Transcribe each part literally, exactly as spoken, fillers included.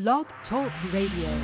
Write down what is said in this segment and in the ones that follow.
Log Talk Radio.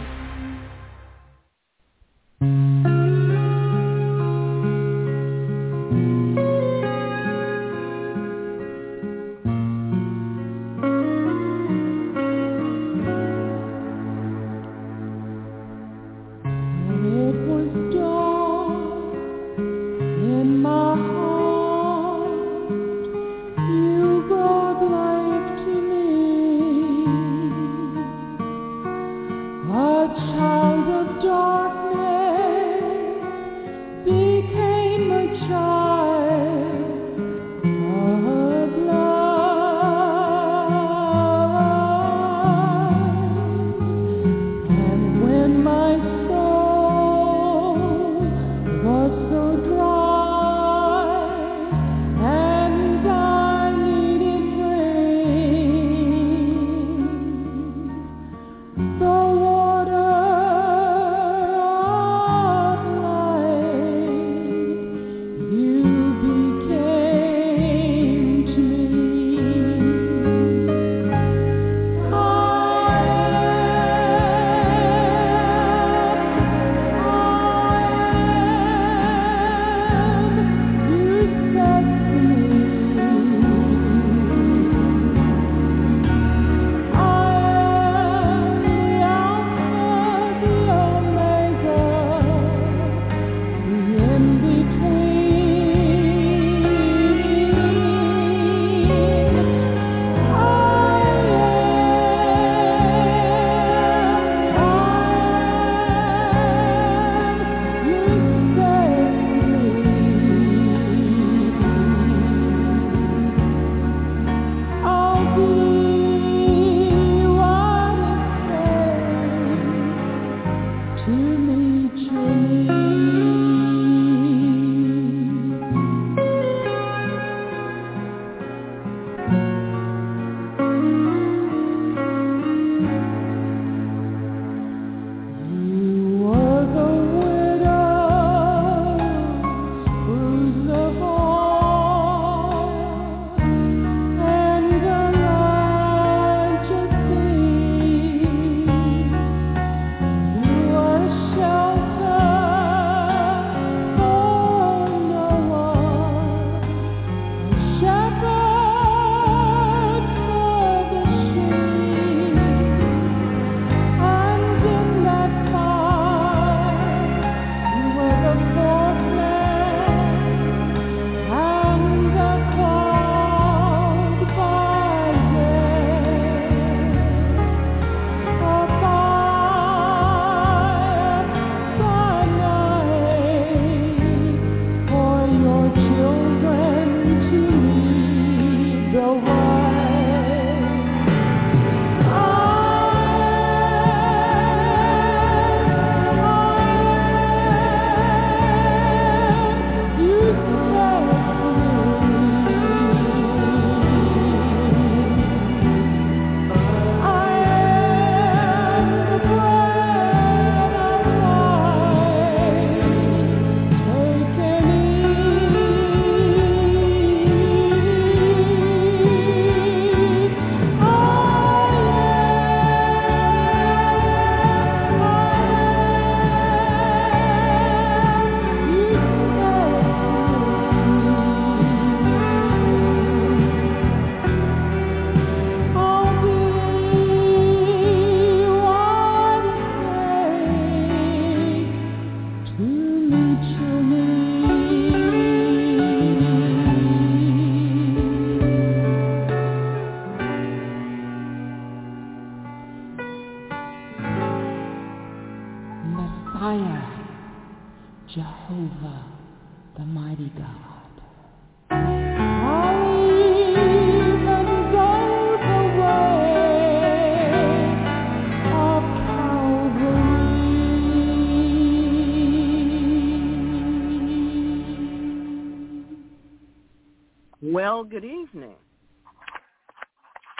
Good evening,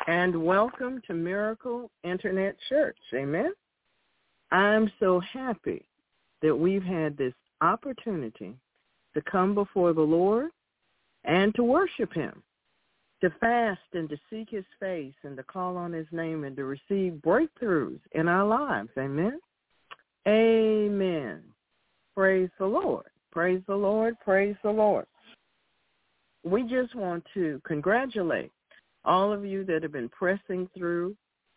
and welcome to Miracle Internet Church, amen? I'm so happy that we've had this opportunity to come before the Lord and to worship him, to fast and to seek his face and to call on his name and to receive breakthroughs in our lives. Amen. Amen. Praise the Lord. Praise the Lord. Praise the Lord. We just want to congratulate all of you that have been pressing through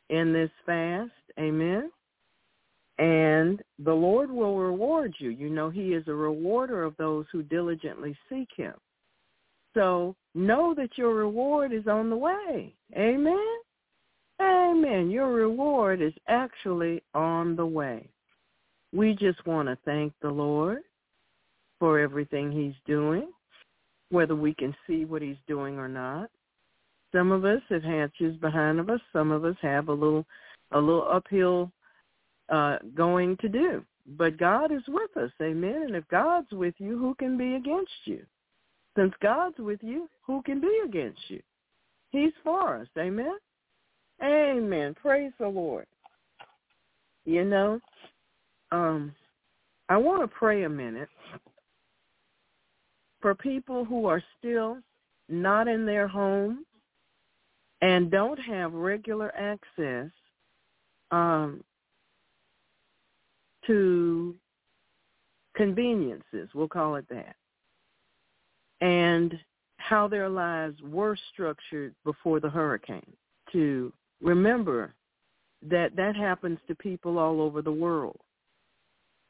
in this fast. Amen. And the Lord will reward you. You know, he is a rewarder of those who diligently seek him. So know that your reward is on the way. Amen? Amen. Your reward is actually on the way. We just want to thank the Lord for everything he's doing, whether we can see what he's doing or not. Some of us have hatches behind of us. Some of us have a little a little uphill uh, going to do. But God is with us. Amen. And if God's with you, who can be against you? Since God's with you, who can be against you? He's for us. Amen? Amen. Praise the Lord. You know, um, I want to pray a minute for people who are still not in their homes and don't have regular access um, to conveniences, we'll call it that, and how their lives were structured before the hurricane, to remember that that happens to people all over the world.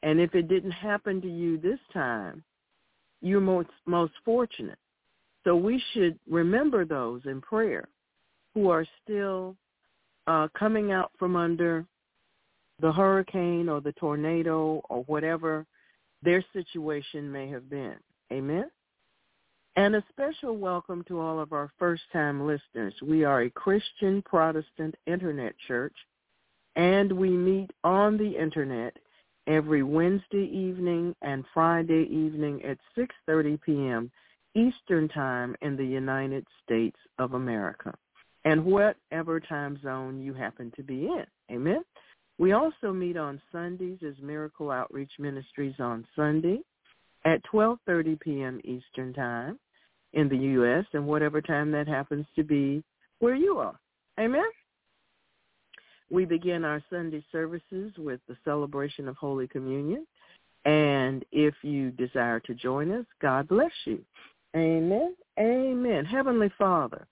And if it didn't happen to you this time, you're most, most fortunate. So we should remember those in prayer who are still uh, coming out from under the hurricane or the tornado or whatever their situation may have been. Amen? And a special welcome to all of our first-time listeners. We are a Christian Protestant Internet church, and we meet on the Internet every Wednesday evening and Friday evening at six thirty p.m. Eastern Time in the United States of America, and whatever time zone you happen to be in. Amen? We also meet on Sundays as Miracle Outreach Ministries on Sunday at twelve thirty p.m. Eastern Time in the U S and whatever time that happens to be where you are. Amen? We begin our Sunday services with the celebration of Holy Communion. And if you desire to join us, God bless you. Amen. Amen. Heavenly Father,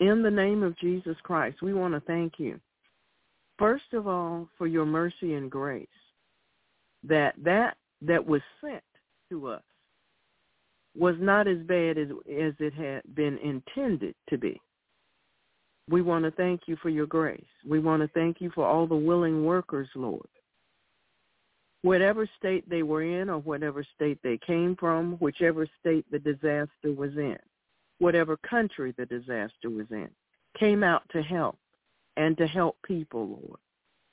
in the name of Jesus Christ, we want to thank you, first of all, for your mercy and grace, that that that was sent to us was not as bad as, as it had been intended to be. We want to thank you for your grace. We want to thank you for all the willing workers, Lord. Whatever state they were in or whatever state they came from, whichever state the disaster was in, whatever country the disaster was in, came out to help and to help people, Lord.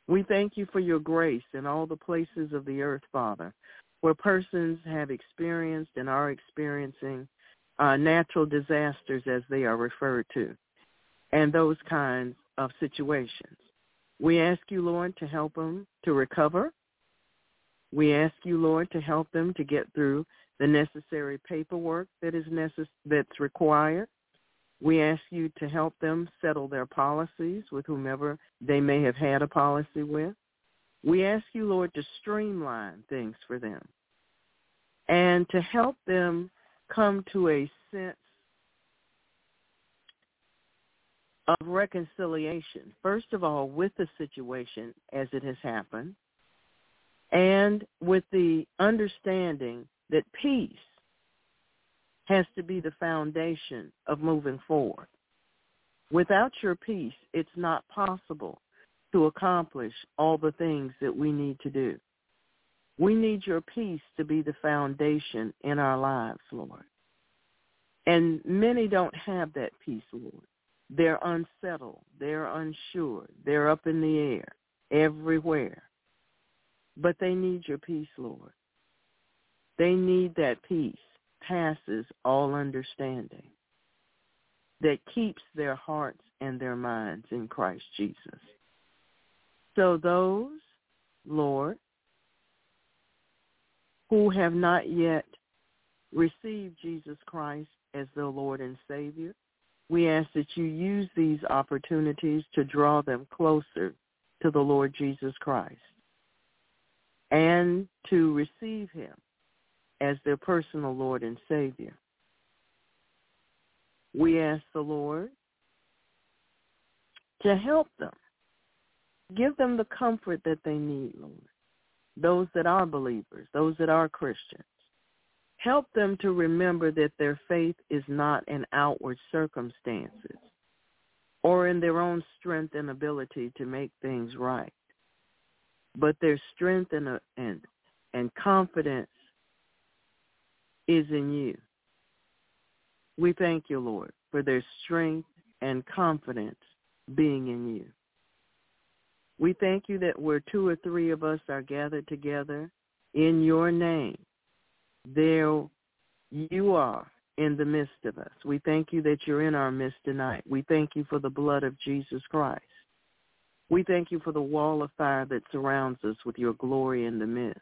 We thank you for your grace in all the places of the earth, Father, where persons have experienced and are experiencing uh, natural disasters as they are referred to, and those kinds of situations. We ask you, Lord, to help them to recover. We ask you, Lord, to help them to get through the necessary paperwork that is necess- that's required. We ask you to help them settle their policies with whomever they may have had a policy with. We ask you, Lord, to streamline things for them and to help them come to a sense of reconciliation, first of all, with the situation as it has happened, and with the understanding that peace has to be the foundation of moving forward. Without your peace, it's not possible to accomplish all the things that we need to do. We need your peace to be the foundation in our lives, Lord. And many don't have that peace, Lord. They're unsettled. They're unsure. They're up in the air, everywhere. But they need your peace, Lord. They need that peace passes all understanding that keeps their hearts and their minds in Christ Jesus. So those, Lord, who have not yet received Jesus Christ as their Lord and Savior, We ask that you use these opportunities to draw them closer to the Lord Jesus Christ and to receive him as their personal Lord and Savior. We ask the Lord to help them. Give them the comfort that they need, Lord. Those that are believers, those that are Christians. Help them to remember that their faith is not in outward circumstances or in their own strength and ability to make things right, but their strength and, and, and confidence is in you. We thank you, Lord, for their strength and confidence being in you. We thank you that where two or three of us are gathered together in your name, there you are in the midst of us. We thank you that you're in our midst tonight. We thank you for the blood of Jesus Christ. We thank you for the wall of fire that surrounds us with your glory in the midst.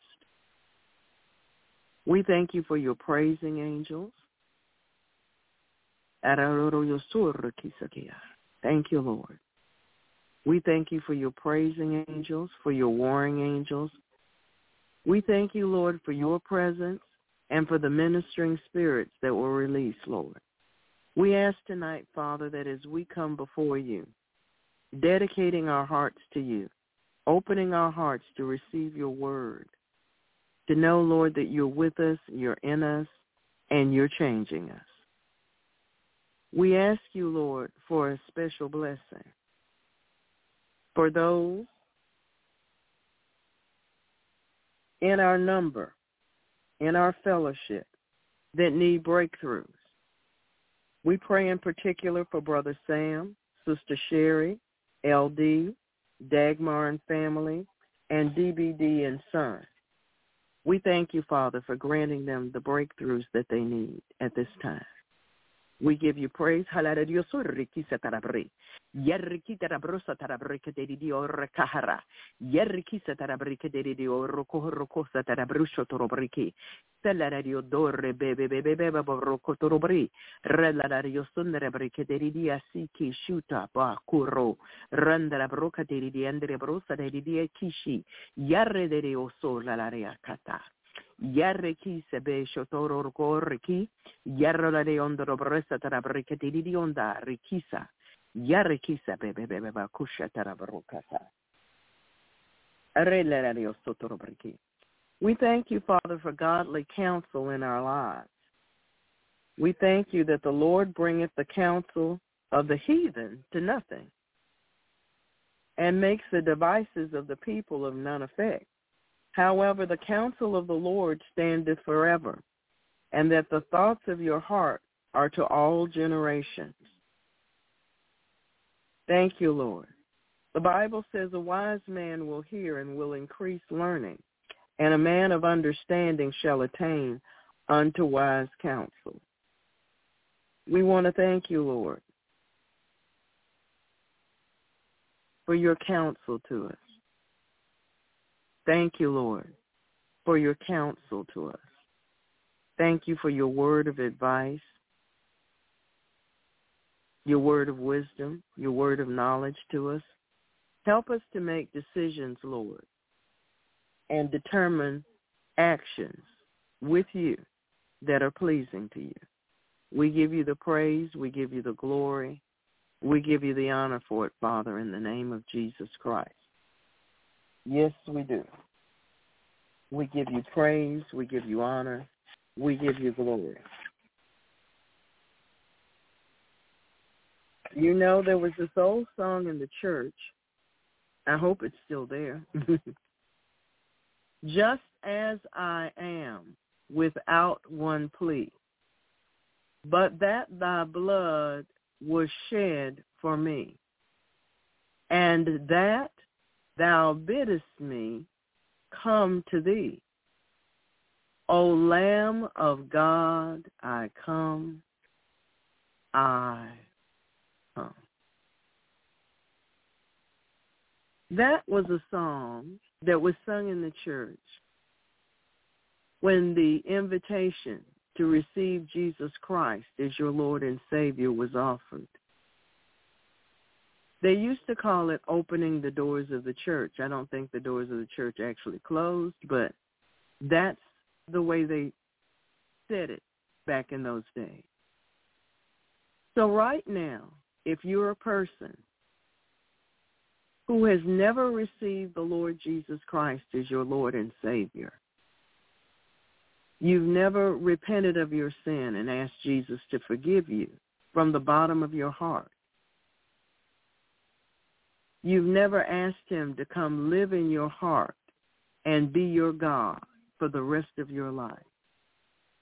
We thank you for your praising angels. Thank you, Lord. We thank you for your praising angels, for your warring angels. We thank you, Lord, for your presence and for the ministering spirits that were released, Lord. We ask tonight, Father, that as we come before you, dedicating our hearts to you, opening our hearts to receive your word, to know, Lord, that you're with us, you're in us, and you're changing us. We ask you, Lord, for a special blessing for those in our number, in our fellowship, that need breakthroughs. We pray in particular for Brother Sam, Sister Sherry, L D, Dagmar and family, and D B D and son. We thank you, Father, for granting them the breakthroughs that they need at this time. We give you praise. Yarre ki sebe shotoro roko reki, yarro la de ondoro bresa tarabreke di di onda rekisa, yarre ki sebe bebe beba kusha tarabrokasa. Re la la de osotoro breki. We thank you, Father, for godly counsel in our lives. We thank you that the Lord bringeth the counsel of the heathen to nothing and makes the devices of the people of none effect. However, the counsel of the Lord standeth forever, and that the thoughts of your heart are to all generations. Thank you, Lord. The Bible says a wise man will hear and will increase learning, and a man of understanding shall attain unto wise counsel. We want to thank you, Lord, for your counsel to us. Thank you, Lord, for your counsel to us. Thank you for your word of advice, your word of wisdom, your word of knowledge to us. Help us to make decisions, Lord, and determine actions with you that are pleasing to you. We give you the praise. We give you the glory. We give you the honor for it, Father, in the name of Jesus Christ. Yes, we do. We give you praise. We give you honor. We give you glory. You know, there was this old song in the church. I hope it's still there. Just as I am, without one plea, but that thy blood was shed for me, and that thou biddest me come to thee. O Lamb of God, I come, I come. That was a song that was sung in the church when the invitation to receive Jesus Christ as your Lord and Savior was offered. They used to call it opening the doors of the church. I don't think the doors of the church actually closed, but that's the way they said it back in those days. So right now, if you're a person who has never received the Lord Jesus Christ as your Lord and Savior, you've never repented of your sin and asked Jesus to forgive you from the bottom of your heart, you've never asked him to come live in your heart and be your God for the rest of your life,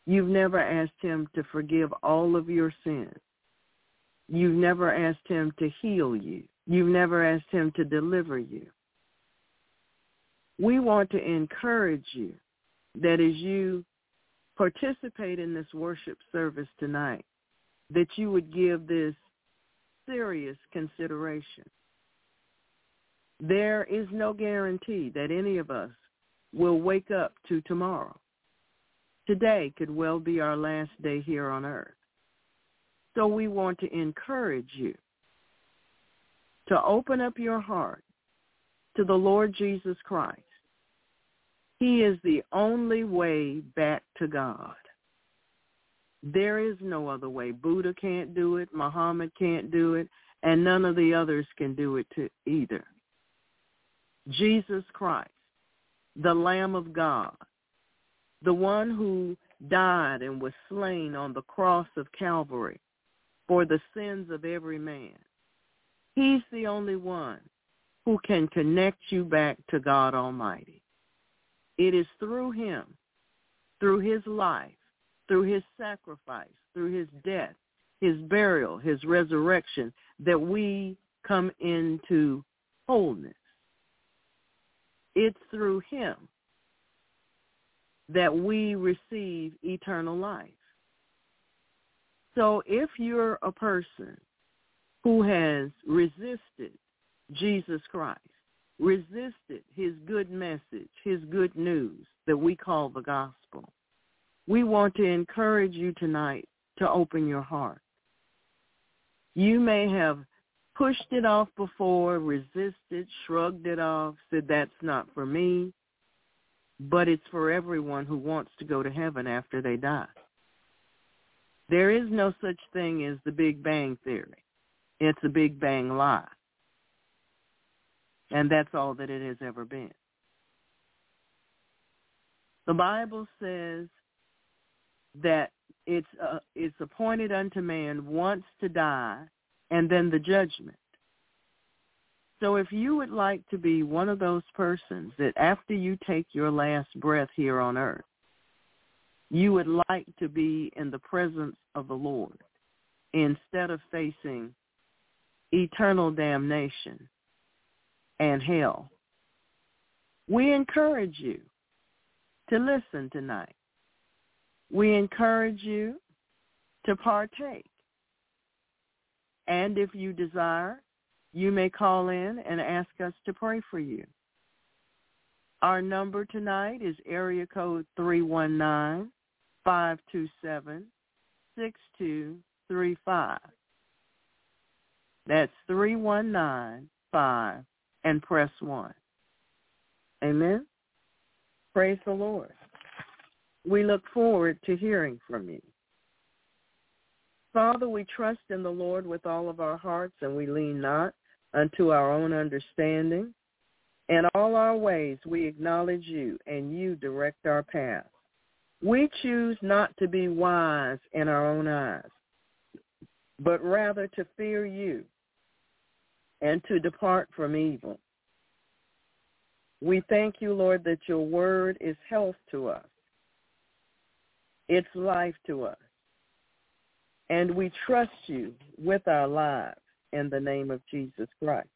you've never asked him to forgive all of your sins, you've never asked him to heal you, you've never asked him to deliver you, we want to encourage you that as you participate in this worship service tonight, that you would give this serious consideration. There is no guarantee that any of us will wake up to tomorrow. Today could well be our last day here on earth. So we want to encourage you to open up your heart to the Lord Jesus Christ. He is the only way back to God. There is no other way. Buddha can't do it, Muhammad can't do it, and none of the others can do it to either. Jesus Christ, the Lamb of God, the one who died and was slain on the cross of Calvary for the sins of every man. He's the only one who can connect you back to God Almighty. It is through him, through his life, through his sacrifice, through his death, his burial, his resurrection, that we come into wholeness. It's through him that we receive eternal life. So if you're a person who has resisted Jesus Christ, resisted his good message, his good news that we call the gospel, we want to encourage you tonight to open your heart. You may have pushed it off before, resisted, shrugged it off, said that's not for me, but it's for everyone who wants to go to heaven after they die. There is no such thing as the Big Bang Theory. It's a Big Bang lie. And that's all that it has ever been. The Bible says that it's uh, it's appointed unto man once to die, and then the judgment. So if you would like to be one of those persons that after you take your last breath here on earth, you would like to be in the presence of the Lord instead of facing eternal damnation and hell, we encourage you to listen tonight. We encourage you to partake. And if you desire, you may call in and ask us to pray for you. Our number tonight is area code three one nine, five two seven, six two three five. That's three one nine, five two seven, six two three five. And press one. Amen. Praise the Lord. We look forward to hearing from you. Father, we trust in the Lord with all of our hearts, and we lean not unto our own understanding. In all our ways we acknowledge you, and you direct our path. We choose not to be wise in our own eyes, but rather to fear you and to depart from evil. We thank you, Lord, that your word is health to us. It's life to us. And we trust you with our lives in the name of Jesus Christ.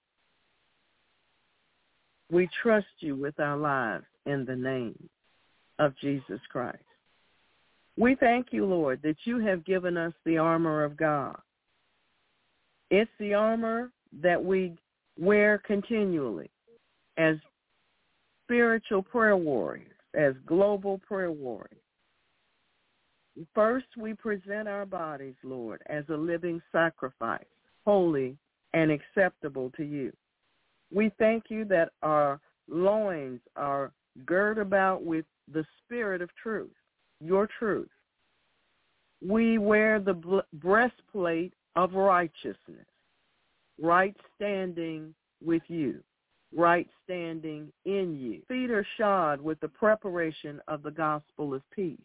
We trust you with our lives in the name of Jesus Christ. We thank you, Lord, that you have given us the armor of God. It's the armor that we wear continually as spiritual prayer warriors, as global prayer warriors. First, we present our bodies, Lord, as a living sacrifice, holy and acceptable to you. We thank you that our loins are girded about with the spirit of truth, your truth. We wear the bl- breastplate of righteousness, right standing with you, right standing in you. Feet are shod with the preparation of the gospel of peace.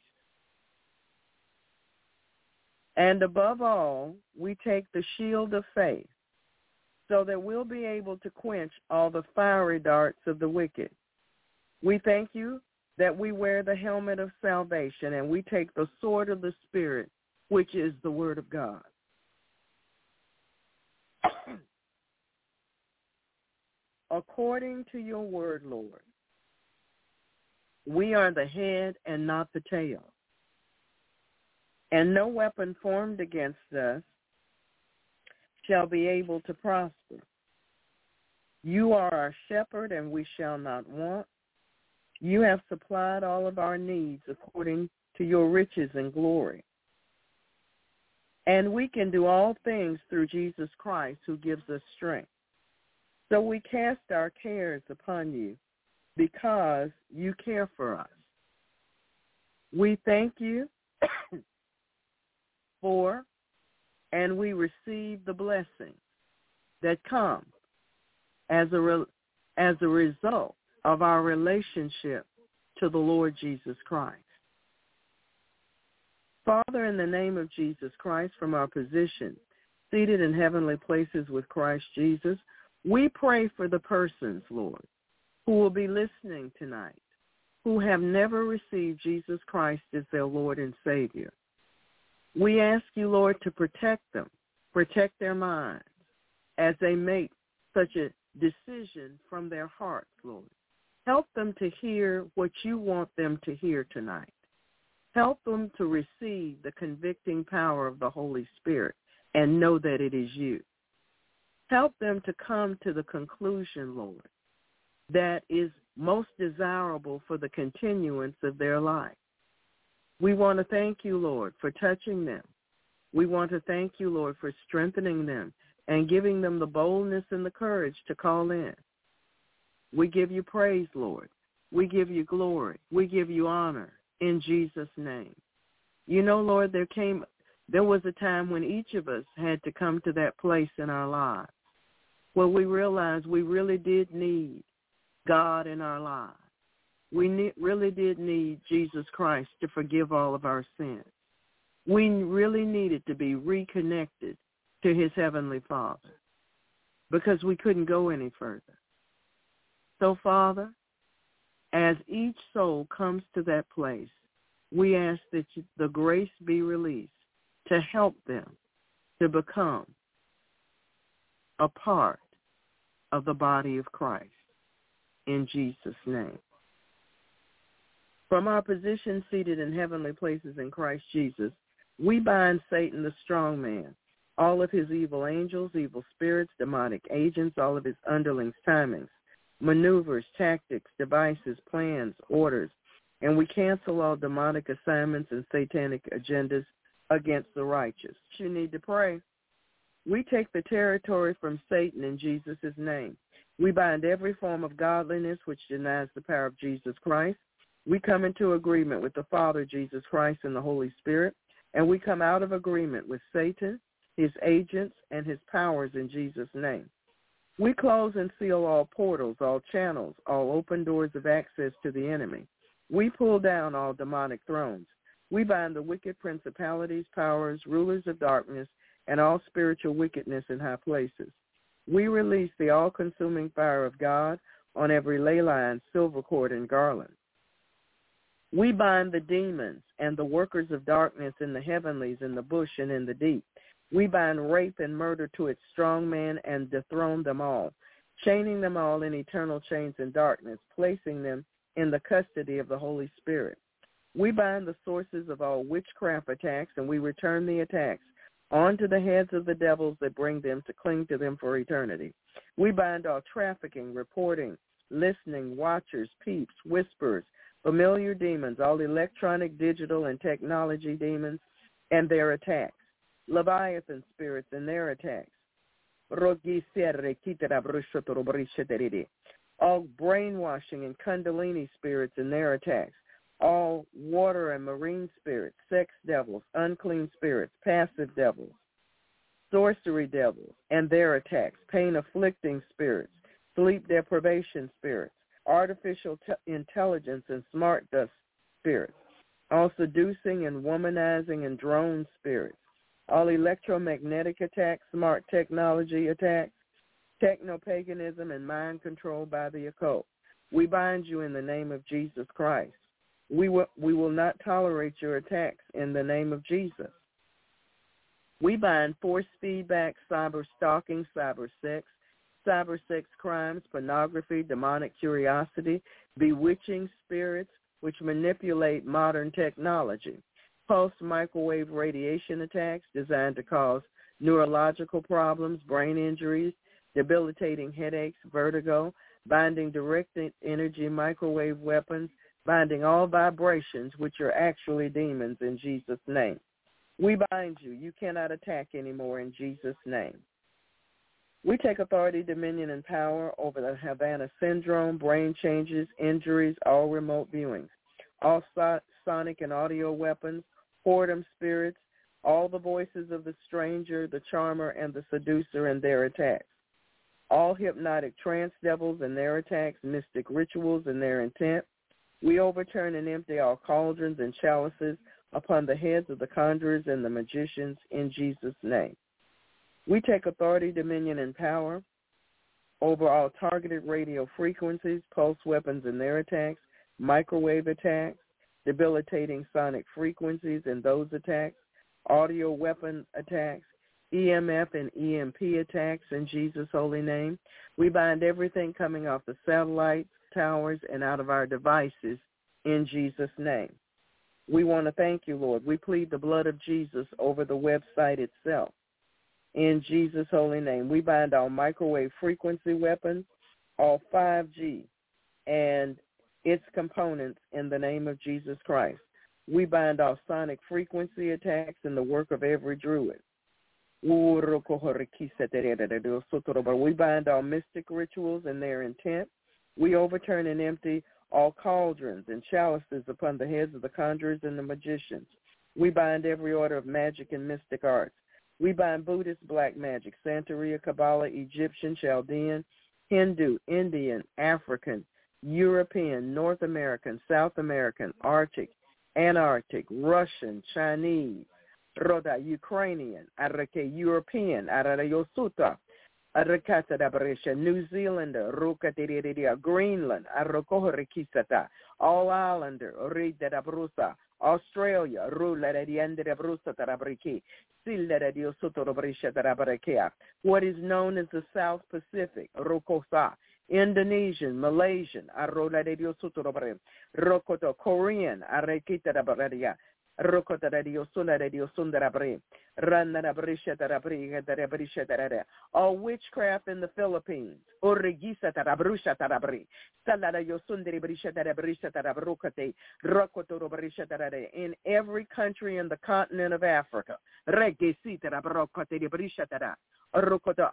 And above all, we take the shield of faith so that we'll be able to quench all the fiery darts of the wicked. We thank you that we wear the helmet of salvation and we take the sword of the Spirit, which is the Word of God. According to your word, Lord, we are the head and not the tail, and no weapon formed against us shall be able to prosper. You are our shepherd, and we shall not want. You have supplied all of our needs according to your riches and glory. And we can do all things through Jesus Christ, who gives us strength. So we cast our cares upon you because you care for us. We thank you for, and we receive the blessings that come as a, re- as a result of our relationship to the Lord Jesus Christ. Father, in the name of Jesus Christ, from our position, seated in heavenly places with Christ Jesus, we pray for the persons, Lord, who will be listening tonight, who have never received Jesus Christ as their Lord and Savior. We ask you, Lord, to protect them, protect their minds as they make such a decision from their hearts, Lord. Help them to hear what you want them to hear tonight. Help them to receive the convicting power of the Holy Spirit and know that it is you. Help them to come to the conclusion, Lord, that is most desirable for the continuance of their life. We want to thank you, Lord, for touching them. We want to thank you, Lord, for strengthening them and giving them the boldness and the courage to call in. We give you praise, Lord. We give you glory. We give you honor in Jesus' name. You know, Lord, there came there was a time when each of us had to come to that place in our lives where we realized we really did need God in our lives. We ne- really did need Jesus Christ to forgive all of our sins. We really needed to be reconnected to his heavenly Father because we couldn't go any further. So, Father, as each soul comes to that place, we ask that you, the grace be released to help them to become a part of the body of Christ in Jesus' name. From our position seated in heavenly places in Christ Jesus, we bind Satan the strong man, all of his evil angels, evil spirits, demonic agents, all of his underlings, timings, maneuvers, tactics, devices, plans, orders, and we cancel all demonic assignments and satanic agendas against the righteous. You need to pray. We take the territory from Satan in Jesus' name. We bind every form of godliness which denies the power of Jesus Christ. We come into agreement with the Father, Jesus Christ, and the Holy Spirit, and we come out of agreement with Satan, his agents, and his powers in Jesus' name. We close and seal all portals, all channels, all open doors of access to the enemy. We pull down all demonic thrones. We bind the wicked principalities, powers, rulers of darkness, and all spiritual wickedness in high places. We release the all-consuming fire of God on every ley line, silver cord, and garland. We bind the demons and the workers of darkness in the heavenlies, in the bush, and in the deep. We bind rape and murder to its strong man and dethrone them all, chaining them all in eternal chains and darkness, placing them in the custody of the Holy Spirit. We bind the sources of all witchcraft attacks, and we return the attacks onto the heads of the devils that bring them to cling to them for eternity. We bind all trafficking, reporting, listening, watchers, peeps, whispers, familiar demons, all electronic, digital, and technology demons, and their attacks, Leviathan spirits and their attacks, all brainwashing and Kundalini spirits in their attacks, all water and marine spirits, sex devils, unclean spirits, passive devils, sorcery devils, and their attacks, pain-afflicting spirits, sleep deprivation spirits, artificial te- intelligence and smart dust spirits, all seducing and womanizing and drone spirits, all electromagnetic attacks, smart technology attacks, techno-paganism, and mind control by the occult. We bind you in the name of Jesus Christ. We will, we will not tolerate your attacks in the name of Jesus. We bind forced feedback, cyber stalking, cyber sex, cyber sex crimes, pornography, demonic curiosity, bewitching spirits which manipulate modern technology, pulse microwave radiation attacks designed to cause neurological problems, brain injuries, debilitating headaches, vertigo, binding directed energy microwave weapons, binding all vibrations which are actually demons in Jesus' name. We bind you. You cannot attack anymore in Jesus' name. We take authority, dominion, and power over the Havana syndrome, brain changes, injuries, all remote viewings, all so- sonic and audio weapons, whoredom spirits, all the voices of the stranger, the charmer, and the seducer and their attacks, all hypnotic trance devils and their attacks, mystic rituals and their intent. We overturn and empty all cauldrons and chalices upon the heads of the conjurers and the magicians in Jesus' name. We take authority, dominion, and power over all targeted radio frequencies, pulse weapons and their attacks, microwave attacks, debilitating sonic frequencies and those attacks, audio weapon attacks, E M F and E M P attacks in Jesus' holy name. We bind everything coming off the satellites, towers, and out of our devices in Jesus' name. We want to thank you, Lord. We plead the blood of Jesus over the website itself. In Jesus' holy name, we bind all microwave frequency weapons, all five G, and its components in the name of Jesus Christ. We bind all sonic frequency attacks in the work of every druid. We bind all mystic rituals and their intent. We overturn and empty all cauldrons and chalices upon the heads of the conjurers and the magicians. We bind every order of magic and mystic arts. We bind Buddhist black magic, Santeria, Kabbalah, Egyptian, Chaldean, Hindu, Indian, African, European, North American, South American, Arctic, Antarctic, Russian, Chinese, Roda, Ukrainian, Arake, European, Arayosuta, New Zealander, Greenland, All Islander, Australia, what is known as the South Pacific, Indonesian, Malaysian, Korean, all witchcraft in the Philippines. In every country in the continent of Africa.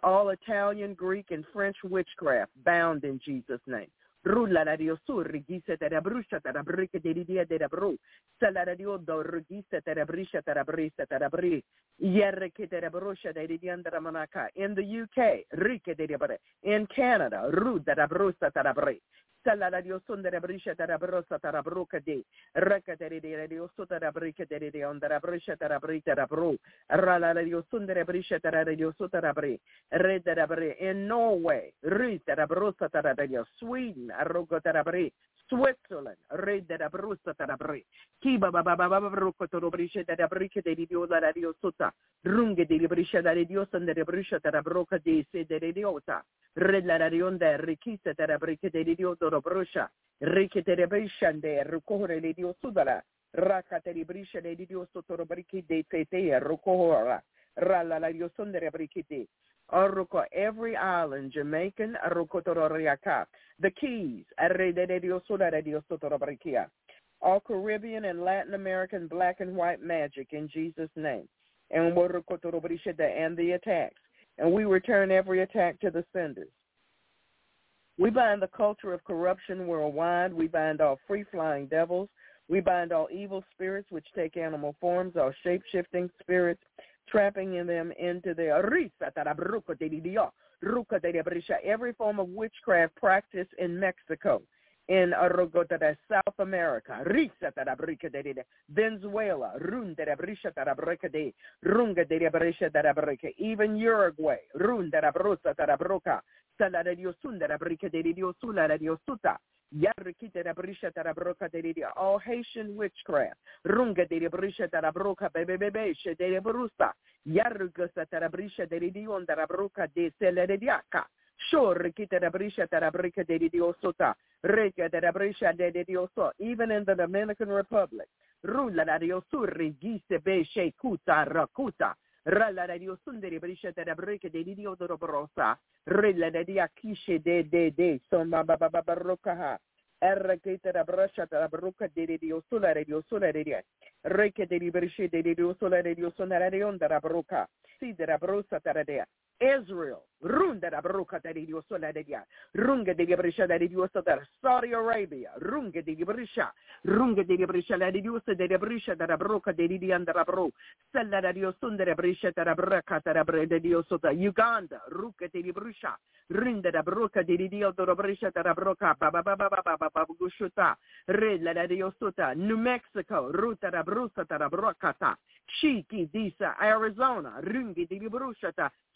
All Italian, Greek, and French witchcraft bound in Jesus' name. In the U K, in Canada, in Norway, Sweden, Switzerland, every island, Jamaican, the Keys, all Caribbean and Latin American black and white magic in Jesus' name, and the attacks, and we return every attack to the senders. We bind the culture of corruption worldwide. We bind all free-flying devils. We bind all evil spirits which take animal forms, all shape-shifting spirits, trapping in them into their every form of witchcraft practice in Mexico, in South America, Venezuela, even Uruguay, all Haitian witchcraft, even in the Dominican Republic, Israel, Saudi Arabia, Uganda, New Mexico, Arizona,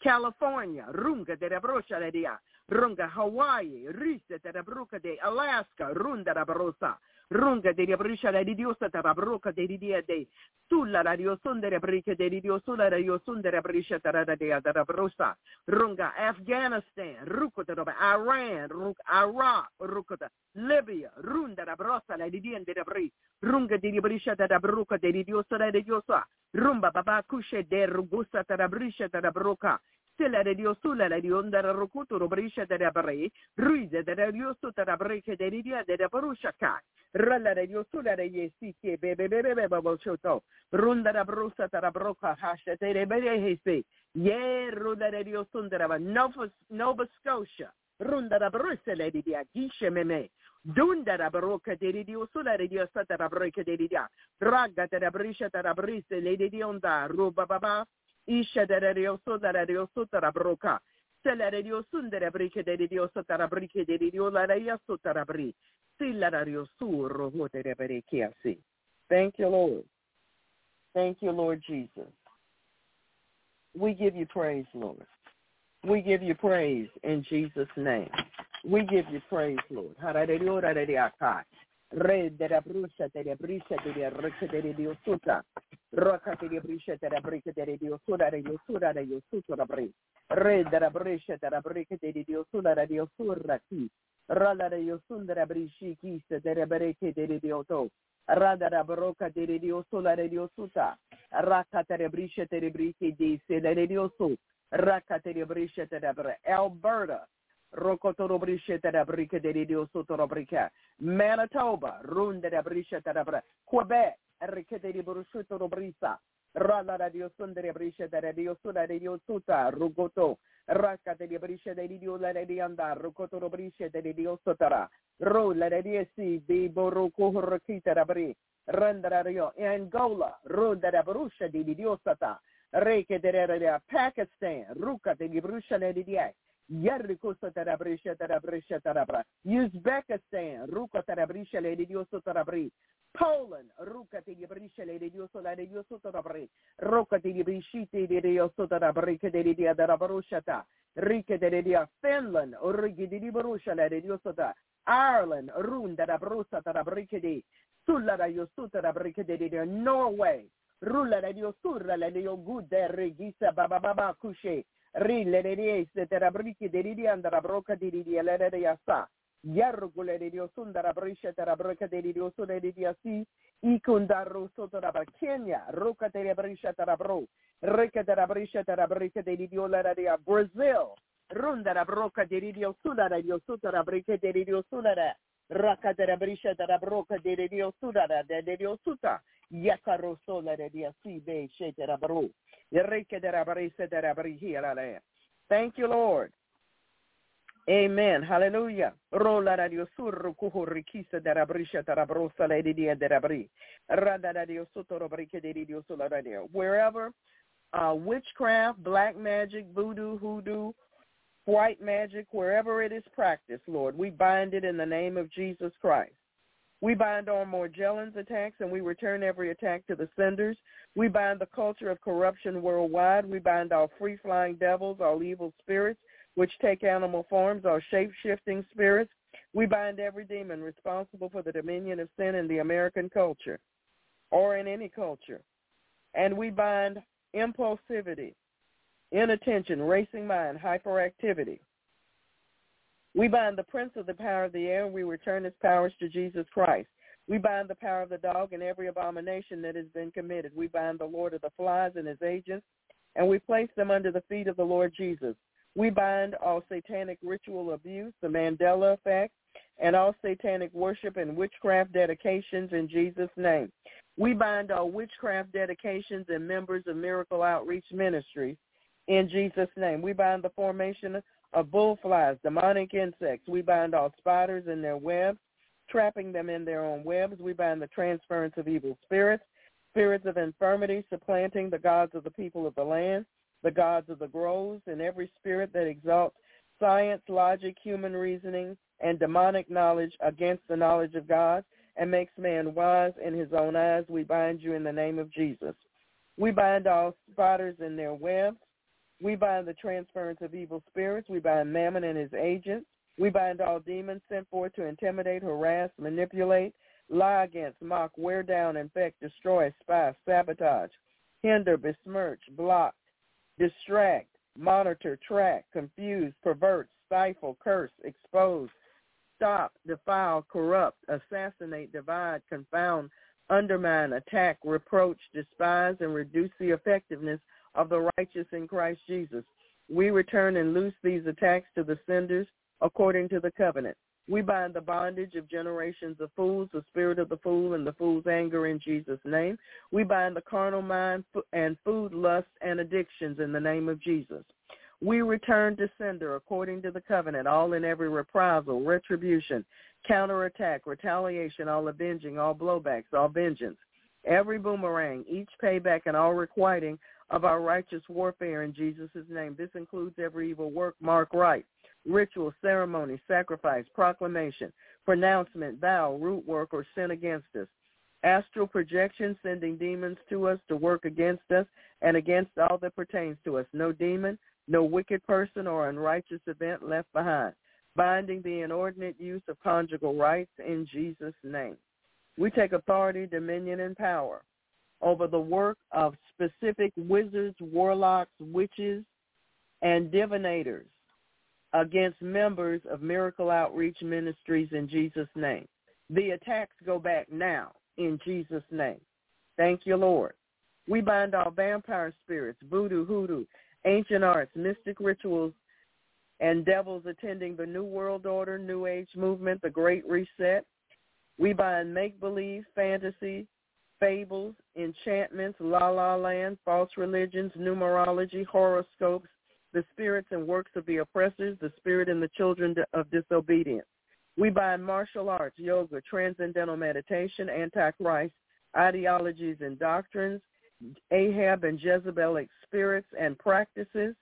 California, California, Runga de la Brocha de Dia, Runga Hawaii, Risa de la Broca de Alaska, Runda da Brosa, Runga de la Brocha de Diosa da Broca de Dia de Sula da Diosun de la Brica de Diosula da Diosun de la Brica da Dia da Brosa, Runga Afghanistan, Rukuta da Iran, Ruk Iraq, Rukuta, Libya, Runda da Brosa la Didian de la Bri, Runga de la Brica da Broca de Diosa da Diosa, Rumba Baba Kushe de Rugusa da Brica da Broca. La Diosula, la Dionda Rocuto, Rubrisha de la Barre, Ruiz de la Diosota, la Breca de Lidia de la Barushaka, Rala de Diosula de Yesi, Bebe Baboshoto, Runda la Brusa, la Broca, Hasha de Bebe, Ye, Runda de Diosundra, Nova Scotia, Runda la Brusa, la Lidia, Gisha Meme. Dunda da Baroca de Diosula de Diosata, la Breca de Lidia, Raga de la Brisha, la Brisa, Lady Dionda, Ruba Baba. Isha de Rioso da Rioso Tarabroca, Sella Riosun de Brica de Diosa Tarabrica de Diola Rioso Tarabri, Silla Riosu, Roho de Rebekiasi. Thank you, Lord. Thank you, Lord Jesus. We give you praise, Lord. We give you praise in Jesus' name. We give you praise, Lord. Haradeora de Akai. Red de la Brusa de la Brisa de la Rica de Diosuta. Roca de Brisha de la Brica de Diosura de Yosura de Yosutura Bri. Red de la Brisha de la Brica de Diosura de Yosura Ki. Rala de Yosundra Brishi Kisa de la Bereke de Dioto. Rada da Baroca de Diosula de Yosuta. Raka de Brisha de Brica de Sela de Yosu. Raka de Brisha de Bra. Alberta. Rocotoro Brisha de la Brica de Diosutura Brica. Manitoba. Runda de Brisha de Bra. Quebec. Enrique de Burushuto Robrisa, Rala Radio Sundere Brisha de Radio Sula Radio Suta, Rugoto, Raka de Brisha de Diola de Anda, Rucoto Robrisha de Dio Sotara, Rola de Diesi, de Boruco Rakita Rabri, Randario, Angola, Roda de Burusha de Diosata, Reke de Pakistan, Ruka de Burusha de Diak. Yarrikusa Tarabrisha Tarabrisha Tarabra, Uzbekistan, Ruka Tarabrisha Lady Yosu Tarabri, Poland, Ruka Tigibrisha Lady Yosu Lady Yosu Tarabri, Roka Tigibrishi Lady Yosu Tarabri, Kedidia Darabarushata, Rika Dedia, Finland, Urigi Dibarusha Lady Yosuta, Ireland, Runda Dabrusa Tarabrikedi, Sula Yosuta Rabrikedi, Norway, Rula Yosura Lady Yogu de Regisa Baba Baba Kushe. Rille de Riese, Terabriki de Ridian, the Rabroca de Ridia, Lerediasa, Yarugule de Diosun, the Rabrisha, the Rabroca de Diosu, the Ridiasi, Ikunda Russo, the Rabakenya, Roca de Rabrisha, the Rabro, Reca de Rabrisha, the Rabrica de Ridiola, Brazil, Runda Rabroca de Ridiosula, the Yosuta, Rabrica de Ridiosula, Raca de Rabrisha, the Rabroca de Ridiosula, the Diosuta, Yakarosola, the Diasi, the Shetterabro. Reke de la Barisa de la Brigera, Thank you, Lord. Amen. Hallelujah. Wherever uh, witchcraft, black magic, voodoo, hoodoo, white magic, wherever it is practiced, Lord, we bind it in the name of Jesus Christ. We bind all Morgellons attacks, and we return every attack to the senders. We bind the culture of corruption worldwide. We bind all free-flying devils, all evil spirits, which take animal forms, all shape-shifting spirits. We bind every demon responsible for the dominion of sin in the American culture or in any culture. And we bind impulsivity, inattention, racing mind, hyperactivity. We bind the prince of the power of the air, and we return his powers to Jesus Christ. We bind the power of the dog and every abomination that has been committed. We bind the lord of the flies and his agents, and we place them under the feet of the Lord Jesus. We bind all satanic ritual abuse, the Mandela effect, and all satanic worship and witchcraft dedications in Jesus' name. We bind all witchcraft dedications and members of Miracle Outreach Ministries in Jesus' name. We bind the formation of... of bullflies, demonic insects. We bind all spiders in their webs, trapping them in their own webs. We bind the transference of evil spirits, spirits of infirmity, supplanting the gods of the people of the land, the gods of the groves, and every spirit that exalts science, logic, human reasoning, and demonic knowledge against the knowledge of God and makes man wise in his own eyes. We bind you in the name of Jesus. We bind all spiders in their webs. We bind the transference of evil spirits. We bind Mammon and his agents. We bind all demons sent forth to intimidate, harass, manipulate, lie against, mock, wear down, infect, destroy, spy, sabotage, hinder, besmirch, block, distract, monitor, track, confuse, pervert, stifle, curse, expose, stop, defile, corrupt, assassinate, divide, confound, undermine, attack, reproach, despise, and reduce the effectiveness of the righteous in Christ Jesus. We return and loose these attacks to the senders according to the covenant. We bind the bondage of generations of fools, the spirit of the fool, and the fool's anger in Jesus' name. We bind the carnal mind and food, lust, and addictions in the name of Jesus. We return to sender according to the covenant, all in every reprisal, retribution, counterattack, retaliation, all avenging, all blowbacks, all vengeance, every boomerang, each payback, and all requiting of our righteous warfare in Jesus' name. This includes every evil work, mark, rite, ritual, ceremony, sacrifice, proclamation, pronouncement, vow, root work, or sin against us. Astral projection, sending demons to us to work against us and against all that pertains to us. No demon, no wicked person or unrighteous event left behind. Binding the inordinate use of conjugal rights in Jesus' name. We take authority, dominion, and power over the work of specific wizards, warlocks, witches, and divinators against members of Miracle Outreach Ministries in Jesus' name. The attacks go back now in Jesus' name. Thank you, Lord. We bind all vampire spirits, voodoo, hoodoo, ancient arts, mystic rituals, and devils attending the New World Order, New Age movement, the Great Reset. We bind make-believe, fantasy, fables, enchantments, la-la land, false religions, numerology, horoscopes, the spirits and works of the oppressors, the spirit and the children of disobedience. We bind martial arts, yoga, transcendental meditation, antichrist ideologies and doctrines, Ahab and Jezebelic spirits and practices,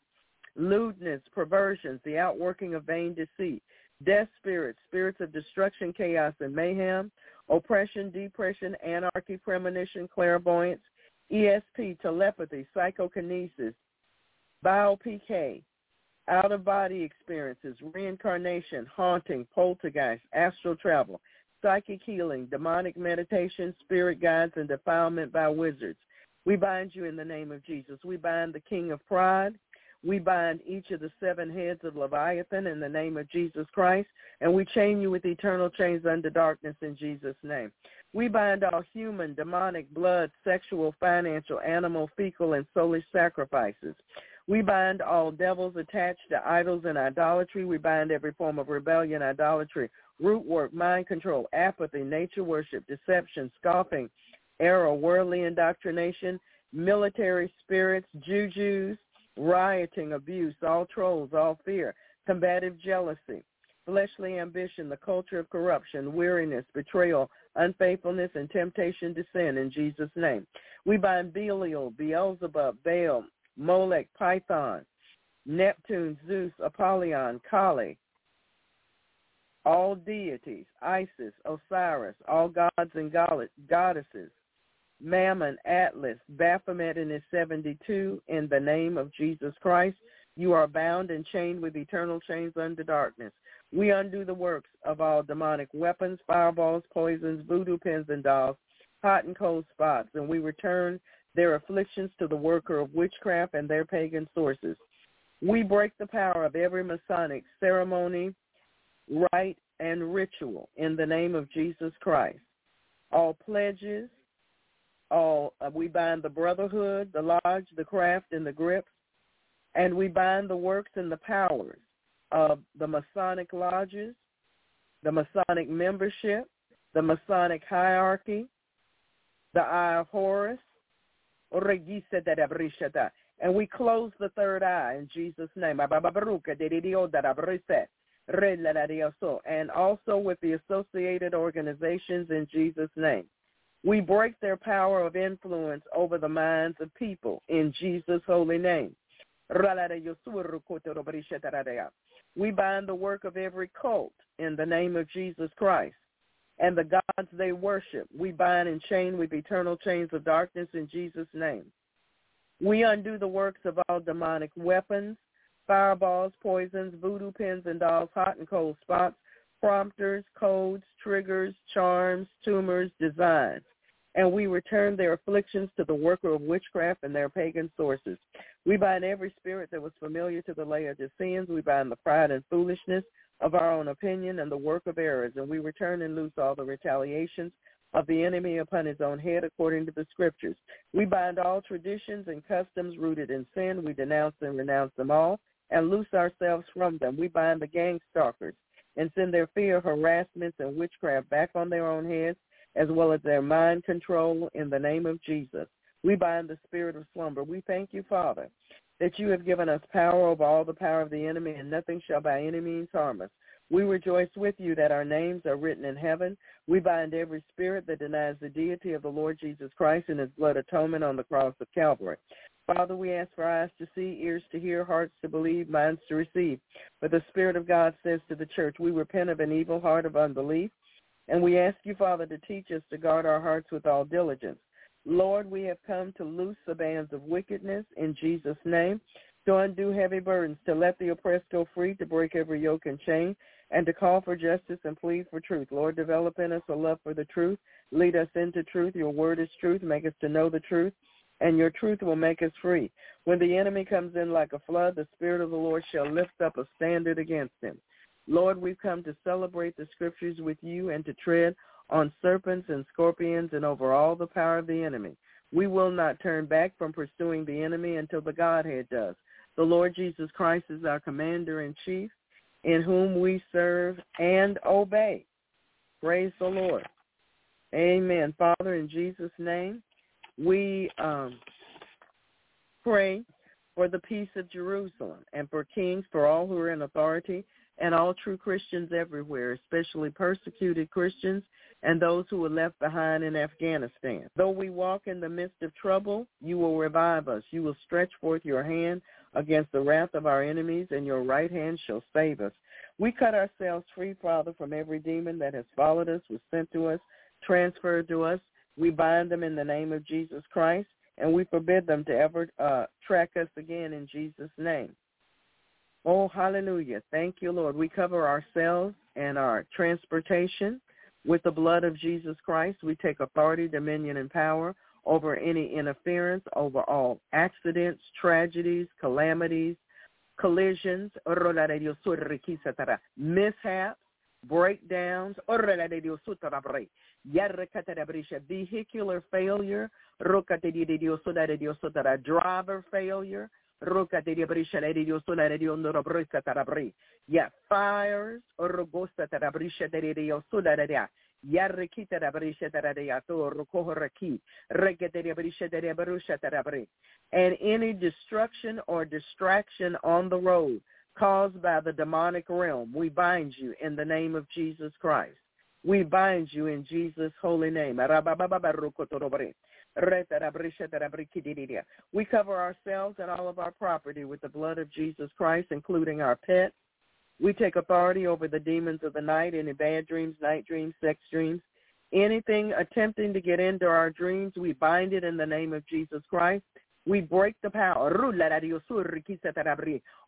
lewdness, perversions, the outworking of vain deceit, death spirits, spirits of destruction, chaos, and mayhem, oppression, depression, anarchy, premonition, clairvoyance, E S P, telepathy, psychokinesis, bio-P K, out-of-body experiences, reincarnation, haunting, poltergeist, astral travel, psychic healing, demonic meditation, spirit guides, and defilement by wizards. We bind you in the name of Jesus. We bind the king of pride. We bind each of the seven heads of Leviathan in the name of Jesus Christ, and we chain you with eternal chains under darkness in Jesus' name. We bind all human, demonic, blood, sexual, financial, animal, fecal, and soulish sacrifices. We bind all devils attached to idols and idolatry. We bind every form of rebellion, idolatry, root work, mind control, apathy, nature worship, deception, scoffing, error, worldly indoctrination, military spirits, jujus, rioting, abuse, all trolls, all fear, combative jealousy, fleshly ambition, the culture of corruption, weariness, betrayal, unfaithfulness, and temptation to sin in Jesus' name. We bind Belial, Beelzebub, Baal, Molech, Python, Neptune, Zeus, Apollyon, Kali, all deities, Isis, Osiris, all gods and goddesses, Mammon, Atlas, Baphomet and his seventy-two, in the name of Jesus Christ. You are bound and chained with eternal chains under darkness. We undo the works of all demonic weapons, fireballs, poisons, voodoo pins and dolls, hot and cold spots, and we return their afflictions to the worker of witchcraft and their pagan sources. We break the power of every Masonic ceremony, rite, and ritual in the name of Jesus Christ. All pledges, all uh, we bind the brotherhood, the lodge, the craft, and the grips, and we bind the works and the powers of the Masonic lodges, the Masonic membership, the Masonic hierarchy, the Eye of Horus, and we close the third eye in Jesus' name, and also with the associated organizations in Jesus' name. We break their power of influence over the minds of people in Jesus' holy name. We bind the work of every cult in the name of Jesus Christ, and the gods they worship we bind and chain with eternal chains of darkness in Jesus' name. We undo the works of all demonic weapons, fireballs, poisons, voodoo pins and dolls, hot and cold spots, prompters, codes, triggers, charms, tumors, designs, and we return their afflictions to the worker of witchcraft and their pagan sources. We bind every spirit that was familiar to the Laodiceans. We bind the pride and foolishness of our own opinion and the work of errors, and we return and loose all the retaliations of the enemy upon his own head according to the scriptures. We bind all traditions and customs rooted in sin. We denounce and renounce them all and loose ourselves from them. We bind the gang stalkers and send their fear, harassments, and witchcraft back on their own heads, as well as their mind control, in the name of Jesus. We bind the spirit of slumber. We thank you, Father, that you have given us power over all the power of the enemy, and nothing shall by any means harm us. We rejoice with you that our names are written in heaven. We bind every spirit that denies the deity of the Lord Jesus Christ and his blood atonement on the cross of Calvary. Father, we ask for eyes to see, ears to hear, hearts to believe, minds to receive. But the Spirit of God says to the church, we repent of an evil heart of unbelief, and we ask you, Father, to teach us to guard our hearts with all diligence. Lord, we have come to loose the bands of wickedness in Jesus' name, to undo heavy burdens, to let the oppressed go free, to break every yoke and chain, and to call for justice and plead for truth. Lord, develop in us a love for the truth. Lead us into truth. Your word is truth. Make us to know the truth, and your truth will make us free. When the enemy comes in like a flood, the Spirit of the Lord shall lift up a standard against him. Lord, we've come to celebrate the scriptures with you and to tread on serpents and scorpions and over all the power of the enemy. We will not turn back from pursuing the enemy until the Godhead does. The Lord Jesus Christ is our commander-in-chief, in whom we serve and obey. Praise the Lord. Amen. Father, in Jesus' name, we um, pray for the peace of Jerusalem and for kings, for all who are in authority, and all true Christians everywhere, especially persecuted Christians and those who were left behind in Afghanistan. Though we walk in the midst of trouble, you will revive us. You will stretch forth your hand against the wrath of our enemies, and your right hand shall save us. We cut ourselves free, Father, from every demon that has followed us, was sent to us, transferred to us. We bind them in the name of Jesus Christ, and we forbid them to ever uh, track us again in Jesus' name. Oh, hallelujah. Thank you, Lord. We cover ourselves and our transportation with the blood of Jesus Christ. We take authority, dominion, and power over any interference, over all accidents, tragedies, calamities, collisions, mishaps, breakdowns, vehicular failure, driver failure, yeah, fires, Yarrikita Rabrisha Tarato, Rukohoraki, Regatari Brisha Darusha Tarabri, and any destruction or distraction on the road caused by the demonic realm, we bind you in the name of Jesus Christ. We bind you in Jesus' holy name. We cover ourselves and all of our property with the blood of Jesus Christ, including our pets. We take authority over the demons of the night, any bad dreams, night dreams, sex dreams, anything attempting to get into our dreams, we bind it in the name of Jesus Christ. We break the power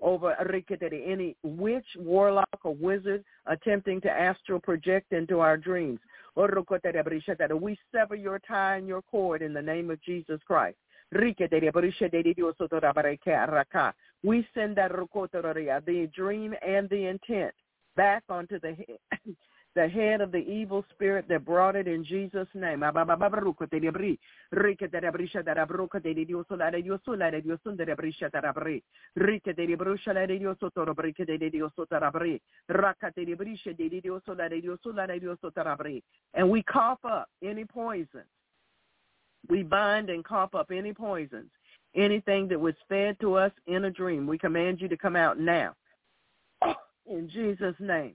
over any witch, warlock, or wizard attempting to astral project into our dreams. We sever your tie and your cord in the name of Jesus Christ. We send the dream and the intent back onto the head. The head of the evil spirit that brought it in Jesus' name. And we cough up any poison. We bind and cough up any poisons. Anything that was fed to us in a dream, we command you to come out now. In Jesus' name.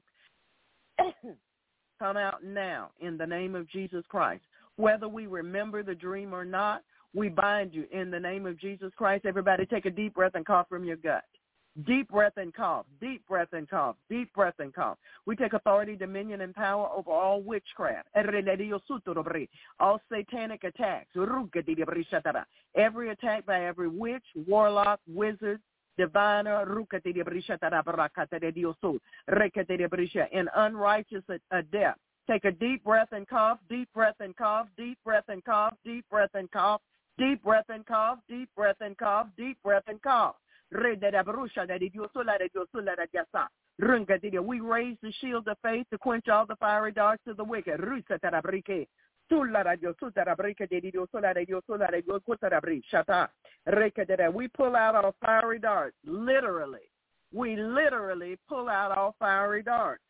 Come out now in the name of Jesus Christ. Whether we remember the dream or not, we bind you in the name of Jesus Christ. Everybody take a deep breath and cough from your gut. Deep breath and cough, deep breath and cough, deep breath and cough. We take authority, dominion, and power over all witchcraft, all satanic attacks, every attack by every witch, warlock, wizard, diviner, and unrighteous adept. Take a deep breath and cough, deep breath and cough, deep breath and cough, deep breath and cough, deep breath and cough, deep breath and cough, deep breath and cough. We raise the shield of faith to quench all the fiery darts of the wicked. We pull out our fiery darts, literally. We literally pull out our fiery darts,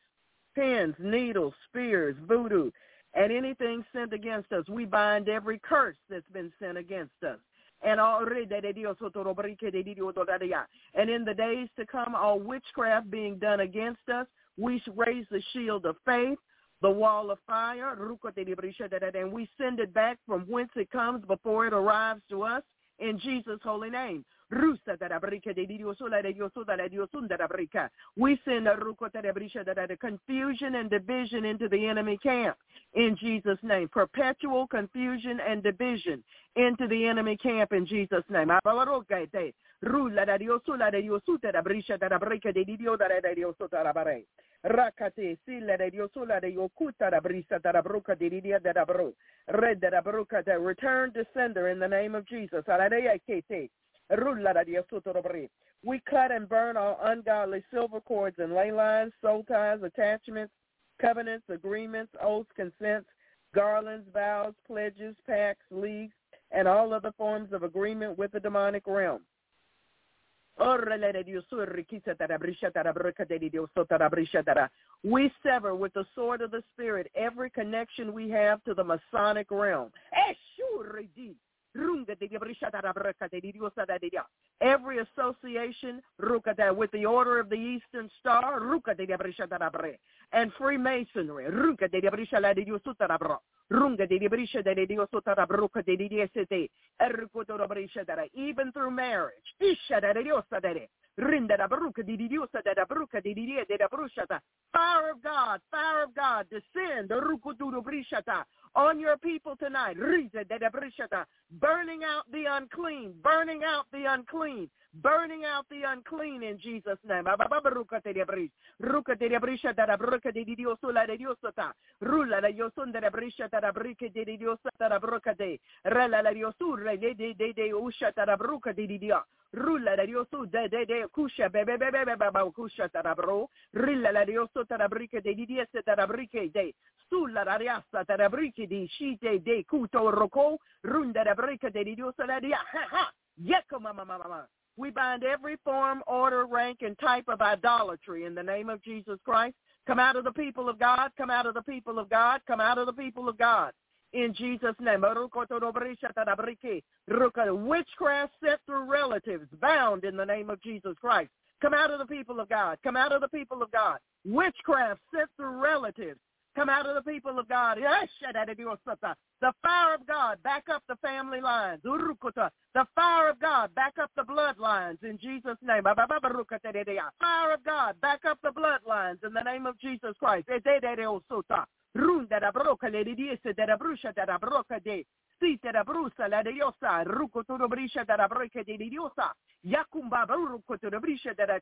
pins, needles, spears, voodoo, and anything sent against us. We bind every curse that's been sent against us. And in the days to come, all witchcraft being done against us, we raise the shield of faith, the wall of fire, and we send it back from whence it comes before it arrives to us in Jesus' holy name. We send confusion and division into the enemy camp in Jesus' name. Perpetual confusion and division into the enemy camp in Jesus' name. Rakate sila de Yosula de Yokuta da Brisa da Bruca de Lidia de da Bru, Red da Bruca de return to sender in the name of Jesus. Aladea Kate, Rulla da Yosutobri. We cut and burn all ungodly silver cords and ley lines, soul ties, attachments, covenants, agreements, oaths, consents, garlands, vows, pledges, pacts, leagues, and all other forms of agreement with the demonic realm. We sever with the sword of the Spirit every connection we have to the Masonic realm. Every association with the Order of the Eastern Star and Freemasonry. Even through marriage. Fire of God, fire of God, descend on your people tonight. Burning out the unclean, burning out the unclean, burning out the unclean in Jesus' name. Rula la diosu de de de kusha bebe bebe bebe baba kusha tarabro rilla la diosu tarabrike de didiese tarabrike de sulla la riassa tarabrike di shite de kuto roko runda rabrike de diosu la dia ha ha yeko mama mama. We bind every form, order, rank, and type of idolatry in the name of Jesus Christ. Come out of the people of God, come out of the people of God, come out of the people of God. In Jesus' name. Witchcraft set through relatives, bound in the name of Jesus Christ. Come out of the people of God. Come out of the people of God. Witchcraft set through relatives. Come out of the people of God. The fire of God, back up the family lines. The fire of God, back up the bloodlines in Jesus' name. Fire of God, back up the bloodlines in the name of Jesus Christ.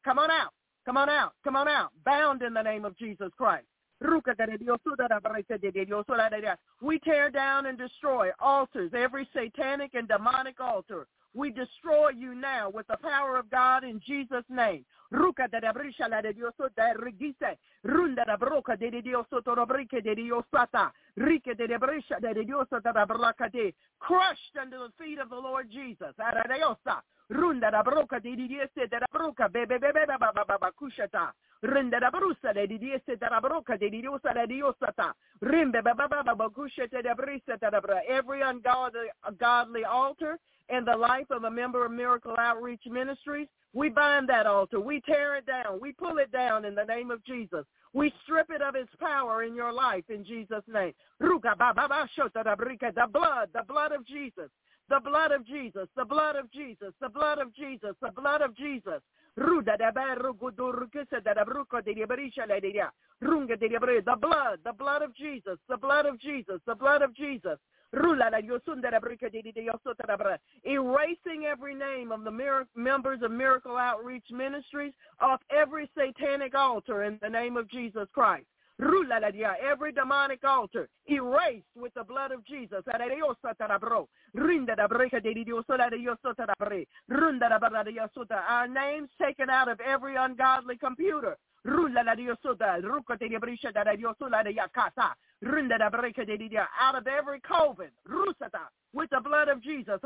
Come on out. Come on out. Come on out. Bound in the name of Jesus Christ. We tear down and destroy altars, every satanic and demonic altar. We destroy you now with the power of God in Jesus' name. Crushed under the feet of the Lord Jesus. Runda da broca di dieste da broca bebe bebe baba baba kushata runda da brusa di dieste da broca di diosa da diosata rimbe baba baba kushata da brisa da bra. Every ungodly godly altar in the life of a member of Miracle Outreach Ministries, we bind that altar, we tear it down, we pull it down in the name of Jesus. We strip it of its power in your life in Jesus' name. Ruka baba baba shota da brika, the blood, the blood of Jesus. The blood of Jesus, the blood of Jesus, the blood of Jesus, the blood of Jesus. The blood, the blood of Jesus, the blood of Jesus, the blood of Jesus. Erasing every name of the mir- members of Miracle Outreach Ministries off every satanic altar in the name of Jesus Christ. Every demonic altar erased with the blood of Jesus. Our names taken out of every ungodly computer. Out of every coven, with the blood of Jesus,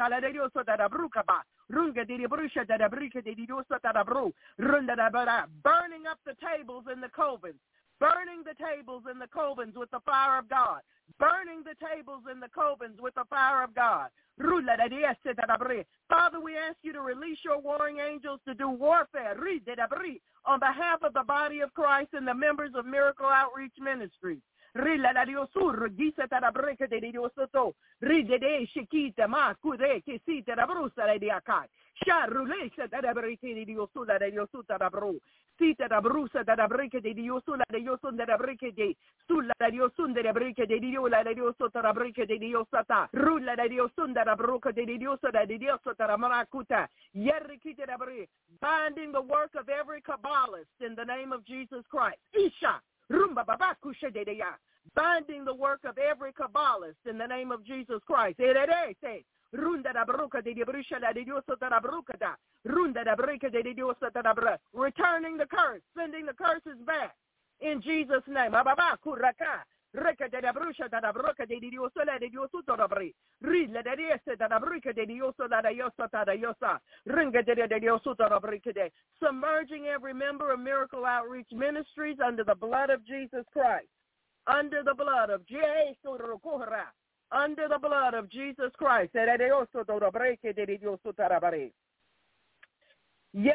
burning up the tables in the covens. Burning the tables in the covens with the fire of God. Burning the tables in the covens with the fire of God. Father, we ask you to release your warring angels to do warfare on behalf of the body of Christ and the members of Miracle Outreach Ministries. Binding the work of every Kabbalist in the name of Jesus Christ. Isha. Binding the work of every Kabbalist in the name of Jesus Christ. Returning the curse, sending the curses back in Jesus' name. Submerging every member of Miracle Outreach Ministries under the blood of Jesus Christ. Under the blood of Jesus Christ. Under the blood of Jesus Christ. We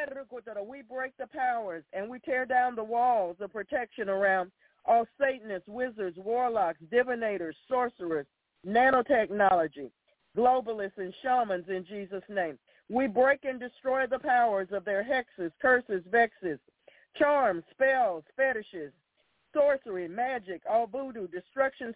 break the powers and we tear down the walls of protection around all Satanists, wizards, warlocks, divinators, sorcerers, nanotechnology, globalists, and shamans in Jesus' name. We break and destroy the powers of their hexes, curses, vexes, charms, spells, fetishes, sorcery, magic, all voodoo, destruction,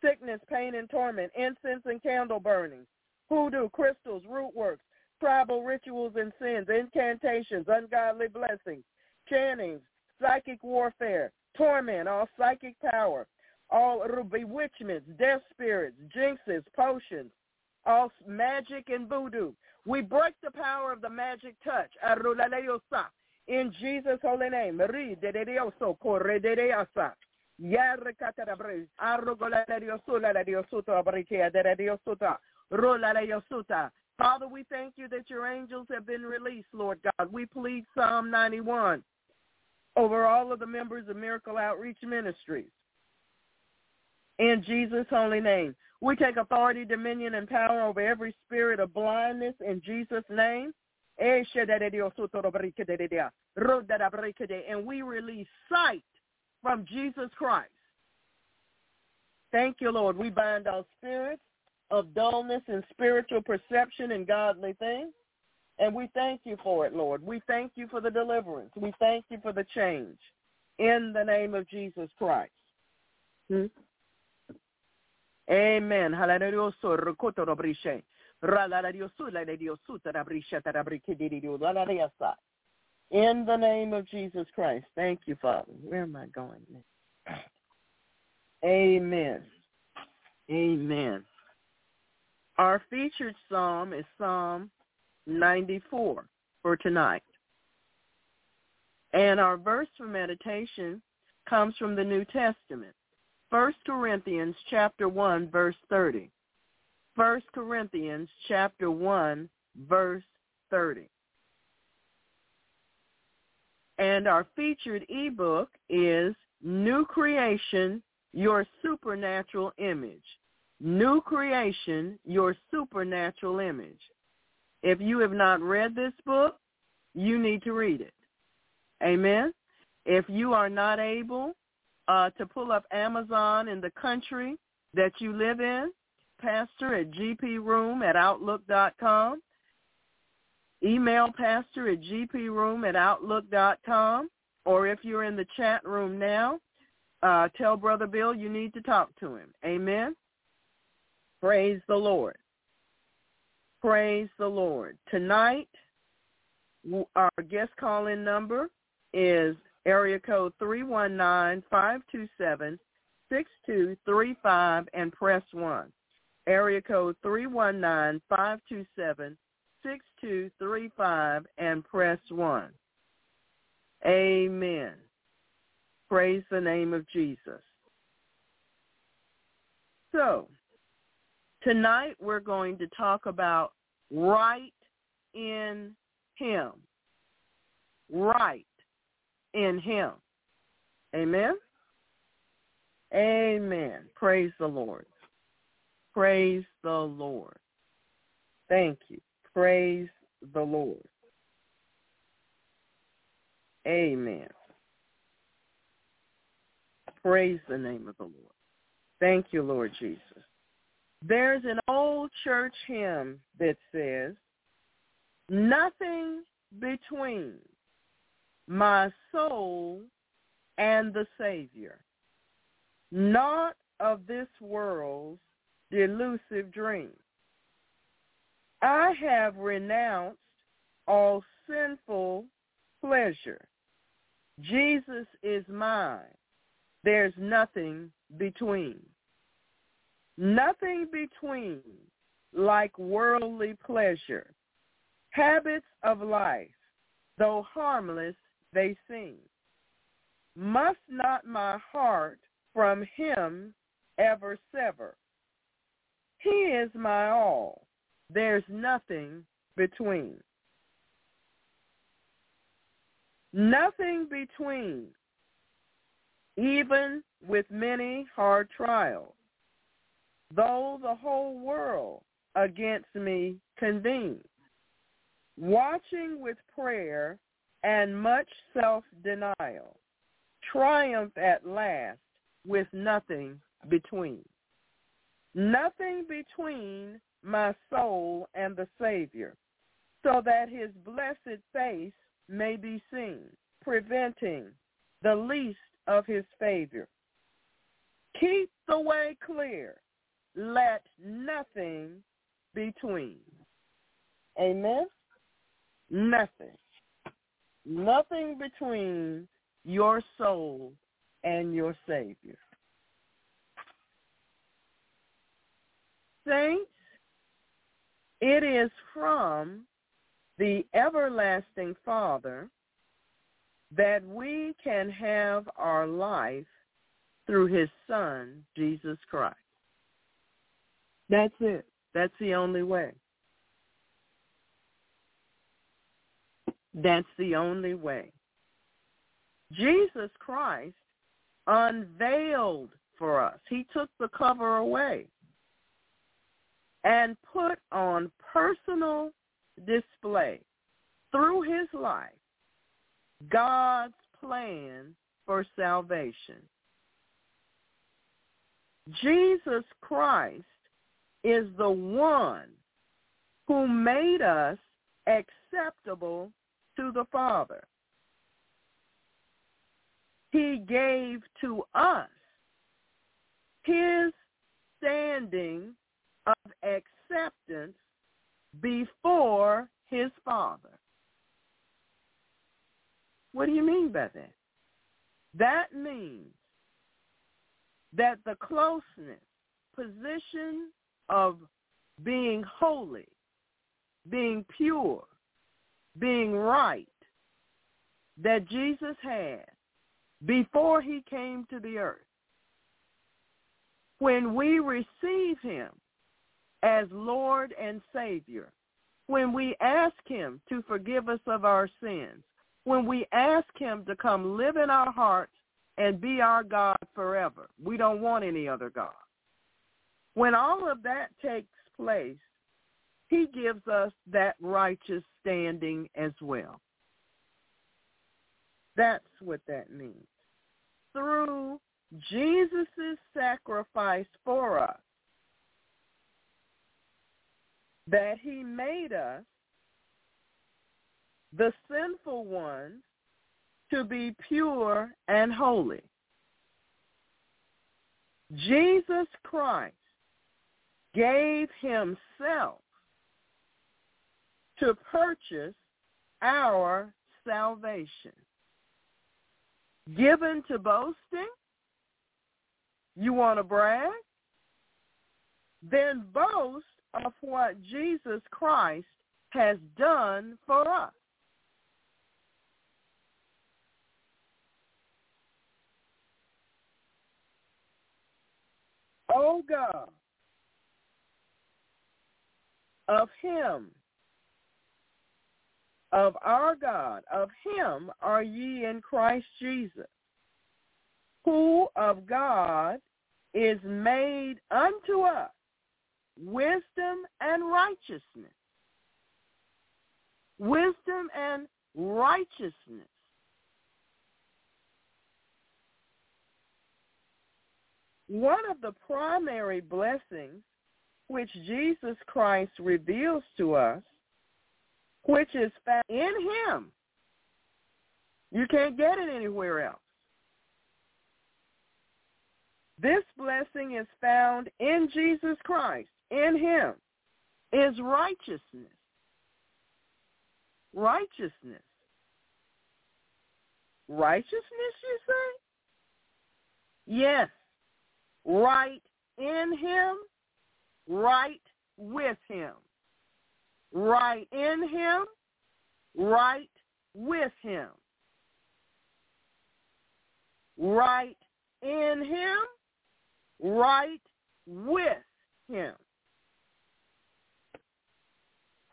sickness, pain, and torment, incense and candle burnings, hoodoo, crystals, root works, tribal rituals and sins, incantations, ungodly blessings, chantings, psychic warfare, torment, all psychic power, all bewitchments, death spirits, jinxes, potions, all magic and voodoo. We break the power of the magic touch. In Jesus' holy name. Father, we thank you that your angels have been released, Lord God. We plead Psalm ninety-one. over all of the members of Miracle Outreach Ministries. In Jesus' holy name, we take authority, dominion, and power over every spirit of blindness in Jesus' name. And we release sight from Jesus Christ. Thank you, Lord. We bind our spirits of dullness and spiritual perception and godly things. And we thank you for it, Lord. We thank you for the deliverance. We thank you for the change in the name of Jesus Christ. Hmm? Amen. In the name of Jesus Christ. Thank you, Father. Where am I going next? Amen. Amen. Our featured psalm is Psalm ninety-four for tonight. And our verse for meditation comes from the New Testament. First Corinthians chapter one, verse thirty. First Corinthians chapter one, verse thirty. And our featured ebook is New Creation, Your Supernatural Image. New Creation, Your Supernatural Image. If you have not read this book, you need to read it. Amen. If you are not able uh, to pull up Amazon in the country that you live in, pastor at gproom at outlook dot com. Email pastor at gproom at outlook dot com. Or if you're in the chat room now, uh, tell Brother Bill you need to talk to him. Amen. Praise the Lord. Praise the Lord. Tonight, our guest call-in number is area code three one nine, five two seven, six two three five and press one. Area code three one nine, five two seven, six two three five and press one. Amen. Praise the name of Jesus. So, tonight we're going to talk about right in him. Right in him. Amen? Amen. Praise the Lord. Praise the Lord. Thank you. Praise the Lord. Amen. Praise the name of the Lord. Thank you, Lord Jesus. There's an old church hymn that says, nothing between my soul and the Savior, not of this world's delusive dream. I have renounced all sinful pleasure. Jesus is mine. There's nothing between. Nothing between like worldly pleasure, habits of life, though harmless they seem. Must not my heart from him ever sever? He is my all. There's nothing between. Nothing between, even with many hard trials. Though the whole world against me convenes, watching with prayer and much self-denial, triumph at last with nothing between. Nothing between my soul and the Savior, so that his blessed face may be seen, preventing the least of his favor. Keep the way clear. Let nothing between. Amen? Nothing. Nothing between your soul and your Savior. Saints, it is from the everlasting Father that we can have our life through his Son, Jesus Christ. That's it. That's the only way. That's the only way. Jesus Christ unveiled for us. He took the cover away and put on personal display through his life God's plan for salvation. Jesus Christ is the one who made us acceptable to the Father. He gave to us his standing of acceptance before his Father. What do you mean by that? That means that the closeness, position of being holy, being pure, being right, that Jesus had before he came to the earth, when we receive him as Lord and Savior, when we ask him to forgive us of our sins, when we ask him to come live in our hearts and be our God forever. We don't want any other God. When all of that takes place, he gives us that righteous standing as well. That's what that means. Through Jesus' sacrifice for us, that he made us, the sinful ones, to be pure and holy. Jesus Christ gave himself to purchase our salvation. Given to boasting? You want to brag? Then boast of what Jesus Christ has done for us. O God, of him, of our God, of him are ye in Christ Jesus, who of God is made unto us wisdom and righteousness. Wisdom and righteousness. One of the primary blessings which Jesus Christ reveals to us, which is found in him. You can't get it anywhere else. This blessing is found in Jesus Christ. In him is righteousness. Righteousness. Righteousness, you say? Yes. Right in him, right with him. Right in him, right with him. Right in him, right with him.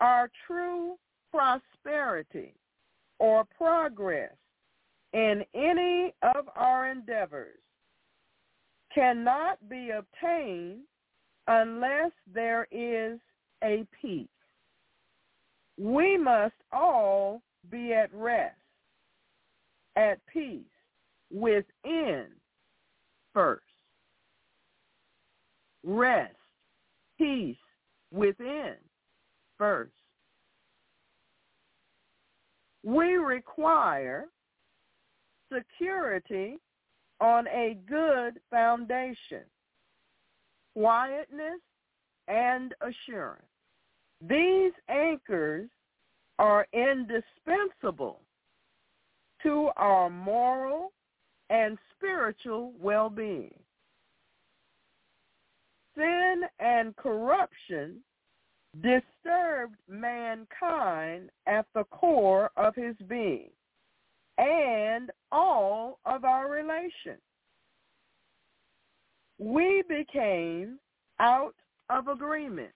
Our true prosperity or progress in any of our endeavors cannot be obtained unless there is a peace. We must all be at rest, at peace, within first. Rest, peace, within first. We require security on a good foundation, quietness, and assurance. These anchors are indispensable to our moral and spiritual well-being. Sin and corruption disturbed mankind at the core of his being and all of our relations. We became out of agreement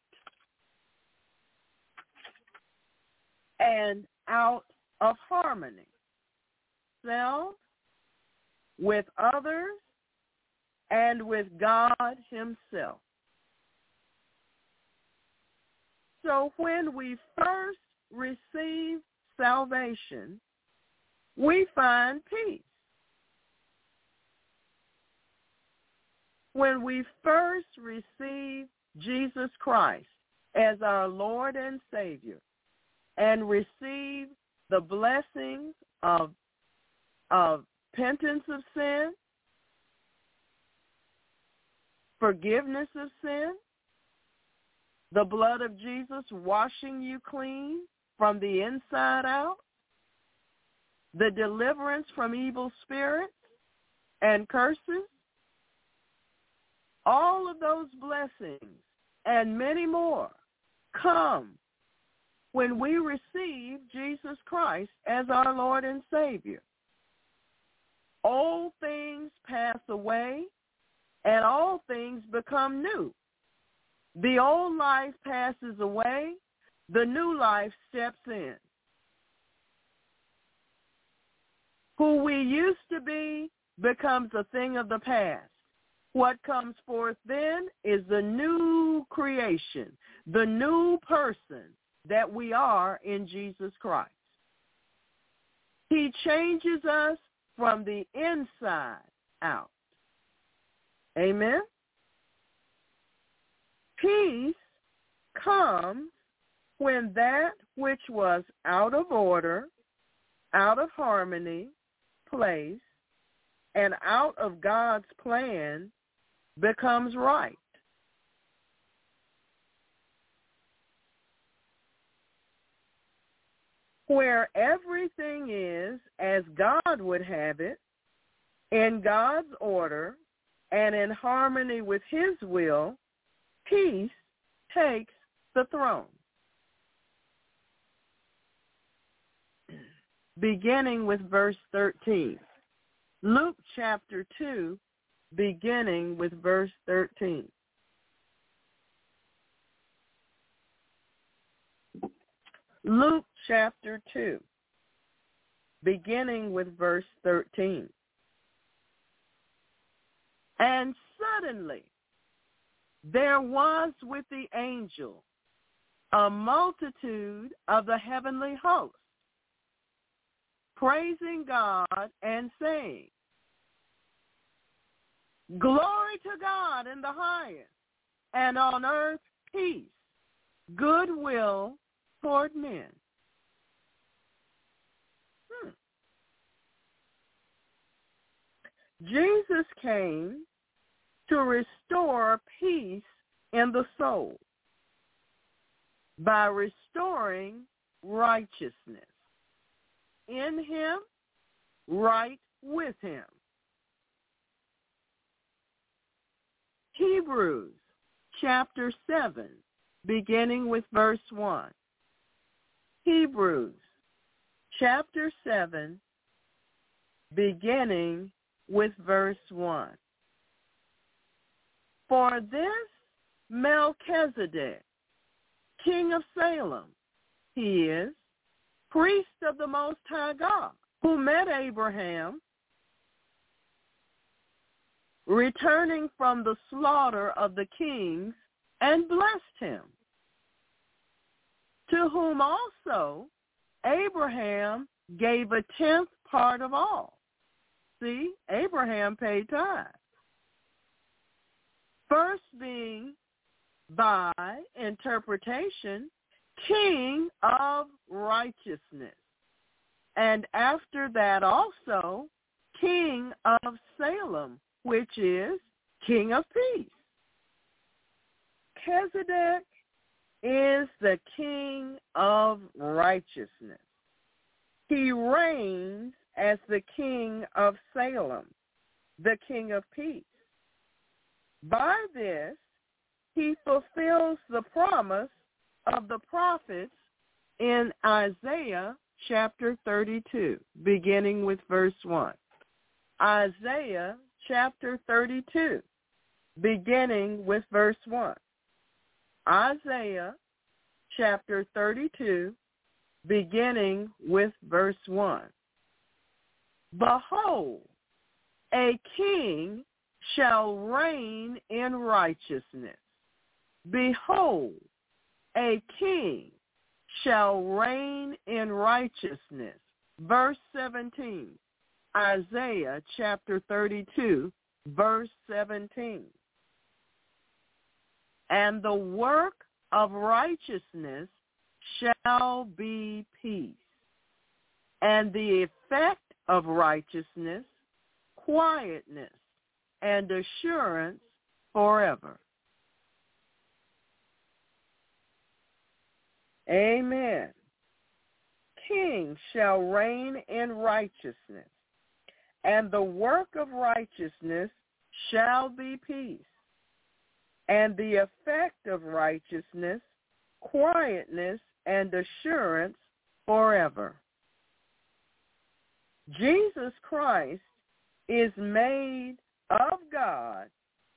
and out of harmony, self with others, and with God himself. So when we first receive salvation, we find peace. When we first receive Jesus Christ as our Lord and Savior and receive the blessings of, of repentance of sin, forgiveness of sin, the blood of Jesus washing you clean from the inside out, the deliverance from evil spirits and curses, all of those blessings and many more come when we receive Jesus Christ as our Lord and Savior. Old things pass away, and all things become new. The old life passes away. The new life steps in. Who we used to be becomes a thing of the past. What comes forth then is the new creation, the new person that we are in Jesus Christ. He changes us from the inside out. Amen? Peace comes when that which was out of order, out of harmony, place, and out of God's plan becomes right. Where everything is as God would have it, in God's order, and in harmony with his will, peace takes the throne. Beginning with verse thirteen. Luke chapter two, beginning with verse thirteen. Luke chapter two, beginning with verse thirteen. And suddenly there was with the angel a multitude of the heavenly host, praising God and saying, Glory to God in the highest, and on earth peace, goodwill toward men. Hmm. Jesus came to restore peace in the soul by restoring righteousness. In him, right with him. Hebrews chapter seven, beginning with verse one. Hebrews chapter seven, beginning with verse one. For this Melchizedek, king of Salem, he is, priest of the Most High God, who met Abraham, returning from the slaughter of the kings, and blessed him, to whom also Abraham gave a tenth part of all. See, Abraham paid tithes. First being, by interpretation, king of righteousness, and after that also king of Salem, which is king of peace. Melchizedek is the king of righteousness. He reigns as the king of Salem, the king of peace. By this, he fulfills the promise of the prophets in Isaiah chapter thirty-two, beginning with verse one. Isaiah chapter thirty-two, beginning with verse one. Isaiah chapter thirty-two, beginning with verse one. Behold, A king shall reign in righteousness. Behold, a king shall reign in righteousness. Verse seventeen, Isaiah chapter thirty-two, verse seventeen. And the work of righteousness shall be peace, and the effect of righteousness, quietness, and assurance forever. Amen. King shall reign in righteousness, and the work of righteousness shall be peace, and the effect of righteousness, quietness, and assurance forever. Jesus Christ is made of God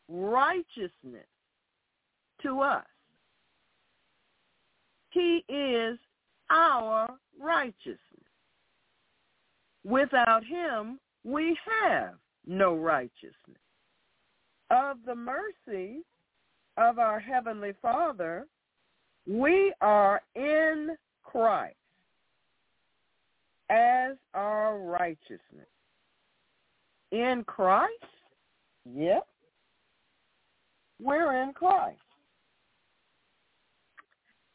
righteousness to us. He is our righteousness. Without him, we have no righteousness. Of the mercies of our Heavenly Father, we are in Christ as our righteousness. In Christ? Yep. We're in Christ.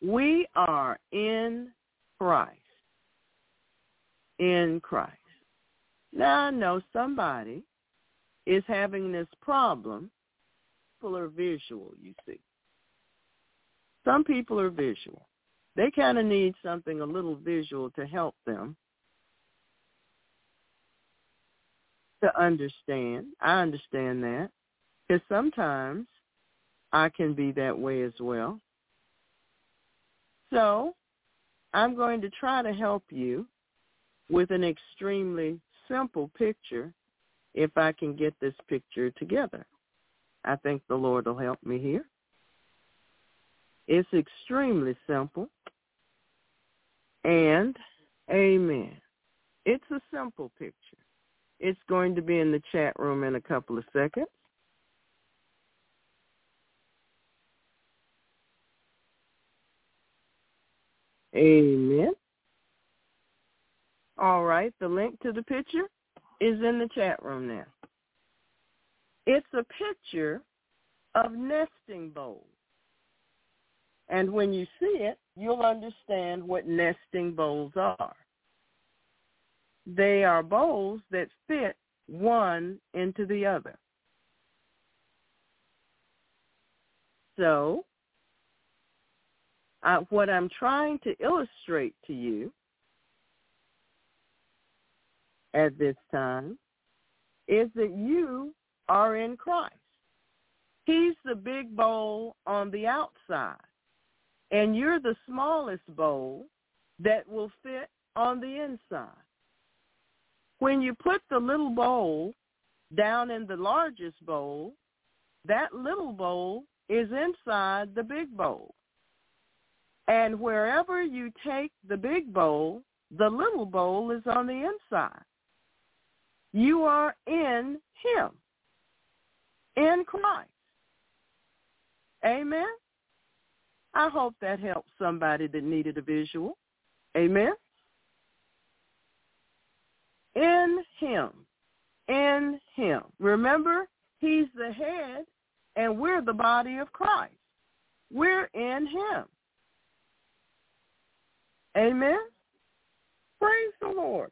We are in Christ. In Christ. Now, I know somebody is having this problem. People are visual, you see. Some people are visual. They kind of need something a little visual to help them to understand. I understand that, because sometimes I can be that way as well. So I'm going to try to help you with an extremely simple picture if I can get this picture together. I think the Lord will help me here. It's extremely simple. And, amen. It's a simple picture. It's going to be in the chat room in a couple of seconds. Amen. All right, the link to the picture is in the chat room now. It's a picture of nesting bowls. And when you see it, you'll understand what nesting bowls are. They are bowls that fit one into the other. So, I, what I'm trying to illustrate to you at this time is that you are in Christ. He's the big bowl on the outside, and you're the smallest bowl that will fit on the inside. When you put the little bowl down in the largest bowl, that little bowl is inside the big bowl. And wherever you take the big bowl, the little bowl is on the inside. You are in him, in Christ. Amen? I hope that helped somebody that needed a visual. Amen? In him, in him. Remember, he's the head, and we're the body of Christ. We're in him. Amen? Praise the Lord.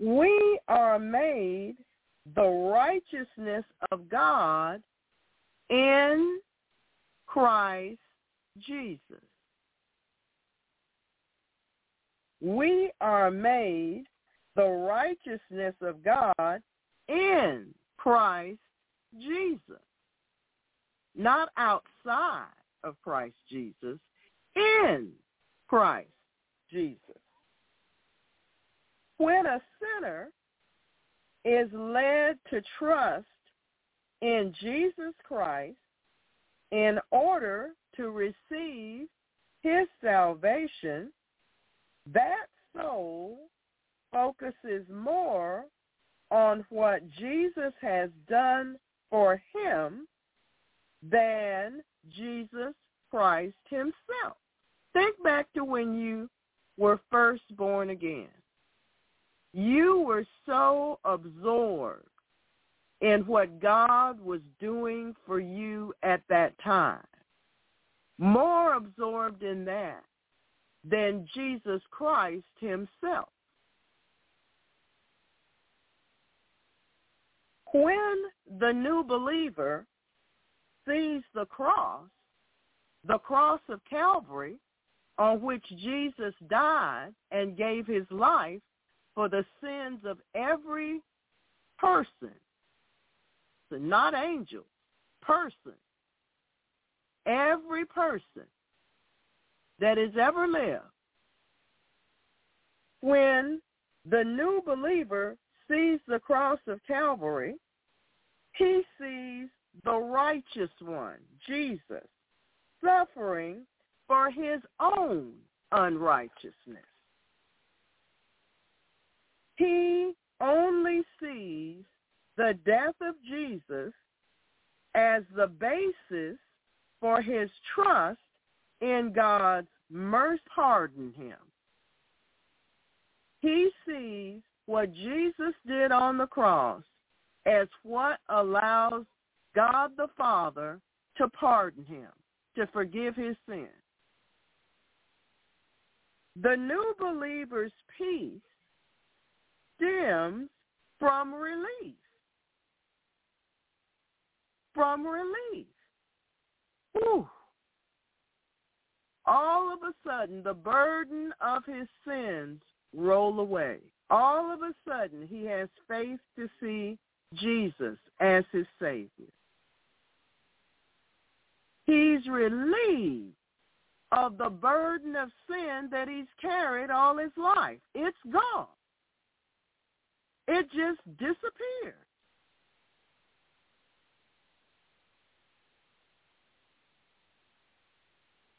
We are made the righteousness of God in Christ Jesus. We are made the righteousness of God in Christ Jesus. Not outside of Christ Jesus, in Christ Jesus. When a sinner is led to trust in Jesus Christ in order to receive his salvation, that soul focuses more on what Jesus has done for him than Jesus Christ himself. Think back to when you were first born again. You were so absorbed in what God was doing for you at that time, more absorbed in that than Jesus Christ himself. When the new believer sees the cross, the cross of Calvary, on which Jesus died and gave his life for the sins of every person, not angel, person, every person that has ever lived, when the new believer sees the cross of Calvary, he sees the righteous one, Jesus, suffering for his own unrighteousness. He only sees the death of Jesus as the basis for his trust in God's mercy pardon him. He sees what Jesus did on the cross as what allows God the Father to pardon him, to forgive his sin. The new believer's peace stems from relief. From relief. Whew. All of a sudden, the burden of his sins roll away. All of a sudden, he has faith to see Jesus as his Savior. He's relieved of the burden of sin that he's carried all his life. It's gone. It just disappeared.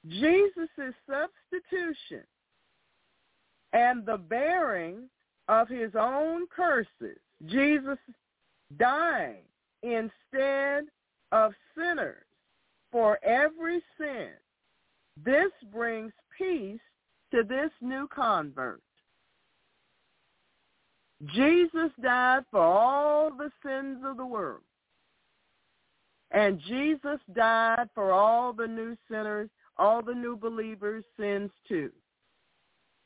Jesus' substitution and the bearing of his own curses, Jesus dying instead of sinners for every sin, this brings peace to this new convert. Jesus died for all the sins of the world, and Jesus died for all the new sinners, all the new believers' sins too.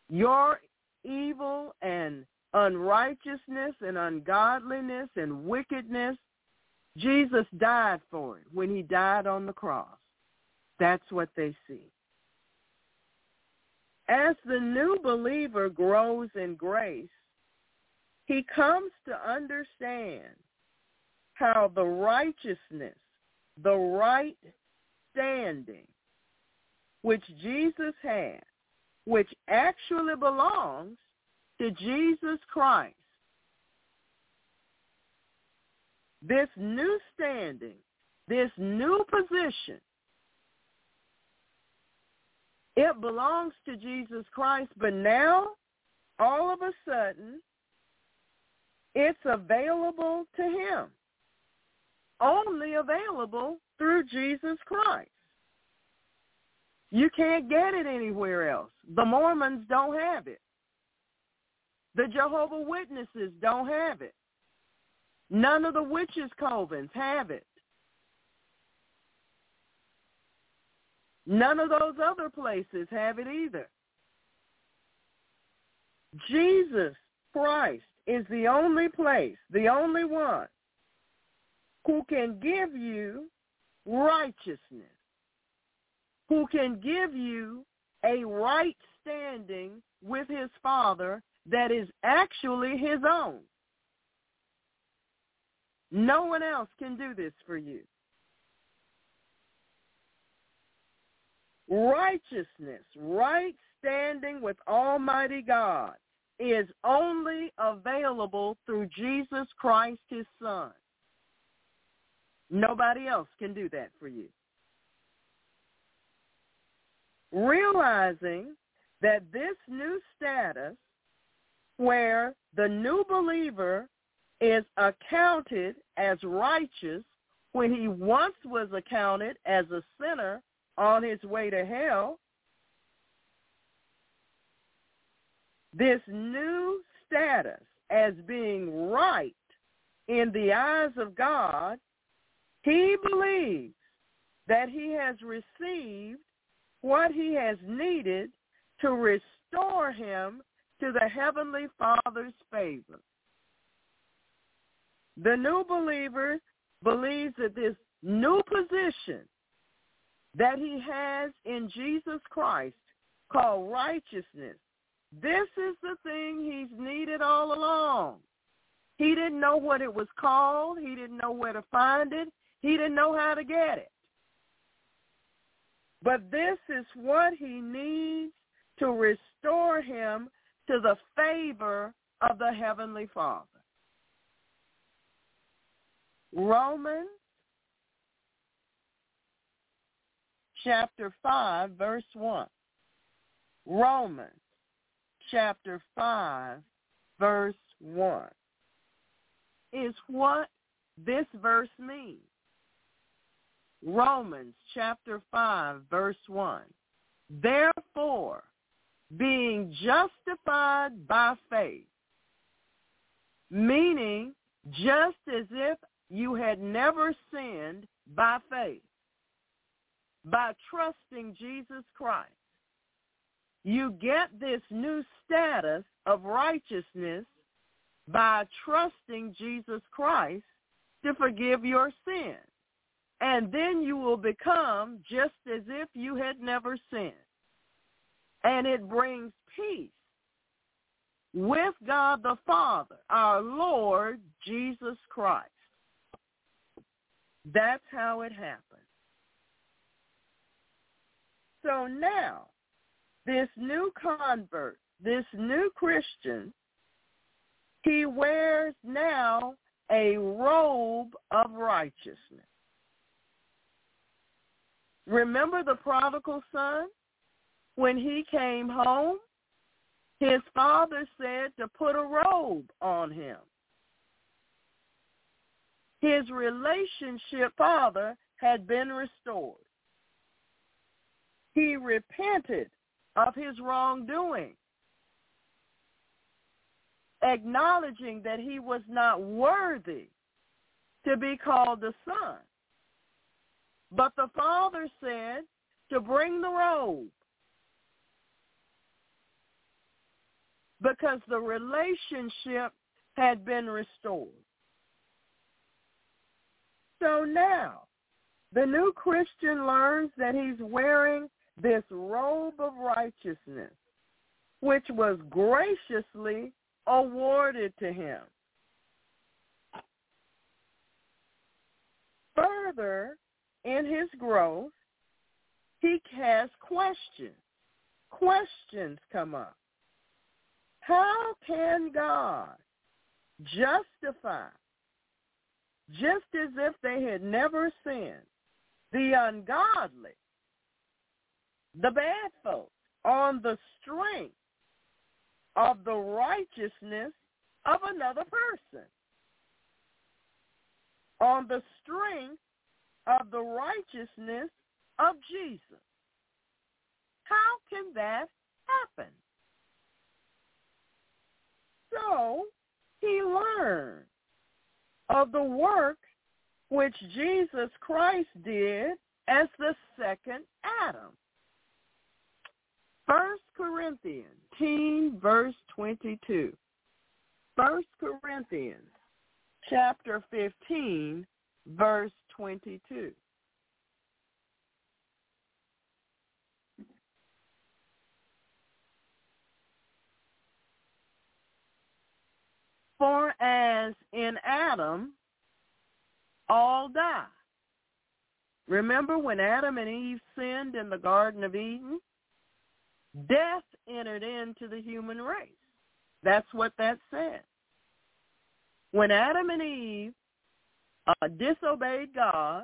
Your evil and unrighteousness and ungodliness and wickedness, Jesus died for it when he died on the cross. That's what they see. As the new believer grows in grace, he comes to understand how the righteousness, the right standing, which Jesus had, which actually belongs to Jesus Christ. This new standing, this new position, it belongs to Jesus Christ, but now, all of a sudden, it's available to him, only available through Jesus Christ. You can't get it anywhere else. The Mormons don't have it. The Jehovah's Witnesses don't have it. None of the witches' covens have it. None of those other places have it either. Jesus Christ is the only place, the only one, who can give you righteousness, who can give you a right standing with his Father that is actually his own. No one else can do this for you. Righteousness, right standing with Almighty God, is only available through Jesus Christ, his Son. Nobody else can do that for you. Realizing that this new status, where the new believer is accounted as righteous when he once was accounted as a sinner on his way to hell. This new status as being right in the eyes of God, he believes that he has received what he has needed to restore him to the Heavenly Father's favor. The new believer believes that this new position that he has in Jesus Christ called righteousness, this is the thing he's needed all along. He didn't know what it was called. He didn't know where to find it. He didn't know how to get it. But this is what he needs to restore him to the favor of the Heavenly Father. Romans chapter five, verse one. Romans chapter five, verse one is what this verse means. Romans chapter five, verse one. Therefore, being justified by faith, meaning just as if you had never sinned by faith, by trusting Jesus Christ, you get this new status of righteousness by trusting Jesus Christ to forgive your sins. And then you will become just as if you had never sinned. And it brings peace with God the Father, our Lord Jesus Christ. That's how it happens. So now, this new convert, this new Christian, he wears now a robe of righteousness. Remember the prodigal son? When he came home, his father said to put a robe on him. His relationship father had been restored. He repented of his wrongdoing, acknowledging that he was not worthy to be called the son. But the father said to bring the robe, because the relationship had been restored. So now, the new Christian learns that he's wearing this robe of righteousness, which was graciously awarded to him. Further, in his growth, he has questions. Questions come up. How can God justify, just as if they had never sinned, the ungodly, the bad folks, on the strength of the righteousness of another person, on the strength of the righteousness of Jesus? How can that happen? So he learned of the work which Jesus Christ did as the second Adam. First Corinthians ten, verse twenty-two. First Corinthians chapter fifteen, verse twenty-two. For as in Adam, all die. Remember when Adam and Eve sinned in the Garden of Eden? Death entered into the human race. That's what that said. When Adam and Eve uh, disobeyed God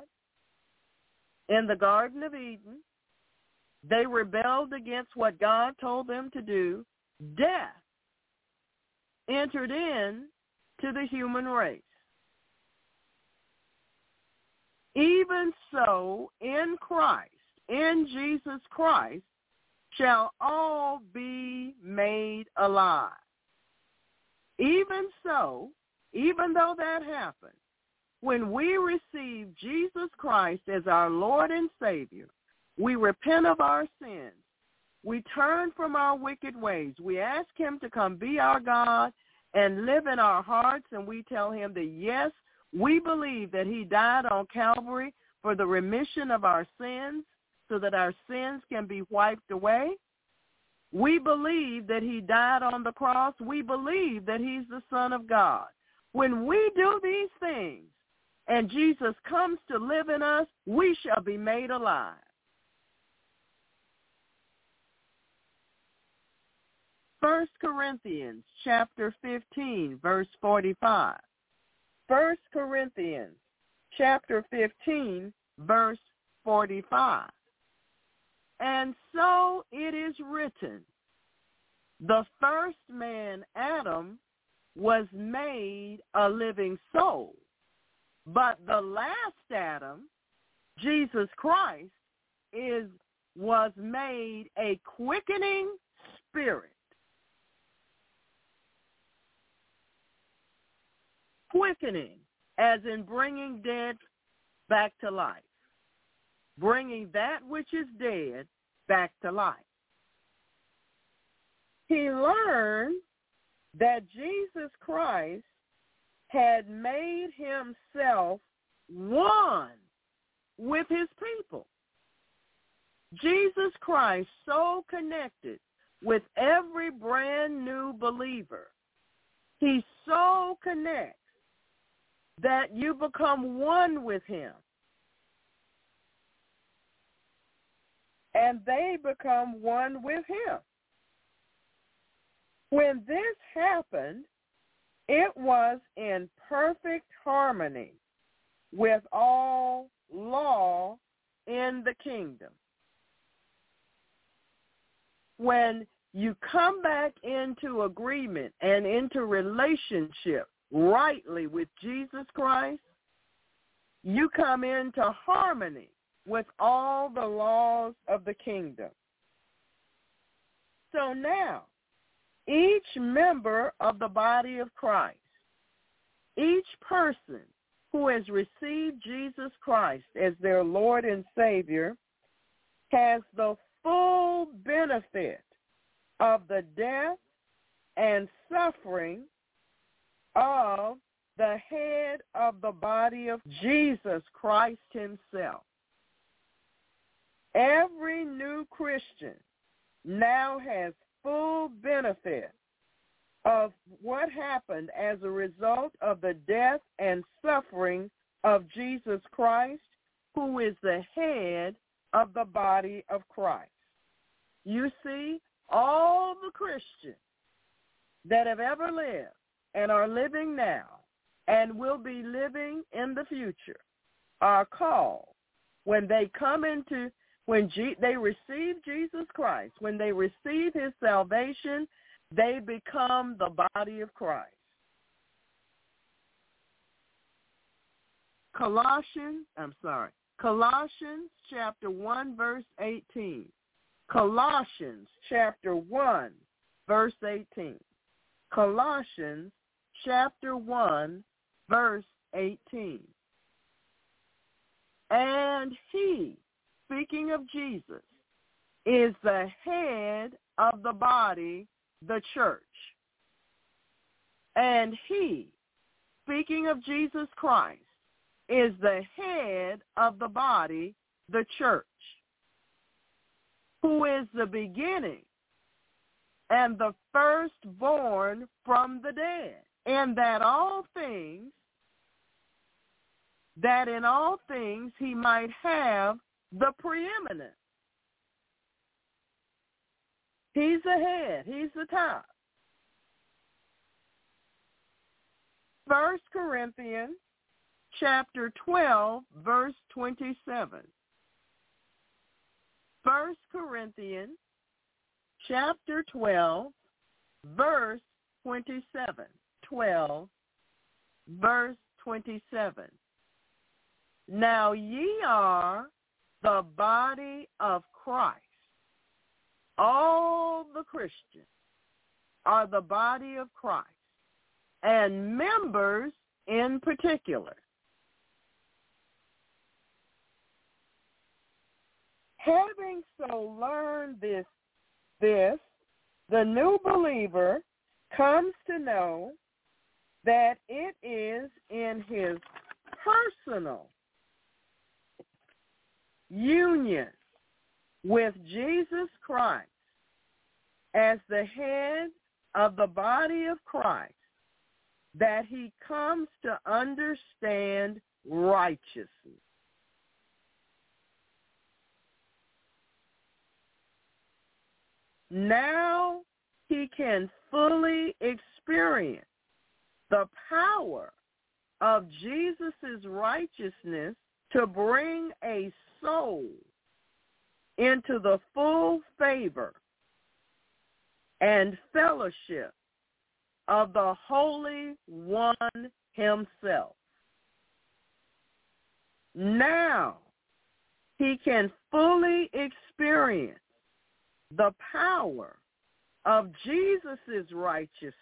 in the Garden of Eden, they rebelled against what God told them to do. Death entered in to the human race. Even so, in Christ, in Jesus Christ, shall all be made alive. Even so, even though that happens, when we receive Jesus Christ as our Lord and Savior, we repent of our sins. We turn from our wicked ways. We ask him to come be our God and live in our hearts, and we tell him that, yes, we believe that he died on Calvary for the remission of our sins so that our sins can be wiped away. We believe that he died on the cross. We believe that he's the Son of God. When we do these things and Jesus comes to live in us, we shall be made alive. First Corinthians chapter fifteen, verse forty-five. First Corinthians chapter fifteen, verse forty-five. And so it is written, the first man, Adam, was made a living soul, but the last Adam, Jesus Christ, is was made a quickening spirit. Quickening, as in bringing dead back to life, bringing that which is dead back to life. He learned that Jesus Christ had made himself one with his people. Jesus Christ so connected with every brand new believer. He so connects that you become one with him, and they become one with him. When this happened, it was in perfect harmony with all law in the kingdom. When you come back into agreement and into relationship rightly with Jesus Christ, you come into harmony with all the laws of the kingdom. So now, each member of the body of Christ, each person who has received Jesus Christ as their Lord and Savior, has the full benefit of the death and suffering of the head of the body of Jesus Christ himself. Every new Christian now has full benefit of what happened as a result of the death and suffering of Jesus Christ, who is the head of the body of Christ. You see, all the Christians that have ever lived and are living now and will be living in the future are called when they come into When G- they receive Jesus Christ, when they receive his salvation, they become the body of Christ. Colossians, I'm sorry, Colossians chapter one, verse eighteen. Colossians chapter one, verse eighteen. Colossians chapter one, verse eighteen. And he, speaking of Jesus, is the head of the body, the church. And he, speaking of Jesus Christ, is the head of the body, the church, who is the beginning and the firstborn from the dead, and that all things, that in all things he might have the preeminent. He's the head. He's the top. First Corinthians chapter twelve, verse twenty-seven. First Corinthians chapter twelve, verse twenty-seven. twelve, verse twenty-seven. Now ye are the body of Christ. All the Christians are the body of Christ, and members in particular. Having so learned this, this, the new believer comes to know that it is in his personal union with Jesus Christ as the head of the body of Christ that he comes to understand righteousness. Now he can fully experience the power of Jesus' righteousness to bring a soul into the full favor and fellowship of the Holy One himself. Now he can fully experience the power of Jesus' righteousness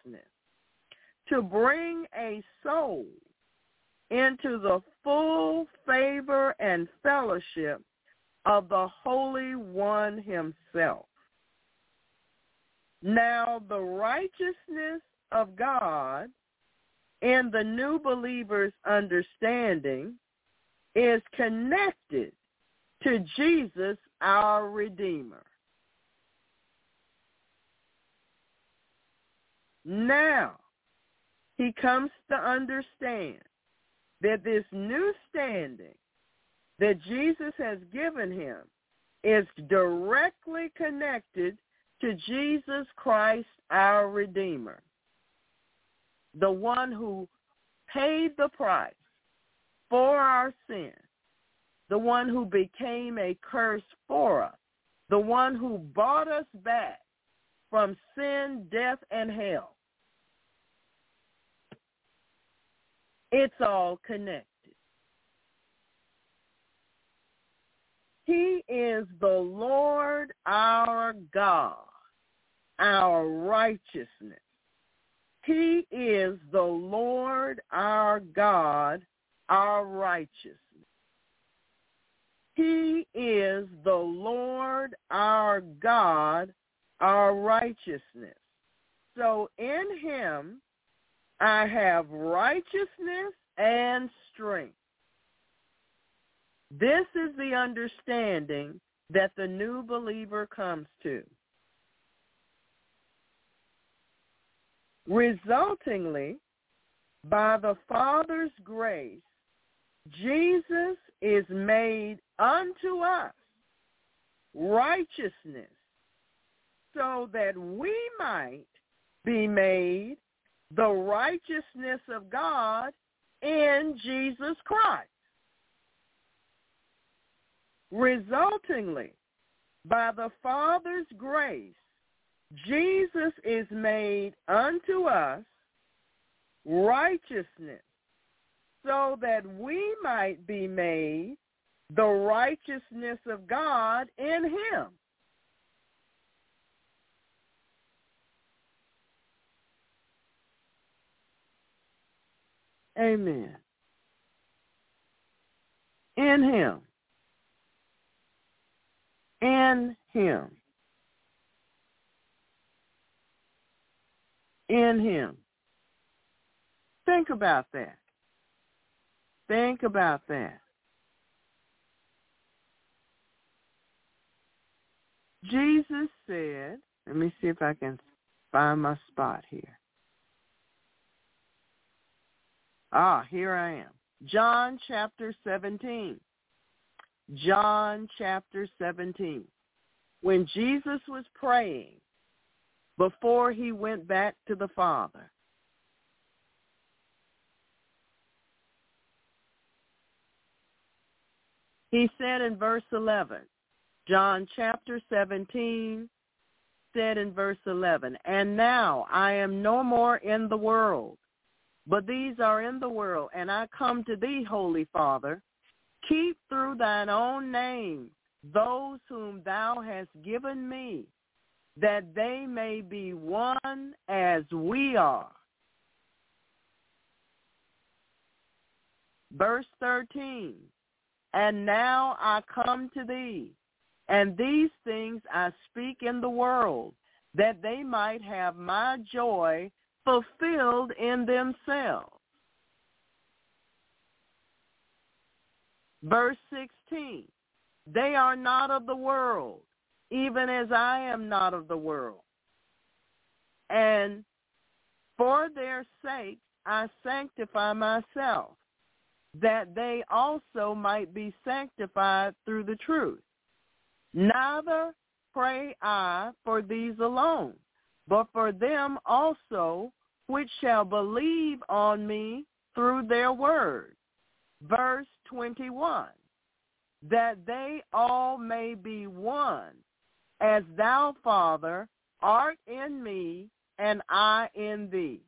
to bring a soul into the full favor and fellowship of the Holy One himself. Now the righteousness of God in the new believer's understanding is connected to Jesus, our Redeemer. Now he comes to understand that this new standing that Jesus has given him is directly connected to Jesus Christ, our Redeemer, the one who paid the price for our sin, the one who became a curse for us, the one who bought us back from sin, death, and hell. It's all connected. He is the Lord our God, our righteousness. He is the Lord our God, our righteousness. He is the Lord our God, our righteousness. So in him I have righteousness and strength. This is the understanding that the new believer comes to. Resultingly, by the Father's grace, Jesus is made unto us righteousness, so that we might be made the righteousness of God in Jesus Christ. Resultingly, by the Father's grace, Jesus is made unto us righteousness, so that we might be made the righteousness of God in him. Amen. In him. In him. In him. Think about that. Think about that. Jesus said, let me see if I can find my spot here. Ah, here I am. John chapter seventeen. John chapter seventeen. When Jesus was praying before he went back to the Father, he said in verse eleven, John chapter seventeen said in verse eleven, and now I am no more in the world, but these are in the world, and I come to thee, Holy Father. Keep through thine own name those whom thou hast given me, that they may be one as we are. Verse thirteen, and now I come to thee, and these things I speak in the world, that they might have my joy fulfilled in themselves. Verse sixteen, they are not of the world, even as I am not of the world. And for their sake I sanctify myself, that they also might be sanctified through the truth. Neither pray I for these alone, but for them also which shall believe on me through their word. Verse twenty-one, that they all may be one, as thou, Father, art in me, and I in thee.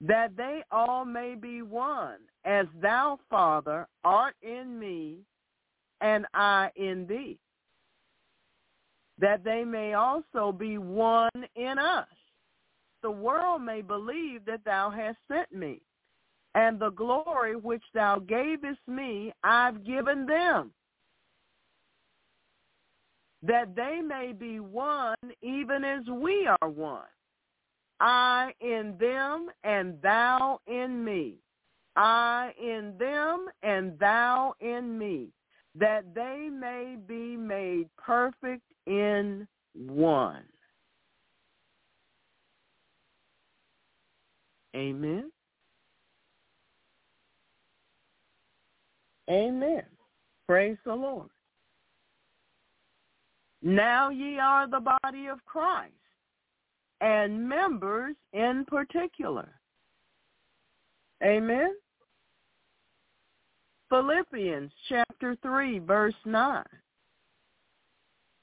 That they all may be one, as thou, Father, art in me, and I in thee. That they may also be one in us. The world may believe that thou hast sent me, and the glory which thou gavest me I've given them, that they may be one even as we are one. I in them and thou in me. I in them and thou in me, that they may be made perfect in one. Amen. Amen. Praise the Lord. Now ye are the body of Christ, and members in particular. Amen. Philippians chapter three, verse nine.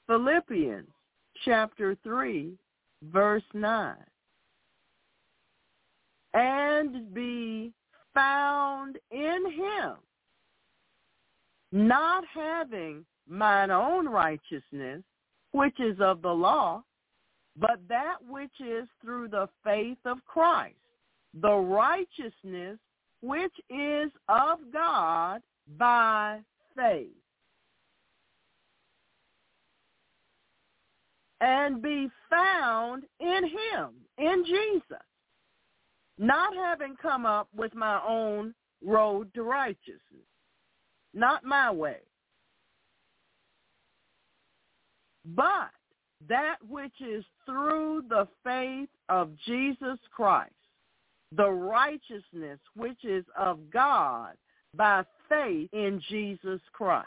Philippians chapter three, verse nine. And be found in him, not having mine own righteousness, which is of the law, but that which is through the faith of Christ, the righteousness which is of God by faith. And be found in him, in Jesus, not having come up with my own road to righteousness, not my way, but that which is through the faith of Jesus Christ, the righteousness which is of God by faith in Jesus Christ.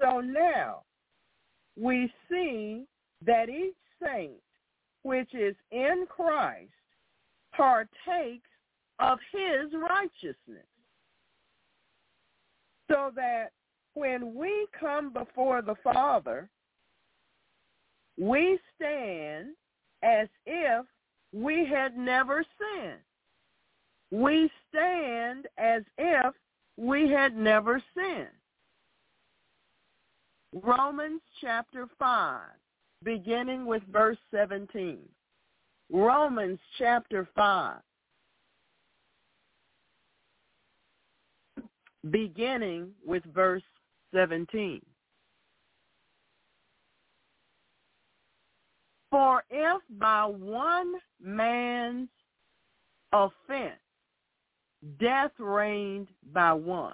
So now we see that each saint which is in Christ partakes of his righteousness, so that when we come before the Father, we stand as if we had never sinned. We stand as if we had never sinned. Romans chapter five, beginning with verse seventeen. Romans chapter five, beginning with verse seventeen. For if by one man's offense death reigned by one,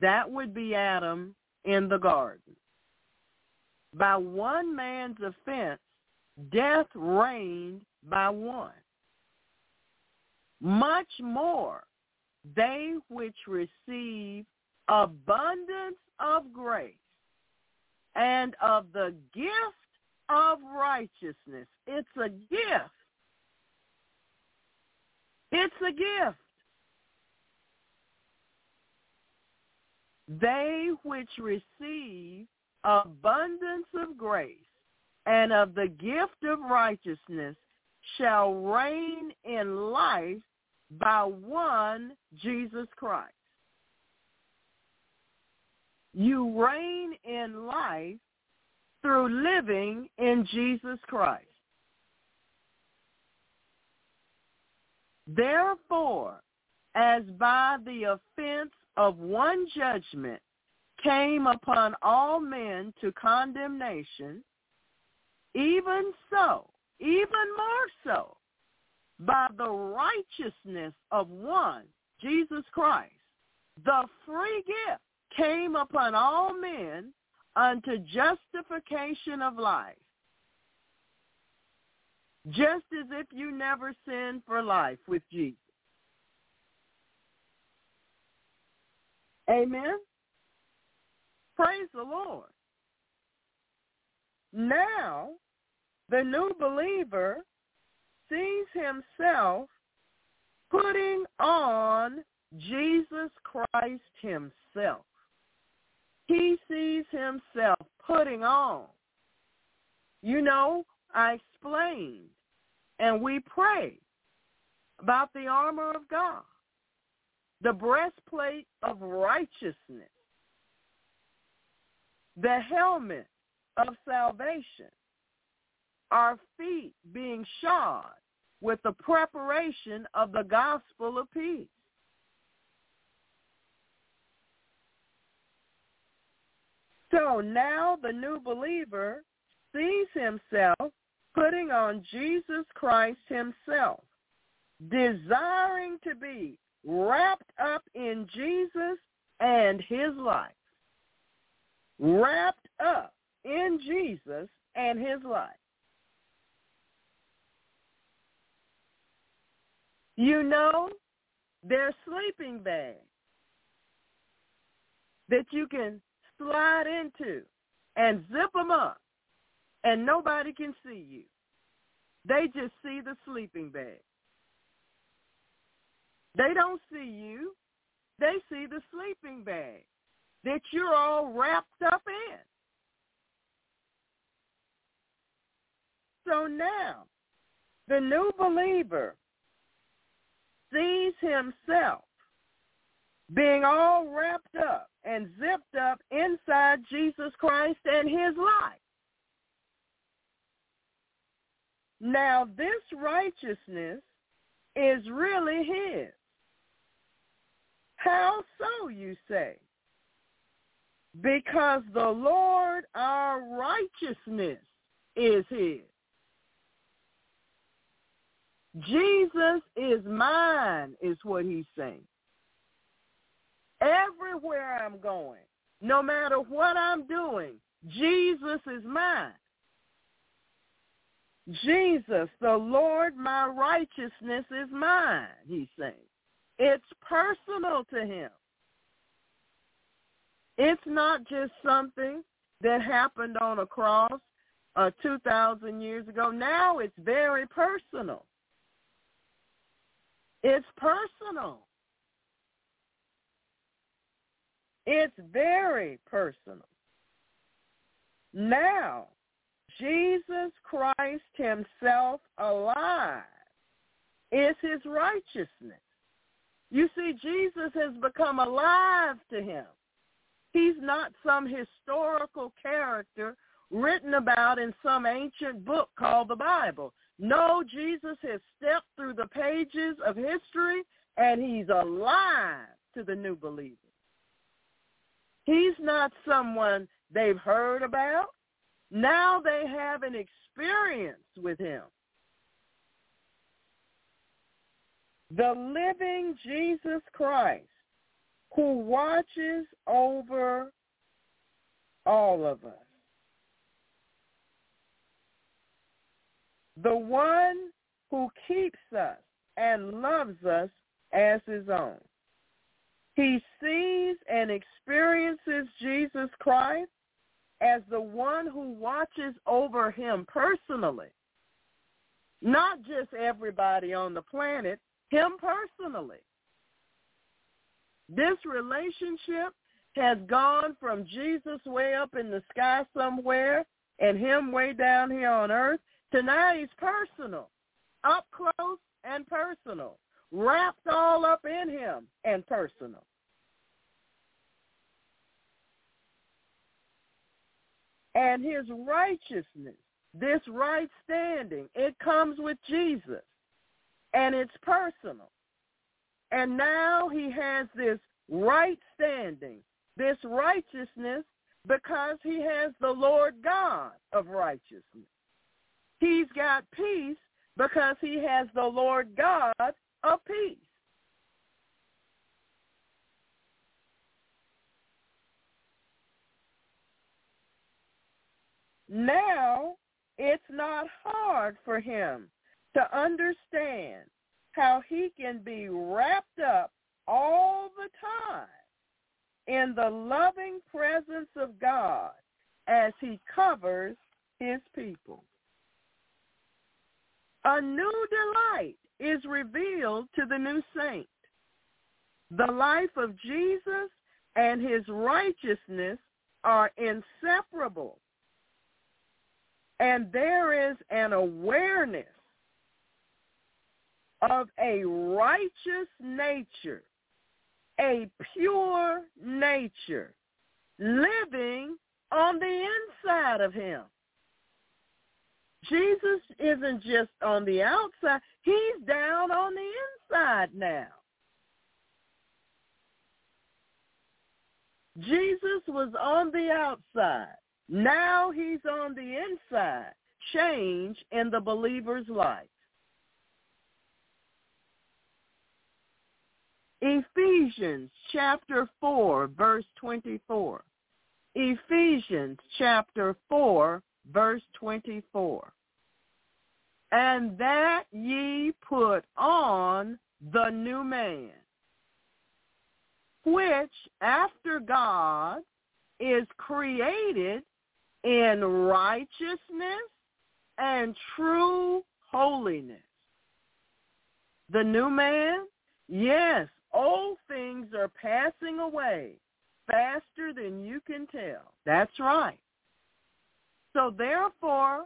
that would be Adam in the garden. By one man's offense, death reigned by one. Much more, they which receive abundance of grace and of the gift of righteousness. It's a gift. It's a gift. They which receive abundance of grace and of the gift of righteousness shall reign in life by one Jesus Christ. You reign in life through living in Jesus Christ. Therefore, as by the offense of one judgment came upon all men to condemnation, even so, even more so, by the righteousness of one, Jesus Christ, the free gift came upon all men unto justification of life. Just as if you never sinned for life with Jesus. Amen? Praise the Lord. Now, the new believer sees himself putting on Jesus Christ himself. He sees himself putting on. You know, I explained and we prayed about the armor of God, the breastplate of righteousness, the helmet of salvation, our feet being shod with the preparation of the gospel of peace. So now the new believer sees himself putting on Jesus Christ himself, desiring to be wrapped up in Jesus and his life. Wrapped up in Jesus and his life. You know, there's sleeping bags that you can slide into and zip them up, and nobody can see you. They just see the sleeping bag. They don't see you. They see the sleeping bag that you're all wrapped up in. So now, the new believer sees himself being all wrapped up and zipped up inside Jesus Christ and his life. Now, this righteousness is really his. How so, you say? Because the Lord our righteousness is his. Jesus is mine, is what he's saying. Everywhere I'm going, no matter what I'm doing, Jesus is mine. Jesus, the Lord, my righteousness is mine, he's saying. It's personal to him. It's not just something that happened on a cross uh, two thousand years ago. Now it's very personal. It's personal. It's very personal. Now, Jesus Christ himself alive is his righteousness. You see, Jesus has become alive to him. He's not some historical character written about in some ancient book called the Bible. No, Jesus has stepped through the pages of history, and he's alive to the new believer. He's not someone they've heard about. Now they have an experience with him. The living Jesus Christ, who watches over all of us. The one who keeps us and loves us as his own. He sees and experiences Jesus Christ as the one who watches over him personally. Not just everybody on the planet, him personally. This relationship has gone from Jesus way up in the sky somewhere and him way down here on earth. Tonight is personal, up close and personal, wrapped all up in him and personal. And his righteousness, this right standing, it comes with Jesus, and it's personal. And now he has this right standing, this righteousness, because he has the Lord God of righteousness. He's got peace because he has the Lord God of peace. Now, it's not hard for him to understand how he can be wrapped up all the time in the loving presence of God as he covers his people. A new delight is revealed to the new saint. The life of Jesus and his righteousness are inseparable. And there is an awareness of a righteous nature, a pure nature, living on the inside of him. Jesus isn't just on the outside. He's down on the inside now. Jesus was on the outside. Now he's on the inside. Change in the believer's life. Ephesians chapter four, verse twenty-four. Ephesians chapter four, verse twenty-four. And that ye put on the new man, which after God is created in righteousness and true holiness. The new man? Yes, old things are passing away faster than you can tell. That's right. So therefore,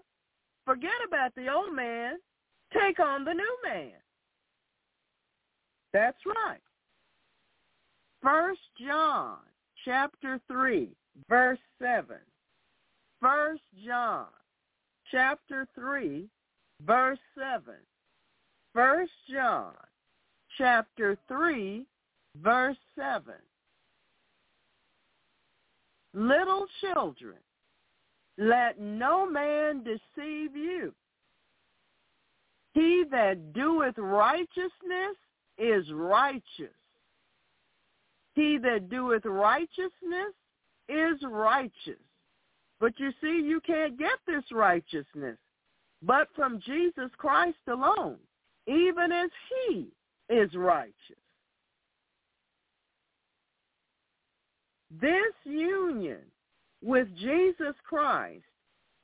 forget about the old man. Take on the new man. That's right. First John chapter three, verse seven. First John chapter three, verse seven. First John chapter three, verse seven. Little children, let no man deceive you. He that doeth righteousness is righteous. He that doeth righteousness is righteous. But you see, you can't get this righteousness but from Jesus Christ alone, even as he is righteous. This union with Jesus Christ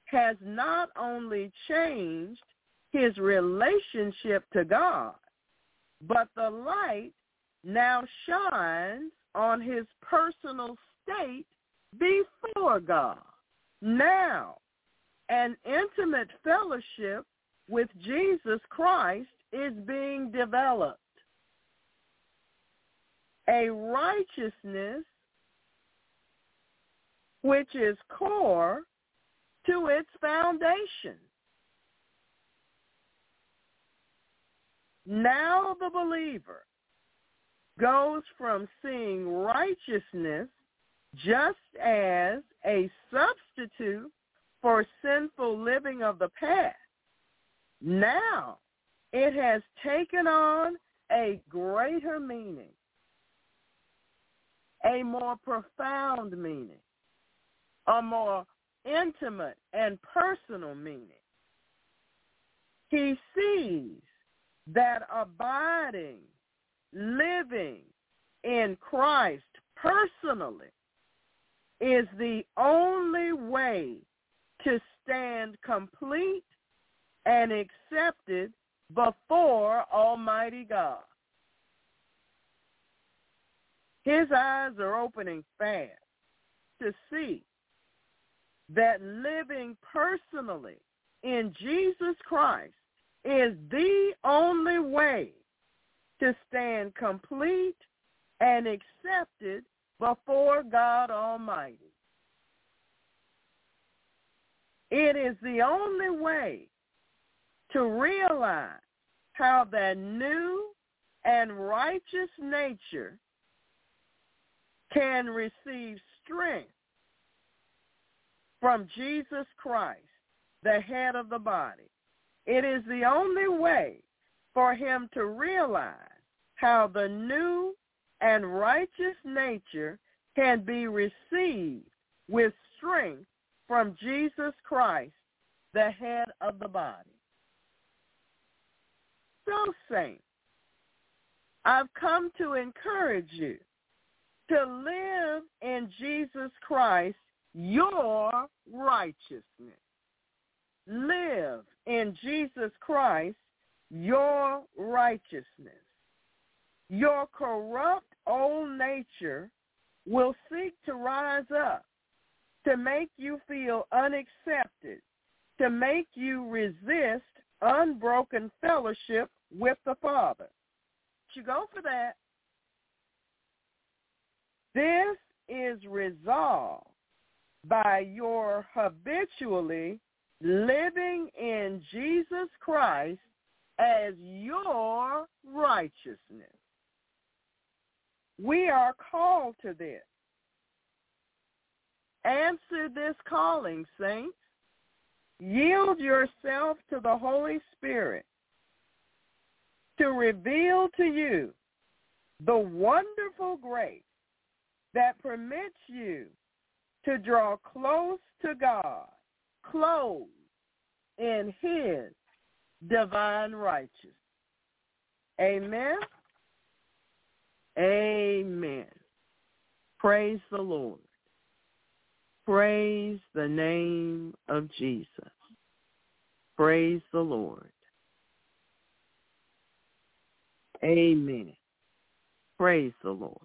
has not only changed his relationship to God, but the light now shines on his personal state before God. Now, an intimate fellowship with Jesus Christ is being developed. A righteousness which is core to its foundation. Now the believer goes from seeing righteousness just as a substitute for sinful living of the past. Now it has taken on a greater meaning, a more profound meaning, a more intimate and personal meaning. He sees that abiding, living in Christ personally is the only way to stand complete and accepted before Almighty God. His eyes are opening fast to see that living personally in Jesus Christ is the only way to stand complete and accepted before God Almighty. It is the only way to realize how that new and righteous nature can receive strength from Jesus Christ, the head of the body. It is the only way for him to realize how the new and righteous nature can be received with strength from Jesus Christ, the head of the body. So, saints, I've come to encourage you to live in Jesus Christ, your righteousness. Live in Jesus Christ, your righteousness. Your corrupt old nature will seek to rise up, to make you feel unaccepted, to make you resist unbroken fellowship with the Father. You go for that. This is resolved by your habitually living in Jesus Christ as your righteousness. We are called to this. Answer this calling, saints. Yield yourself to the Holy Spirit to reveal to you the wonderful grace that permits you to draw close to God, clothed in his divine righteousness. Amen? Amen. Praise the Lord. Praise the name of Jesus. Praise the Lord. Amen. Praise the Lord.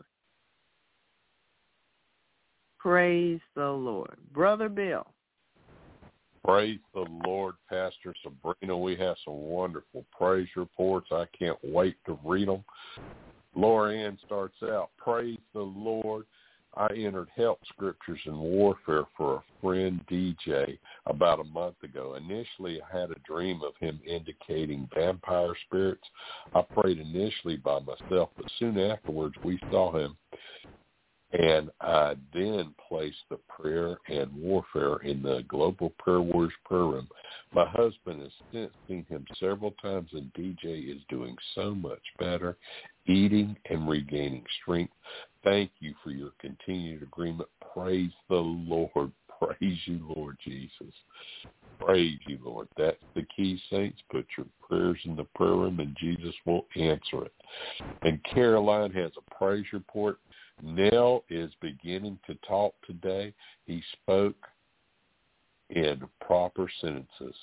Praise the Lord. Brother Bill. Praise the Lord, Pastor Sabrina. We have some wonderful praise reports. I can't wait to read them. Laura Ann starts out, praise the Lord. I entered Help Scriptures in Warfare for a friend, D J, about a month ago. Initially, I had a dream of him indicating vampire spirits. I prayed initially by myself, but soon afterwards we saw him, and I then placed the prayer and warfare in the Global Prayer Wars prayer room. My husband has since seen him several times, and D J is doing so much better, eating and regaining strength. Thank you for your continued agreement. Praise the Lord. Praise you, Lord Jesus. Praise you, Lord. That's the key, saints. Put your prayers in the prayer room, and Jesus will answer it. And Caroline has a praise report. Nell is beginning to talk today. He spoke in proper sentences.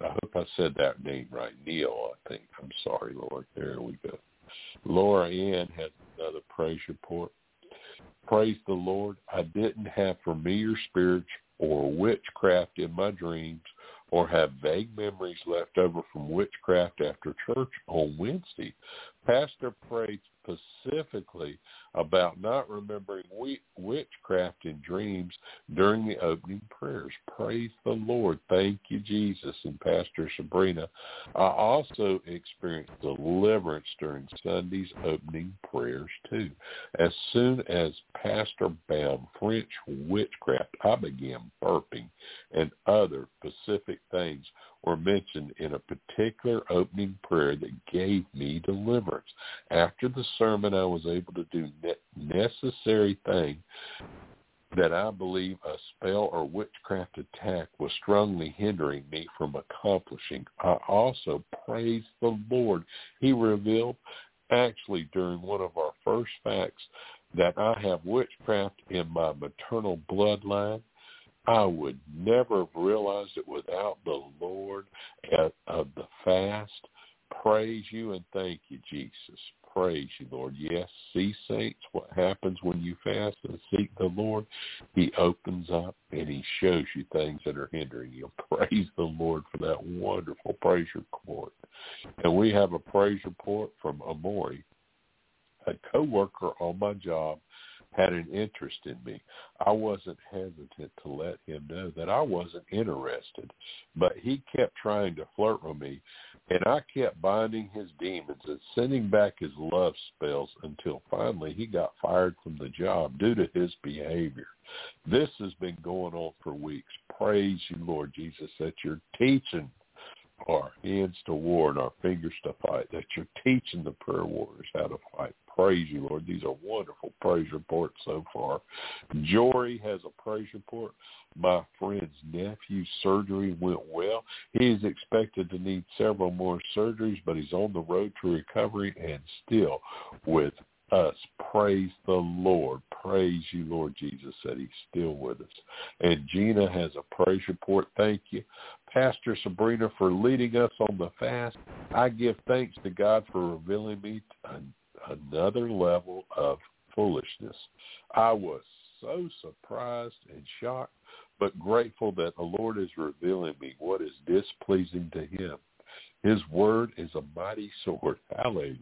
I hope I said that name right. Neil, I think. I'm sorry, Lord. There we go. Laura Ann has another praise report. Praise the Lord. I didn't have familiar spirits or witchcraft in my dreams or have vague memories left over from witchcraft after church on Wednesday. Pastor prayed specifically about not remembering witchcraft in dreams during the opening prayers. Praise the Lord. Thank you, Jesus, and Pastor Sabrina. I also experienced deliverance during Sunday's opening prayers, too. As soon as Pastor bound French witchcraft, I began burping, and other specific things were mentioned in a particular opening prayer that gave me deliverance. After the sermon, I was able to do the necessary thing that I believe a spell or witchcraft attack was strongly hindering me from accomplishing. I also praise the Lord. He revealed, actually, during one of our first facts, that I have witchcraft in my maternal bloodline. I would never have realized it without the Lord of the fast. praise you and thank you, Jesus. Praise you, Lord. Yes, see, saints, what happens when you fast and seek the Lord? He opens up and he shows you things that are hindering you. Praise the Lord for that wonderful praise report. And we have a praise report from Amori. A coworker on my job had an interest in me. I wasn't hesitant to let him know that I wasn't interested, but he kept trying to flirt with me, and I kept binding his demons and sending back his love spells until finally he got fired from the job due to his behavior. This has been going on for weeks. Praise you, Lord Jesus, that you're teaching our hands to war and our fingers to fight, that you're teaching the prayer warriors how to fight. Praise you, Lord. These are wonderful praise reports so far. Jory has a praise report. My friend's nephew's surgery went well. He's expected to need several more surgeries, but he's on the road to recovery and still with us. Praise the Lord. Praise you, Lord Jesus, that he's still with us. And Gina has a praise report. Thank you, Pastor Sabrina, for leading us on the fast. I give thanks to God for revealing me another level of foolishness. I was so surprised and shocked, but grateful that the Lord is revealing me what is displeasing to him. His word is a mighty sword. Hallelujah.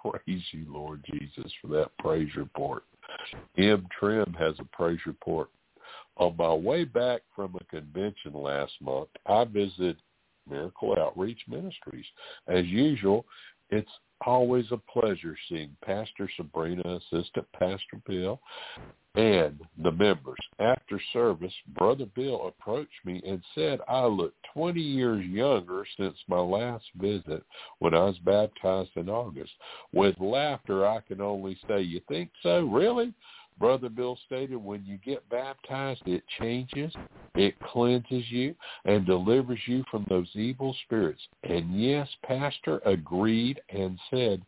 Praise you, Lord Jesus, for that praise report. M. Trim has a praise report. On my way back from a convention last month, I visited Miracle Outreach Ministries. As usual, it's always a pleasure seeing Pastor Sabrina, Assistant Pastor Bill, and the members. After service, Brother Bill approached me and said I look twenty years younger since my last visit when I was baptized in August. With laughter, I can only say, "You think so? Really?" Brother Bill stated, when you get baptized, it changes, it cleanses you, and delivers you from those evil spirits. And yes, Pastor agreed and said,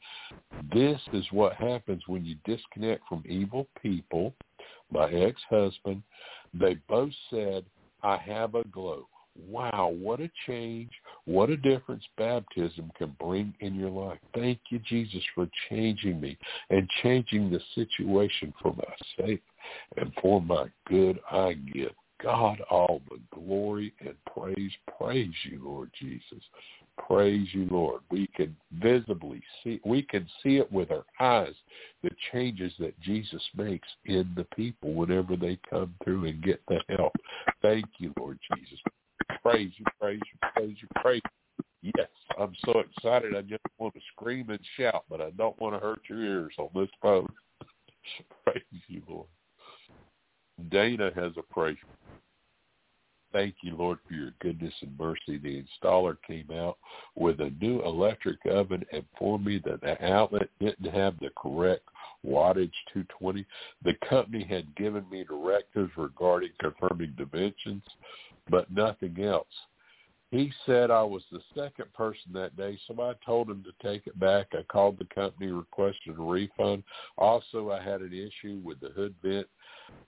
this is what happens when you disconnect from evil people. My ex-husband, they both said, I have a glow. Wow, what a change, what a difference baptism can bring in your life. Thank you, Jesus, for changing me and changing the situation for my sake and for my good. I give God all the glory and praise. Praise you, Lord Jesus. Praise you, Lord. We can visibly see, we can see it with our eyes, the changes that Jesus makes in the people whenever they come through and get the help. Thank you, Lord Jesus. Praise you, praise you, praise you, praise you. Yes, I'm so excited. I just want to scream and shout, but I don't want to hurt your ears on this phone. Praise you, Lord. Dana has a praise. Thank you, Lord, for your goodness and mercy. The installer came out with a new electric oven and informed me that the outlet didn't have the correct wattage, two twenty. The company had given me directives regarding confirming dimensions, but nothing else. He said I was the second person that day, so I told him to take it back. I called the company, requested a refund. Also, I had an issue with the hood vent.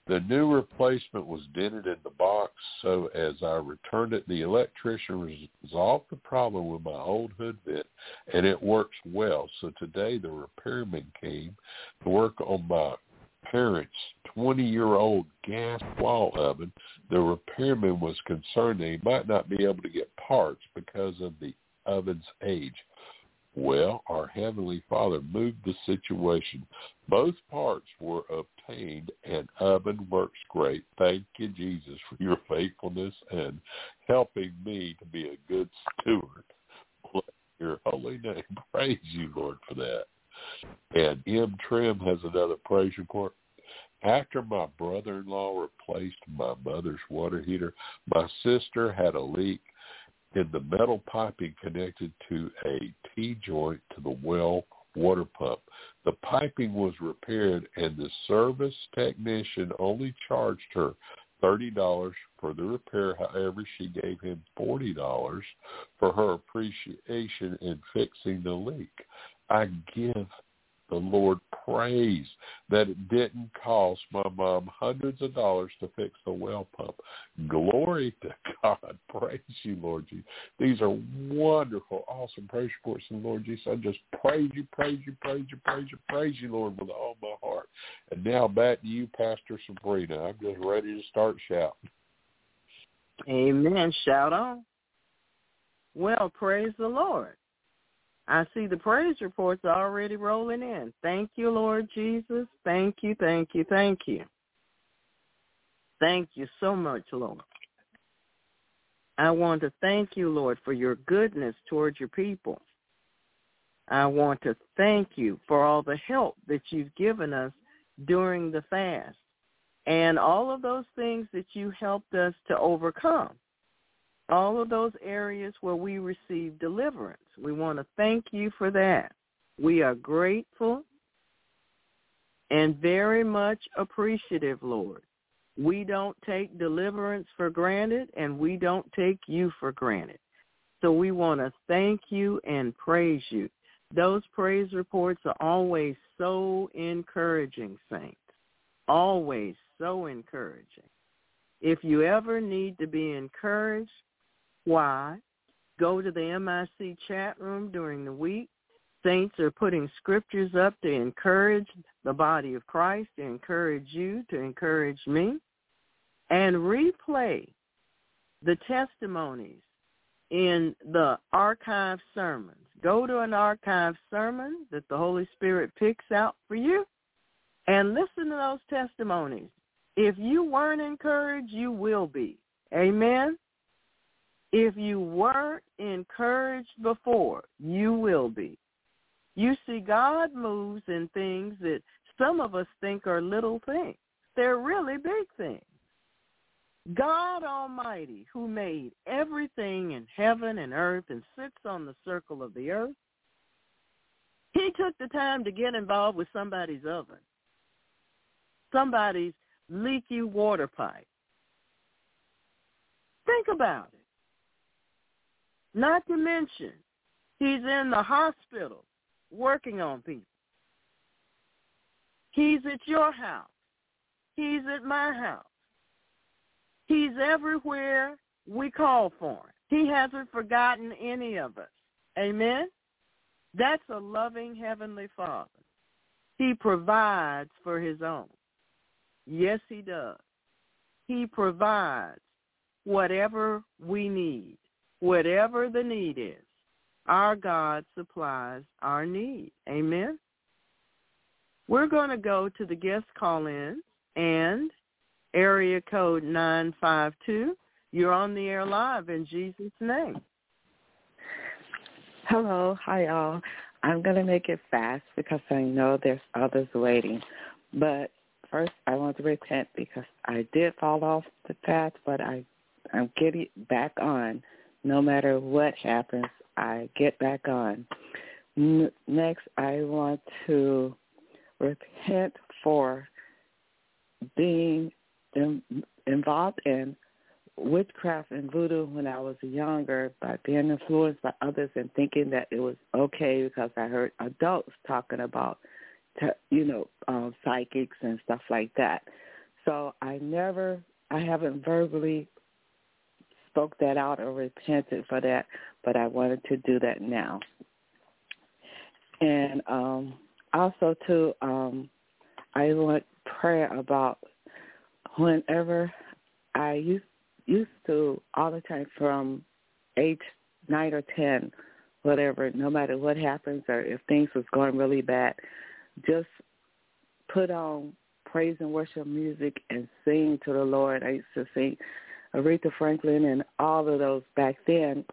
The new replacement was dented in the box, so as I returned it, the electrician resolved the problem with my old hood vent, and it works well. So today the repairman came to work on my parents' twenty-year-old gas wall oven. The repairman was concerned that he might not be able to get parts because of the oven's age. Well, our Heavenly Father moved the situation. Both parts were obtained, and oven works great. Thank you, Jesus, for your faithfulness and helping me to be a good steward. Bless your holy name. Praise you, Lord, for that. And M. Trim has another praise report. After my brother-in-law replaced my mother's water heater, my sister had a leak in the metal piping connected to a T-joint to the well water pump. The piping was repaired, and the service technician only charged her thirty dollars for the repair. However, she gave him forty dollars for her appreciation in fixing the leak. I give the Lord praise that it didn't cost my mom hundreds of dollars to fix the well pump. Glory to God. Praise you, Lord Jesus. These are wonderful, awesome praise reports in the Lord Jesus. I just praise you, praise you, praise you, praise you, praise you, Lord, with all my heart. And now back to you, Pastor Sabrina. I'm just ready to start shouting. Amen. Shout on. Well, praise the Lord. I see the praise reports already rolling in. Thank you, Lord Jesus. Thank you, thank you, thank you. Thank you so much, Lord. I want to thank you, Lord, for your goodness towards your people. I want to thank you for all the help that you've given us during the fast and all of those things that you helped us to overcome. All of those areas where we receive deliverance. We want to thank you for that. We are grateful and very much appreciative, Lord. We don't take deliverance for granted, and we don't take you for granted. So we want to thank you and praise you. Those praise reports are always so encouraging, saints. Always so encouraging. If you ever need to be encouraged, why? Go to the M I C chat room during the week. Saints are putting scriptures up to encourage the body of Christ, to encourage you, to encourage me, and replay the testimonies in the archive sermons. Go to an archive sermon that the Holy Spirit picks out for you and listen to those testimonies. If you weren't encouraged, you will be. Amen? If you weren't encouraged before, you will be. You see, God moves in things that some of us think are little things. They're really big things. God Almighty, who made everything in heaven and earth and sits on the circle of the earth, he took the time to get involved with somebody's oven, somebody's leaky water pipe. Think about it. Not to mention, he's in the hospital working on people. He's at your house. He's at my house. He's everywhere we call for him. He hasn't forgotten any of us. Amen? That's a loving Heavenly Father. He provides for his own. Yes, he does. He provides whatever we need. Whatever the need is, our God supplies our need. Amen? We're going to go to the guest call-ins and area code nine five two. You're on the air live in Jesus' name. Hello. Hi, y'all. I'm going to make it fast because I know there's others waiting. But first, I want to repent because I did fall off the path, but I, I'm getting back on. No matter what happens, I get back on. N- next, I want to repent for being in- involved in witchcraft and voodoo when I was younger by being influenced by others and thinking that it was okay because I heard adults talking about, t- you know, um, psychics and stuff like that. So I never, I haven't verbally spoke that out or repented for that, but I wanted to do that now. And um, also, too, um, I want prayer about whenever I used, used to, all the time from age nine or ten, whatever, no matter what happens or if things was going really bad, just put on praise and worship music and sing to the Lord. I used to sing Aretha Franklin and all of those back then.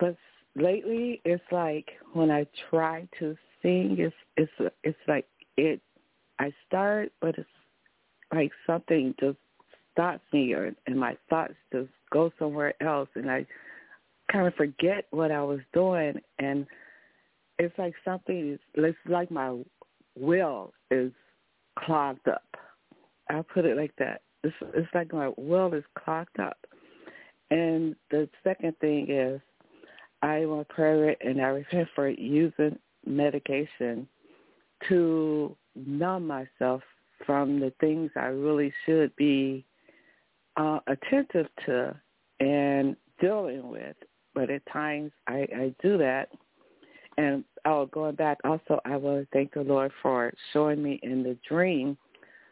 But lately, it's like when I try to sing, it's it's it's like it. I start, but it's like something just stops me, or and my thoughts just go somewhere else, and I kind of forget what I was doing, and it's like something. It's like my will is clogged up. I'll put it like that. It's, it's like my will is clogged up. And the second thing is I want prayer and I repent for using medication to numb myself from the things I really should be uh, attentive to and dealing with. But at times I, I do that. And oh, going back also, I want to thank the Lord for showing me in the dream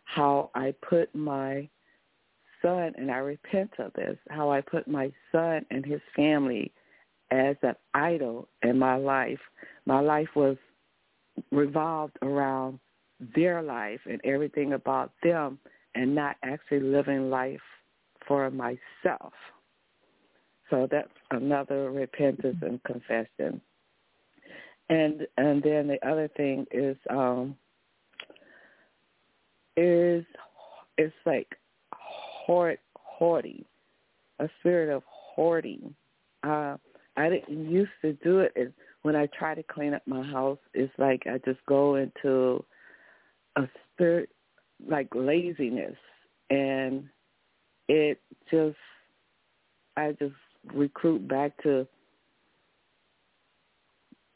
how I put my son, and I repent of this, how I put my son and his family as an idol in my life. My life was revolved around their life and everything about them, and not actually living life for myself. So that's another repentance and confession. And and then the other thing is um, is it's like hoard, hoarding, a spirit of hoarding. Uh, I didn't used to do it. It. When I try to clean up my house, it's like I just go into a spirit like laziness, and it just I just recruit back to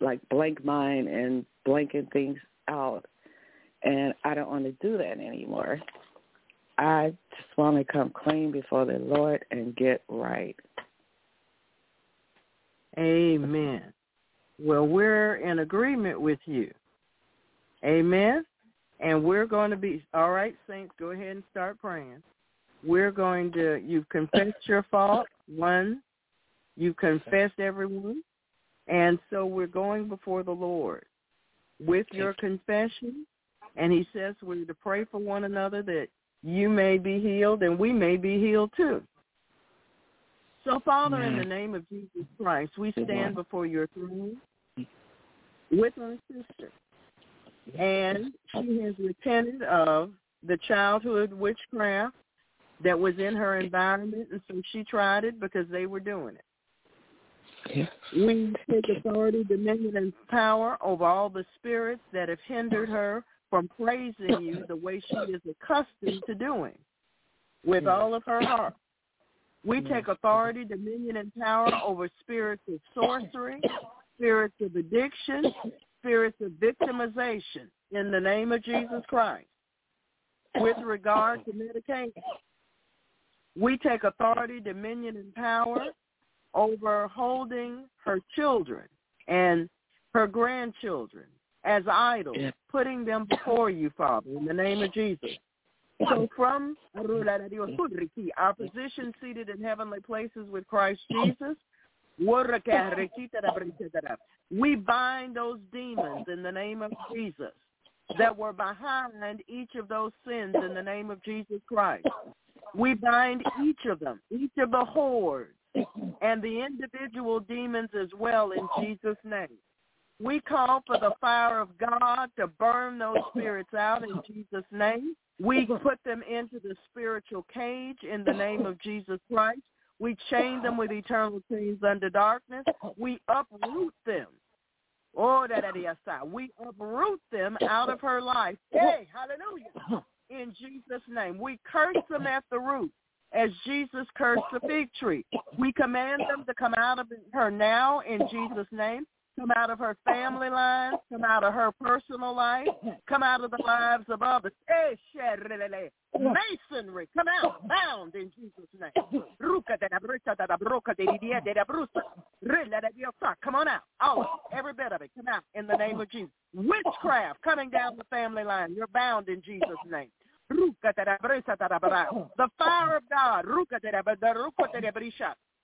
like blank mind and blanking things out, and I don't want to do that anymore. I just want to come clean before the Lord and get right. Amen. Well, we're in agreement with you. Amen. And we're going to be, all right, saints, go ahead and start praying. We're going to, you've confessed your fault, one, you've confessed everyone, and so we're going before the Lord with your confession, and he says we're to pray for one another that you may be healed and we may be healed too. So, Father, in the name of Jesus Christ, we stand before your throne with our sister. And she has repented of the childhood witchcraft that was in her environment, and so she tried it because they were doing it. Yes. We take authority, dominion, and power over all the spirits that have hindered her from praising you the way she is accustomed to doing with all of her heart. We take authority, dominion, and power over spirits of sorcery, spirits of addiction, spirits of victimization in the name of Jesus Christ. With regard to medication, we take authority, dominion, and power over holding her children and her grandchildren as idols, putting them before you, Father, in the name of Jesus. So from our position seated in heavenly places with Christ Jesus, we bind those demons in the name of Jesus that were behind each of those sins in the name of Jesus Christ. We bind each of them, each of the hordes, and the individual demons as well in Jesus' name. We call for the fire of God to burn those spirits out in Jesus' name. We put them into the spiritual cage in the name of Jesus Christ. We chain them with eternal chains under darkness. We uproot them. Oh, that we uproot them out of her life. Hey, hallelujah. In Jesus' name. We curse them at the root as Jesus cursed the fig tree. We command them to come out of her now in Jesus' name. Come out of her family line. Come out of her personal life. Come out of the lives of others. Hey, masonry, come out, bound in Jesus' name. Come on out, all, every bit of it, come out in the name of Jesus. Witchcraft coming down the family line, you're bound in Jesus' name. The fire of God,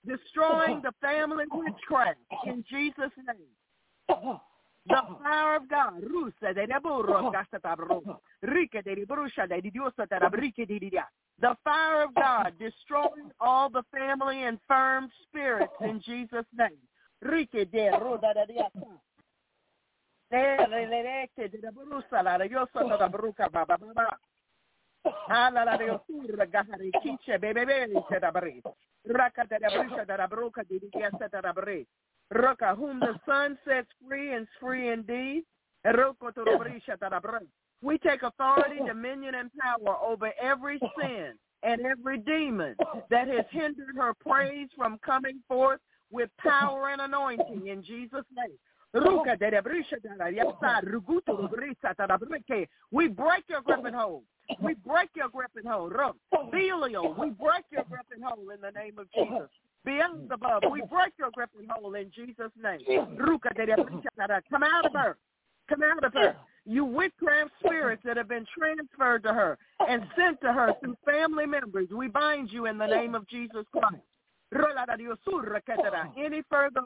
destroying the family witchcraft in Jesus' name. The fire of God, the fire of God destroying all the family infirm spirits in Jesus' name. Whom the Son sets free is free indeed. We take authority, dominion, and power over every sin and every demon that has hindered her praise from coming forth with power and anointing in Jesus' name. We break your grip and hold. We break your grip and hold. Belio, we break your grip and hold in the name of Jesus. Beelzebub, we break your grip and hold in Jesus' name. Come out of her. Come out of her. You witchcraft spirits that have been transferred to her and sent to her through family members, we bind you in the name of Jesus Christ. Any further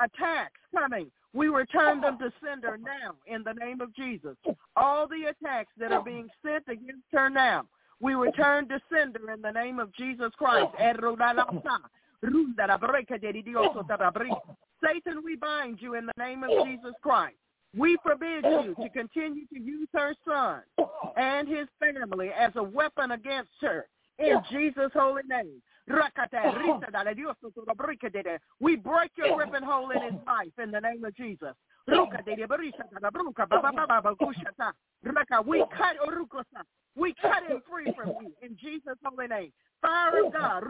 attacks coming, we return them to sender now in the name of Jesus. All the attacks that are being sent against her now, we return to sender in the name of Jesus Christ. Satan, we bind you in the name of Jesus Christ. We forbid you to continue to use her son and his family as a weapon against her. In Jesus' holy name, we break your grip and hold in his life in the name of Jesus. We cut we cut him free from you in Jesus' holy name. Fire of God,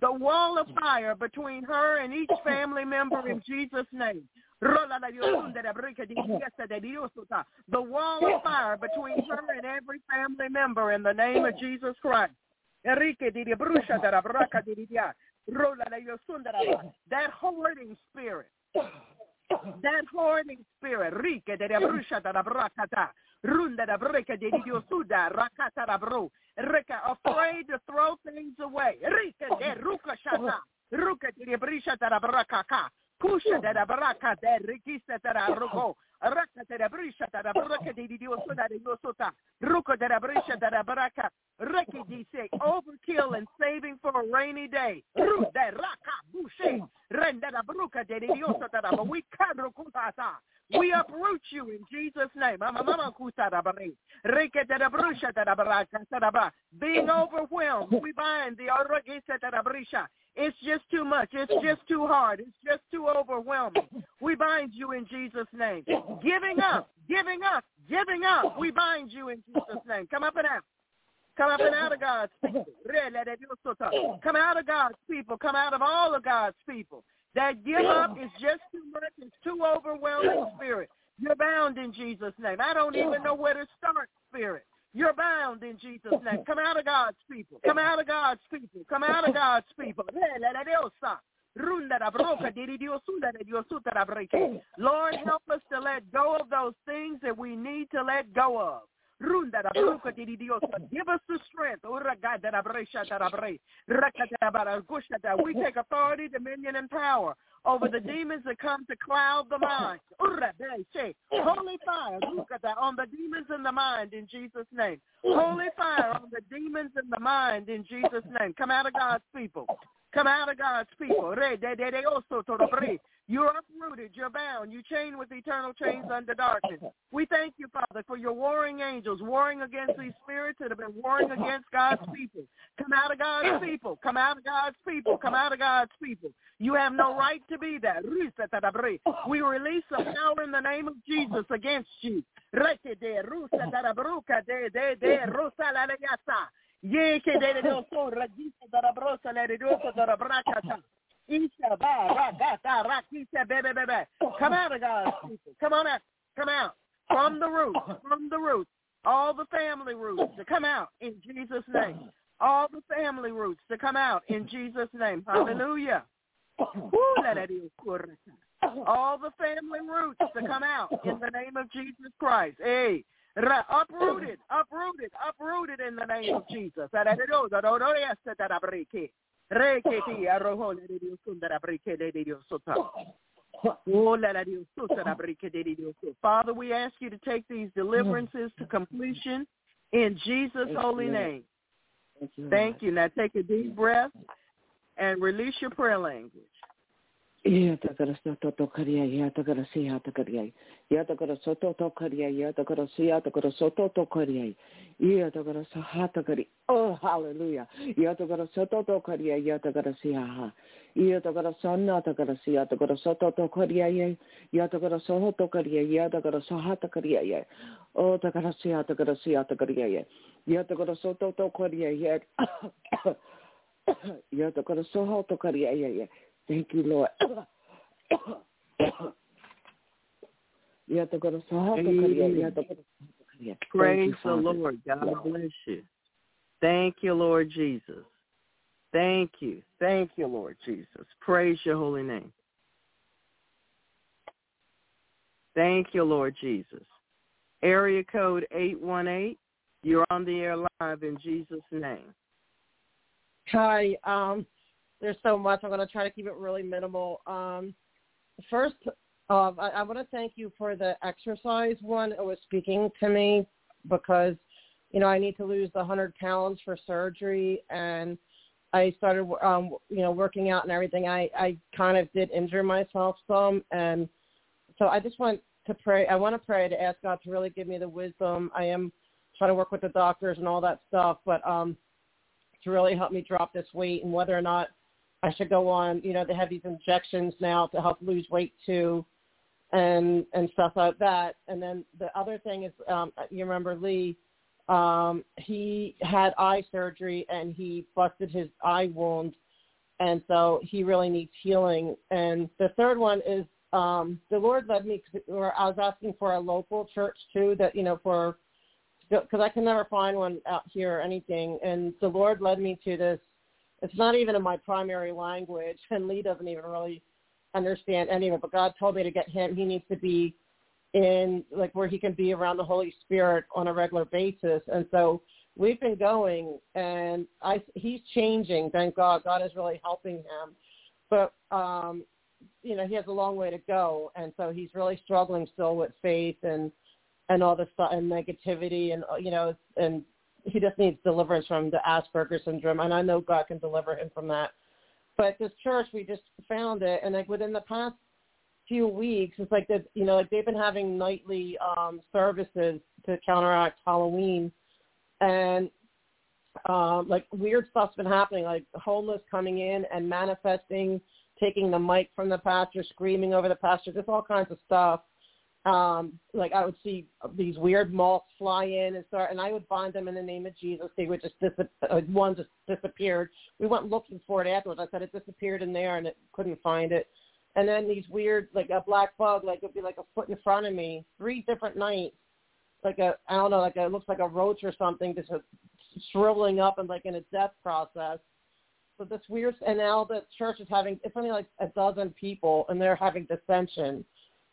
the wall of fire between her and each family member in Jesus' name. The wall of fire between her and every family member in the name of Jesus Christ. That hoarding spirit. That hoarding spirit, Rika de Brusha da Bracata, Runda da Breca de Diosuda, Rakata da Bru, Rika, afraid to throw things away, Rika de Ruka Shata, Ruka de Brisha da Bracata, Pusha da Braca de Rikista da Rugo, Rakata da Brisha da Braca de Diosuda de Yosota, Ruka da Brisha da Braca, Riki de Se, overkill and saving for a rainy day, Rude Raka Bushe. We uproot you in Jesus' name. Being overwhelmed, we bind the it's just too much. It's just too hard. It's just too overwhelming. We bind you in Jesus' name. Giving up, giving up, giving up. We bind you in Jesus' name. Come up and out. Come up and out of God's people. Come out of God's people. Come out of all of God's people. That give up is just too much. It's too overwhelming, spirit. You're bound in Jesus' name. I don't even know where to start, spirit. You're bound in Jesus' name. Come out of God's people. Come out of God's people. Come out of God's people. Lord, help us to let go of those things that we need to let go of. Runda da bruca de Dios, give us the strength. We take authority, dominion, and power over the demons that come to cloud the mind. Holy fire on the demons in the mind in Jesus' name. Holy fire on the demons in the mind in Jesus' name. Come out of God's people. Come out of God's people. You're uprooted. You're bound. You chain with eternal chains under darkness. We thank you, Father, for your warring angels, warring against these spirits that have been warring against God's people. Come out of God's people. Come out of God's people. Come out of God's people. You have no right to be that. We release the power in the name of Jesus against you. Come out of God's people. Come on out. Come out. From the roots. From the roots. All the family roots to come out in Jesus' name. All the family roots to come out in Jesus' name. Hallelujah. All the family roots to come out in the name of Jesus Christ. Hey. Uprooted, uprooted, uprooted in the name of Jesus. Father, we ask you to take these deliverances to completion in Jesus' holy name. Thank you. Now take a deep breath and release your prayer language. Ia takara sato tokaria, ia takara siha tokariai. Ia takara soto tokaria, ia takara siha takara soto tokariai. Ia takara saha tokari. Oh, hallelujah. Ia takara soto tokaria, ia takara siha. Ia takara sana takara siha takara soto tokariai. Ia takara soho tokaria, ia takara saha tokariai. Oh, takara siha takara siha tokariai. Ia takara soto tokaria, ia. Ia takara soho tokariai. Thank you, Lord. Praise the Lord. God bless you. Thank you, Lord Jesus. Thank you. Thank you, Lord Jesus. Praise your holy name. Thank you, Lord Jesus. Area code eight one eight. You're on the air live in Jesus' name. Hi. Um. There's so much. I'm going to try to keep it really minimal. Um, first, uh, I, I want to thank you for the exercise one. It was speaking to me because, you know, I need to lose the one hundred pounds for surgery. And I started, um, you know, working out and everything. I, I kind of did injure myself some. And so I just want to pray. I want to pray to ask God to really give me the wisdom. I am trying to work with the doctors and all that stuff, but um, to really help me drop this weight and whether or not I should go on, you know, they have these injections now to help lose weight too and and stuff like that. And then the other thing is, um, you remember Lee, um, he had eye surgery and he busted his eye wound. And so he really needs healing. And the third one is um, the Lord led me, or I was asking for a local church too that, you know, for, because I can never find one out here or anything. And the Lord led me to this. It's not even in my primary language, and Lee doesn't even really understand any of it, but God told me to get him. He needs to be in, like, where he can be around the Holy Spirit on a regular basis. And so we've been going, and I, he's changing, thank God. God is really helping him. But, um, you know, he has a long way to go, and so he's really struggling still with faith and, and all this stuff and negativity and, you know, and he just needs deliverance from the Asperger's syndrome, and I know God can deliver him from that. But this church, we just found it, and like within the past few weeks, it's like the, you know, like they've been having nightly um, services to counteract Halloween, and um, like weird stuff's been happening, like homeless coming in and manifesting, taking the mic from the pastor, screaming over the pastor, just all kinds of stuff. Um, like I would see these weird moths fly in and start, and I would bind them in the name of Jesus. They would just disappear. One just disappeared. We went looking for it afterwards. I said it disappeared in there, and it couldn't find it. And then these weird, like a black bug, like it'd be like a foot in front of me, three different nights. Like a, I don't know, like a, it looks like a roach or something, just a, shriveling up and like in a death process. So this weird, and now the church is having, it's only like a dozen people, and they're having dissension.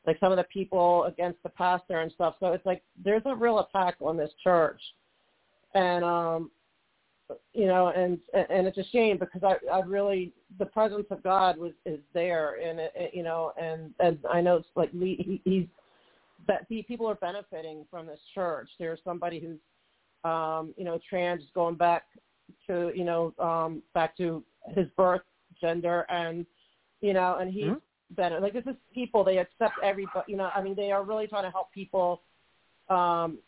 Like some of the people against the pastor and stuff. So it's like there's a real attack on this church. And, um, you know, and and it's a shame because I, I really, the presence of God was is there. And, it, it, you know, and, and I know it's like he, he's, that people are benefiting from this church. There's somebody who's, um, you know, trans, going back to, you know, um, back to his birth gender. And, you know, and he's, mm-hmm. better. Like, this is people. They accept everybody. You know, I mean, they are really trying to help people um,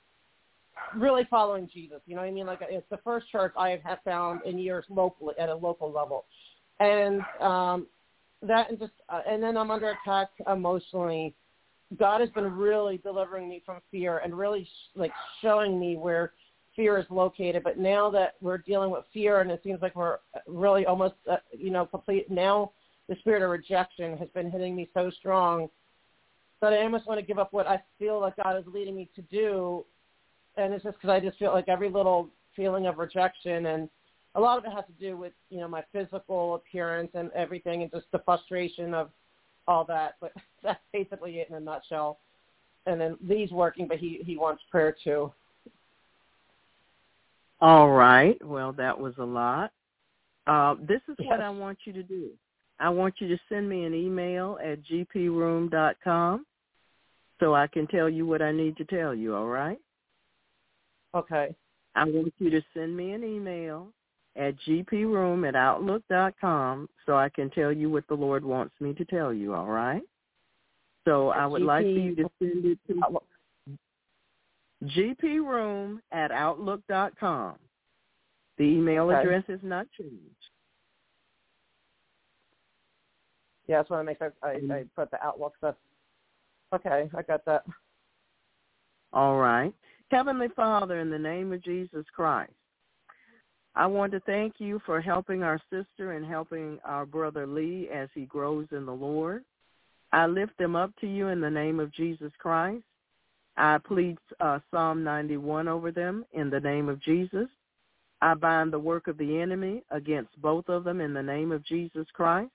really following Jesus. You know what I mean? Like, it's the first church I have found in years locally, at a local level. And um, that and just, uh, and then I'm under attack emotionally. God has been really delivering me from fear and really, sh- like, showing me where fear is located. But now that we're dealing with fear and it seems like we're really almost, uh, you know, complete now, the spirit of rejection has been hitting me so strong that I almost want to give up what I feel like God is leading me to do. And it's just because I just feel like every little feeling of rejection, and a lot of it has to do with, you know, my physical appearance and everything and just the frustration of all that. But that's basically it in a nutshell. And then Lee's working, but he, he wants prayer too. All right. Well, that was a lot. Uh, this is yes. what I want you to do. I want you to send me an email at g p room dot com so I can tell you what I need to tell you, all right? Okay. I want you to send me an email at gproom at outlook dot com so I can tell you what the Lord wants me to tell you, all right? So I would G P like for you to send it to Outlook. gproom at outlook dot com. The email okay. address is not changed. Yeah, I just want to make sure I, mm-hmm. I put the Outlook stuff. Okay, I got that. All right. Heavenly Father, in the name of Jesus Christ, I want to thank you for helping our sister and helping our brother Lee as he grows in the Lord. I lift them up to you in the name of Jesus Christ. I plead uh, Psalm ninety-one over them in the name of Jesus. I bind the work of the enemy against both of them in the name of Jesus Christ.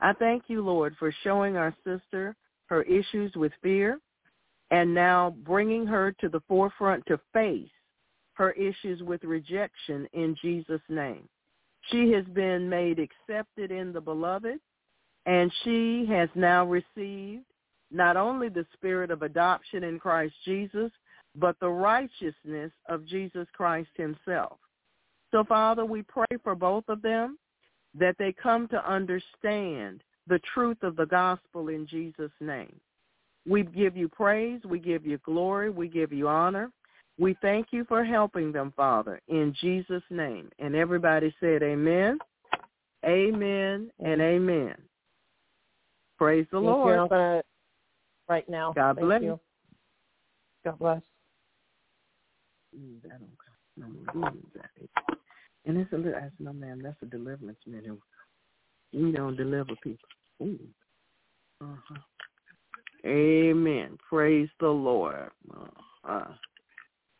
I thank you, Lord, for showing our sister her issues with fear and now bringing her to the forefront to face her issues with rejection in Jesus' name. She has been made accepted in the beloved, and she has now received not only the spirit of adoption in Christ Jesus, but the righteousness of Jesus Christ himself. So, Father, we pray for both of them that they come to understand the truth of the gospel in Jesus' name. We give you praise, we give you glory, we give you honor. We thank you for helping them, Father, in Jesus' name. And everybody said amen, amen, and amen. Praise the thank Lord. You. I'm gonna, right now. God thank bless you. God bless. And it's a little, I said, no, ma'am, that's a deliverance menu. We don't deliver people. Ooh. Uh-huh. Amen. Praise the Lord. Uh-huh.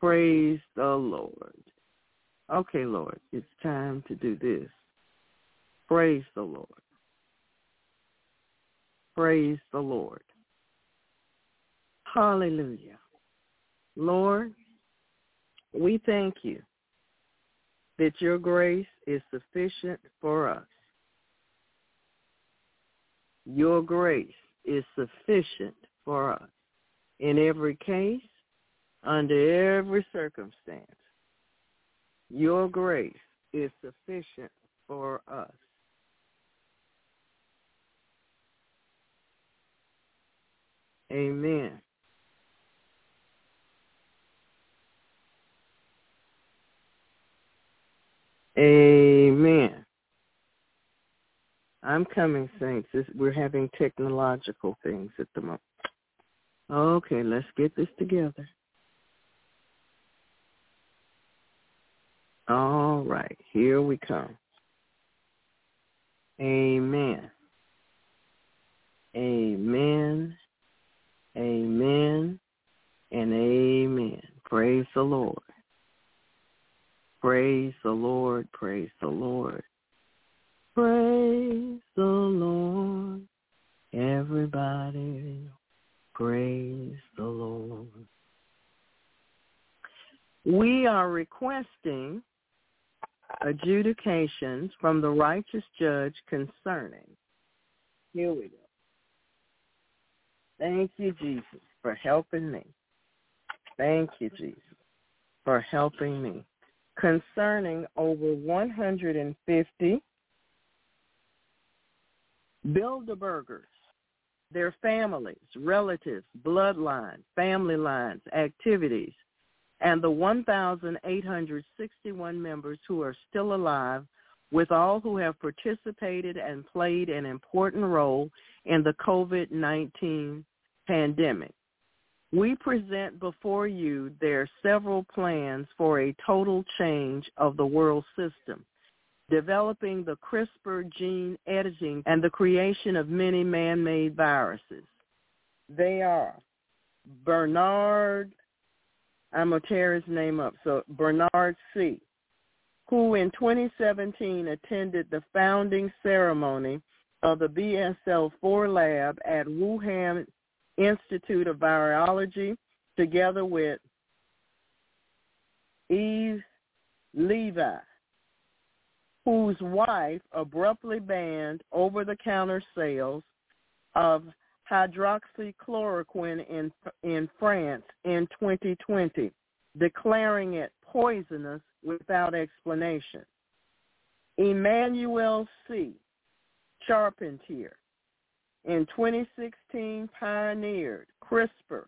Praise the Lord. Okay, Lord, it's time to do this. Praise the Lord. Praise the Lord. Hallelujah. Lord, we thank you that your grace is sufficient for us. Your grace is sufficient for us in every case, under every circumstance. Your grace is sufficient for us. Amen. Amen. I'm coming, saints. This, we're having technological things at the moment. Okay, let's get this together. All right, here we come. Amen. Amen. Amen. And amen. Praise the Lord. Praise the Lord. Praise the Lord. Praise the Lord. Everybody, praise the Lord. We are requesting adjudications from the righteous judge concerning. Here we go. Thank you, Jesus, for helping me. Thank you, Jesus, for helping me. Concerning over one hundred fifty Bilderbergers, their families, relatives, bloodlines, family lines, activities, and the one thousand eight hundred sixty-one members who are still alive, with all who have participated and played an important role in the covid nineteen pandemic. We present before you their several plans for a total change of the world system, developing the CRISPR gene editing and the creation of many man-made viruses. They are Bernard, I'm going to tear his name up, so Bernard C., who in twenty seventeen attended the founding ceremony of the B S L four lab at Wuhan Institute of Virology, together with Eve Levi, whose wife abruptly banned over-the-counter sales of hydroxychloroquine in, in France in twenty twenty, declaring it poisonous without explanation. Emmanuel C. Charpentier in twenty sixteen pioneered CRISPR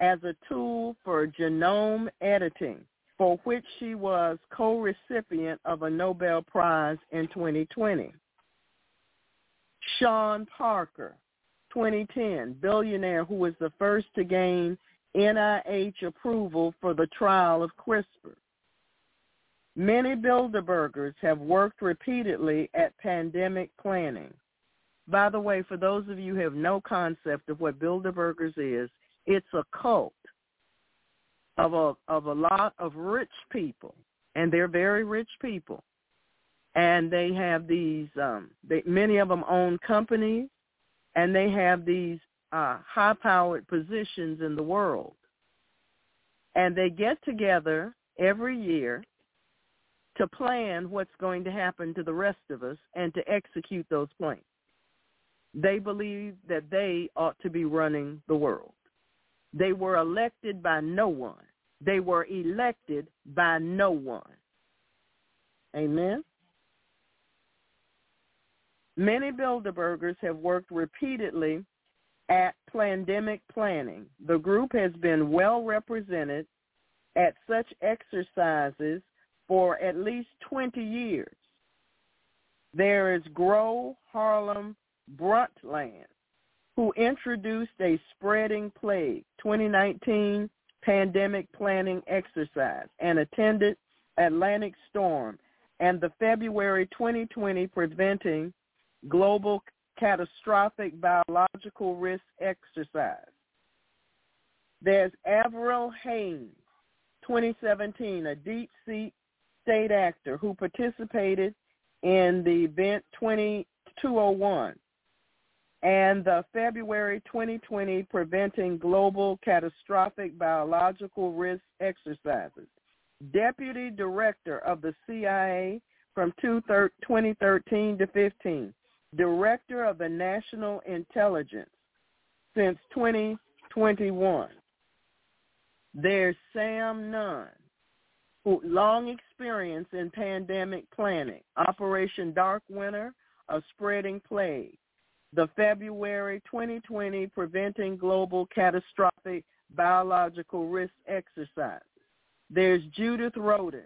as a tool for genome editing, for which she was co-recipient of a Nobel Prize in twenty twenty. Sean Parker, twenty ten, billionaire who was the first to gain N I H approval for the trial of CRISPR. Many Bilderbergers have worked repeatedly at pandemic planning. By the way, for those of you who have no concept of what Bilderbergers is, it's a cult of a of a lot of rich people, and they're very rich people. And they have these, um, they, many of them own companies, and they have these uh, high-powered positions in the world. And they get together every year to plan what's going to happen to the rest of us and to execute those plans. They believe that they ought to be running the world. They were elected by no one. They were elected by no one. Amen? Many Bilderbergers have worked repeatedly at pandemic planning. The group has been well represented at such exercises for at least twenty years. There is Gro Harlem Brundtland, who introduced a spreading plague twenty nineteen pandemic planning exercise and attended Atlantic Storm and the February twenty twenty Preventing Global Catastrophic Biological Risk exercise. There's Avril Haines, twenty seventeen, a deep-sea state actor who participated in the event twenty-two oh one and the February twenty twenty Preventing Global Catastrophic Biological Risk exercises. Deputy Director of the C I A from twenty thirteen to fifteen. Director of the National Intelligence since twenty twenty-one. There's Sam Nunn, who long experience in pandemic planning, Operation Dark Winter, a spreading plague, the February twenty twenty Preventing Global Catastrophic Biological Risk exercise. There's Judith Rodin,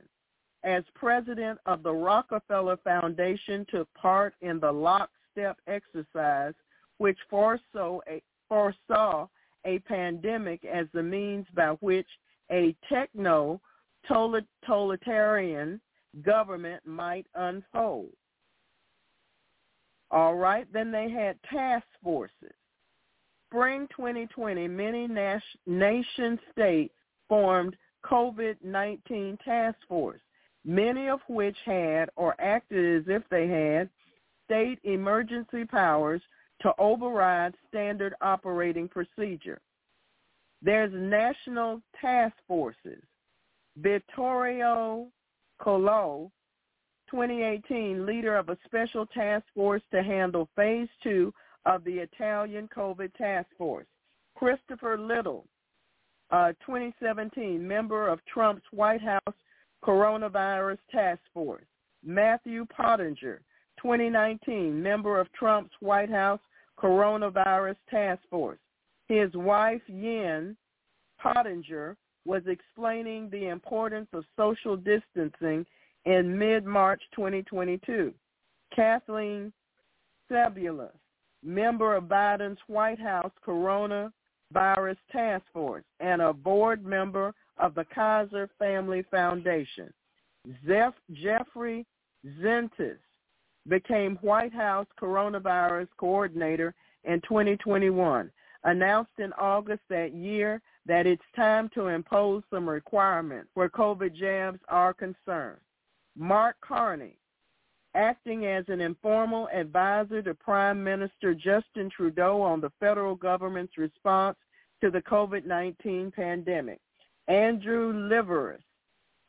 as president of the Rockefeller Foundation, took part in the Lockstep exercise, which foresaw a, foresaw a pandemic as the means by which a techno-totalitarian government might unfold. All right, then they had task forces. Spring twenty twenty, many nas- nation-states formed COVID nineteen task force, many of which had or acted as if they had state emergency powers to override standard operating procedure. There's national task forces. Vittorio Colò, twenty eighteen, leader of a special task force to handle phase two of the Italian COVID task force. Christopher Little, uh, twenty seventeen, member of Trump's White House Coronavirus Task Force. Matthew Pottinger, twenty nineteen, member of Trump's White House Coronavirus Task Force. His wife, Yen Pottinger, was explaining the importance of social distancing in mid-March twenty twenty-two. Kathleen Sebelius, member of Biden's White House Coronavirus Task Force and a board member of the Kaiser Family Foundation. Zef- Jeffrey Zentis became White House Coronavirus Coordinator in twenty twenty-one, announced in August that year that it's time to impose some requirements where COVID jabs are concerned. Mark Carney, acting as an informal advisor to Prime Minister Justin Trudeau on the federal government's response to the COVID nineteen pandemic. Andrew Liveris,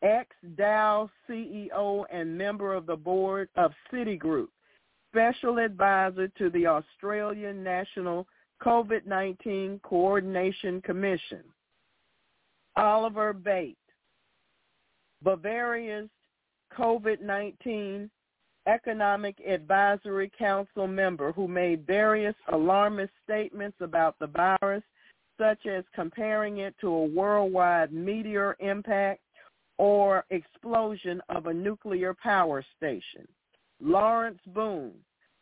ex-Dow C E O and member of the board of Citigroup, special advisor to the Australian National COVID nineteen Coordination Commission. Oliver Bate, Bavaria's COVID nineteen Economic Advisory Council member who made various alarmist statements about the virus, such as comparing it to a worldwide meteor impact or explosion of a nuclear power station. Lawrence Boone,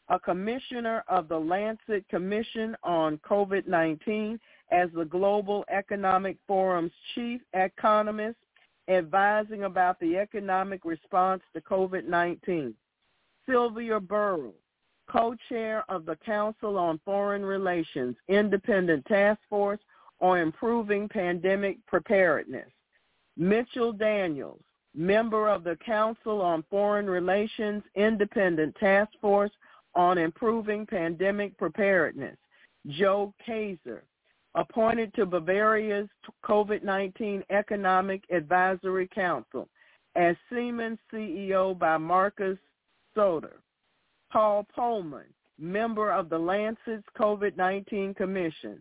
a commissioner of the Lancet Commission on COVID nineteen as the Global Economic Forum's chief economist, advising about the economic response to COVID nineteen. Sylvia Burrow, co-chair of the Council on Foreign Relations, Independent Task Force on Improving Pandemic Preparedness. Mitchell Daniels, member of the Council on Foreign Relations, Independent Task Force on Improving Pandemic Preparedness. Joe Kaiser, appointed to Bavaria's COVID nineteen Economic Advisory Council as Siemens C E O by Markus Söder. Paul Polman, member of the Lancet's COVID nineteen Commission.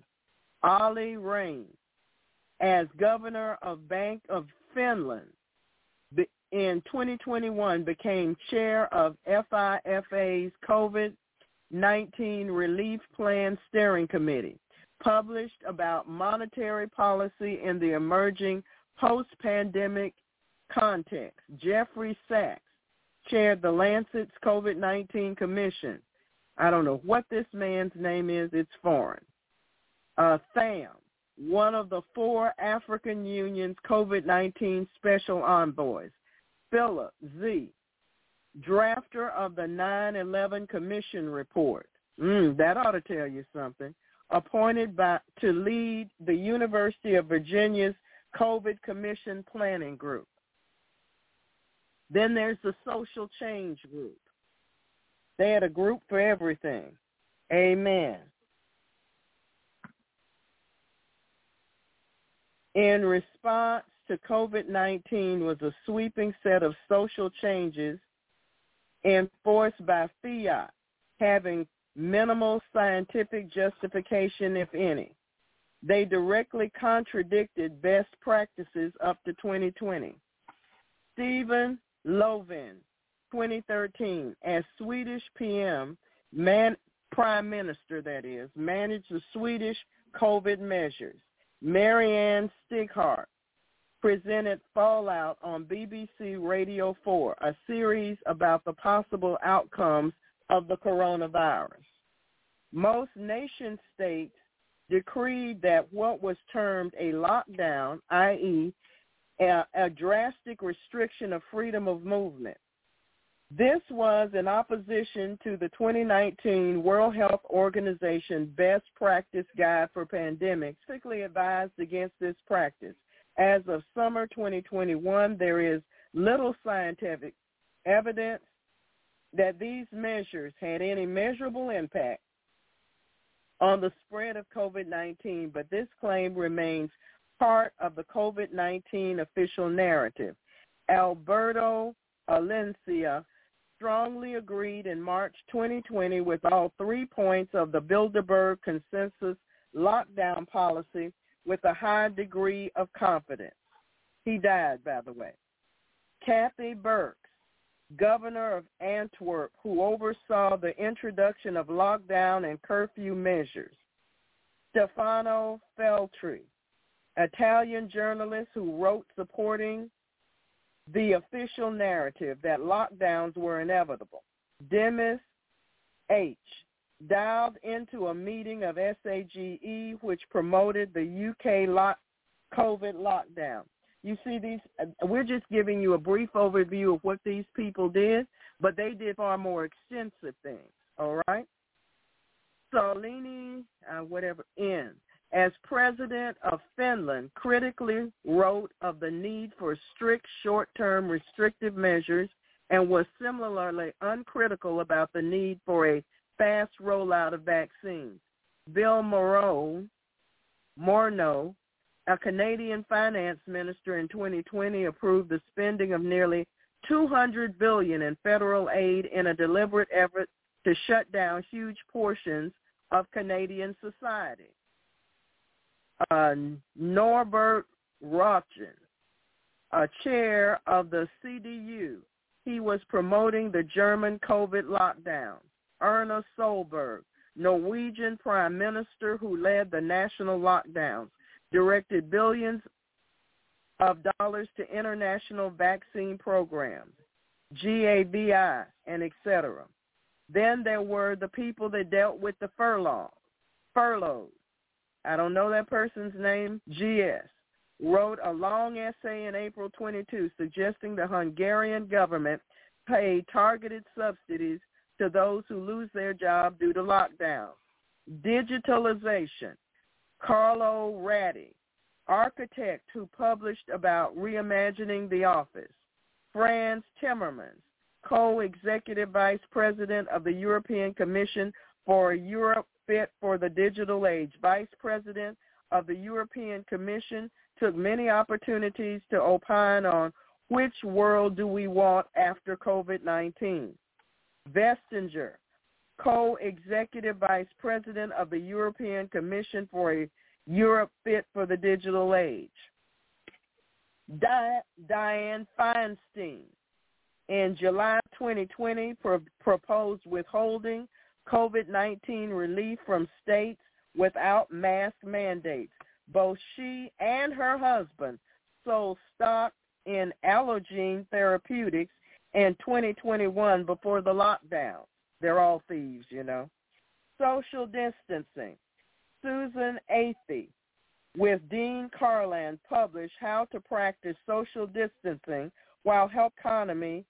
Olli Rehn, as governor of Bank of Finland, in twenty twenty-one became chair of FIFA's COVID nineteen Relief Plan Steering Committee, published about monetary policy in the emerging post-pandemic context. Jeffrey Sachs chaired the Lancet's COVID nineteen Commission. I don't know what this man's name is. It's foreign. Uh, Tham, one of the four African Union's COVID nineteen special envoys. Philip Z., drafter of the nine eleven Commission report. Mm, that ought to tell you something. Appointed by, to lead the University of Virginia's COVID Commission Planning Group. Then there's the Social Change Group. They had a group for everything. Amen. In response to COVID nineteen was a sweeping set of social changes enforced by fiat, having minimal scientific justification, if any. They directly contradicted best practices up to twenty twenty. Stephen Löfven, twenty thirteen, as Swedish P M, man, Prime Minister that is, managed the Swedish COVID measures. Marianne Stighardt presented Fallout on B B C Radio four, a series about the possible outcomes of the coronavirus. Most nation states decreed that what was termed a lockdown, that is, a, a drastic restriction of freedom of movement. This was in opposition to the twenty nineteen World Health Organization Best Practice Guide for Pandemics, strictly advised against this practice. As of summer twenty twenty-one, there is little scientific evidence that these measures had any measurable impact on the spread of COVID nineteen, but this claim remains part of the COVID nineteen official narrative. Alberto Alencia strongly agreed in March twenty twenty with all three points of the Bilderberg consensus lockdown policy with a high degree of confidence. He died, by the way. Kathy Burke, governor of Antwerp, who oversaw the introduction of lockdown and curfew measures. Stefano Feltri, Italian journalist who wrote supporting the official narrative that lockdowns were inevitable. Demis H., dialed into a meeting of SAGE, which promoted the U K lock, COVID lockdown. You see, these, we're just giving you a brief overview of what these people did, but they did far more extensive things, all right? Saulini, uh, whatever, N, as president of Finland, critically wrote of the need for strict short-term restrictive measures and was similarly uncritical about the need for a fast rollout of vaccines. Bill Morneau, Morneau, a Canadian finance minister, in twenty twenty approved the spending of nearly two hundred billion dollars in federal aid in a deliberate effort to shut down huge portions of Canadian society. Uh, Norbert Röttgen, a chair of the C D U, he was promoting the German COVID lockdown. Erna Solberg, Norwegian prime minister who led the national lockdowns, directed billions of dollars to international vaccine programs, GAVI, and et cetera. Then there were the people that dealt with the furlough, furloughs. I don't know that person's name, G S, wrote a long essay in April twenty-second suggesting the Hungarian government pay targeted subsidies to those who lose their job due to lockdown. Digitalization, Carlo Ratti, architect who published about reimagining the office, Frans Timmermans, co-executive vice president of the European Commission for Europe Fit for the Digital Age, vice president of the European Commission, took many opportunities to opine on which world do we want after COVID nineteen. Vestager, co-executive vice president of the European Commission for a Europe Fit for the Digital Age. Di- Dianne Feinstein, in July twenty twenty, pro- proposed withholding COVID nineteen relief from states without mask mandates. Both she and her husband sold stock in Allogene Therapeutics in twenty twenty-one before the lockdown. They're all thieves, you know. Social distancing. Susan Athey with Dean Karlan published How to Practice Social Distancing While Health Economy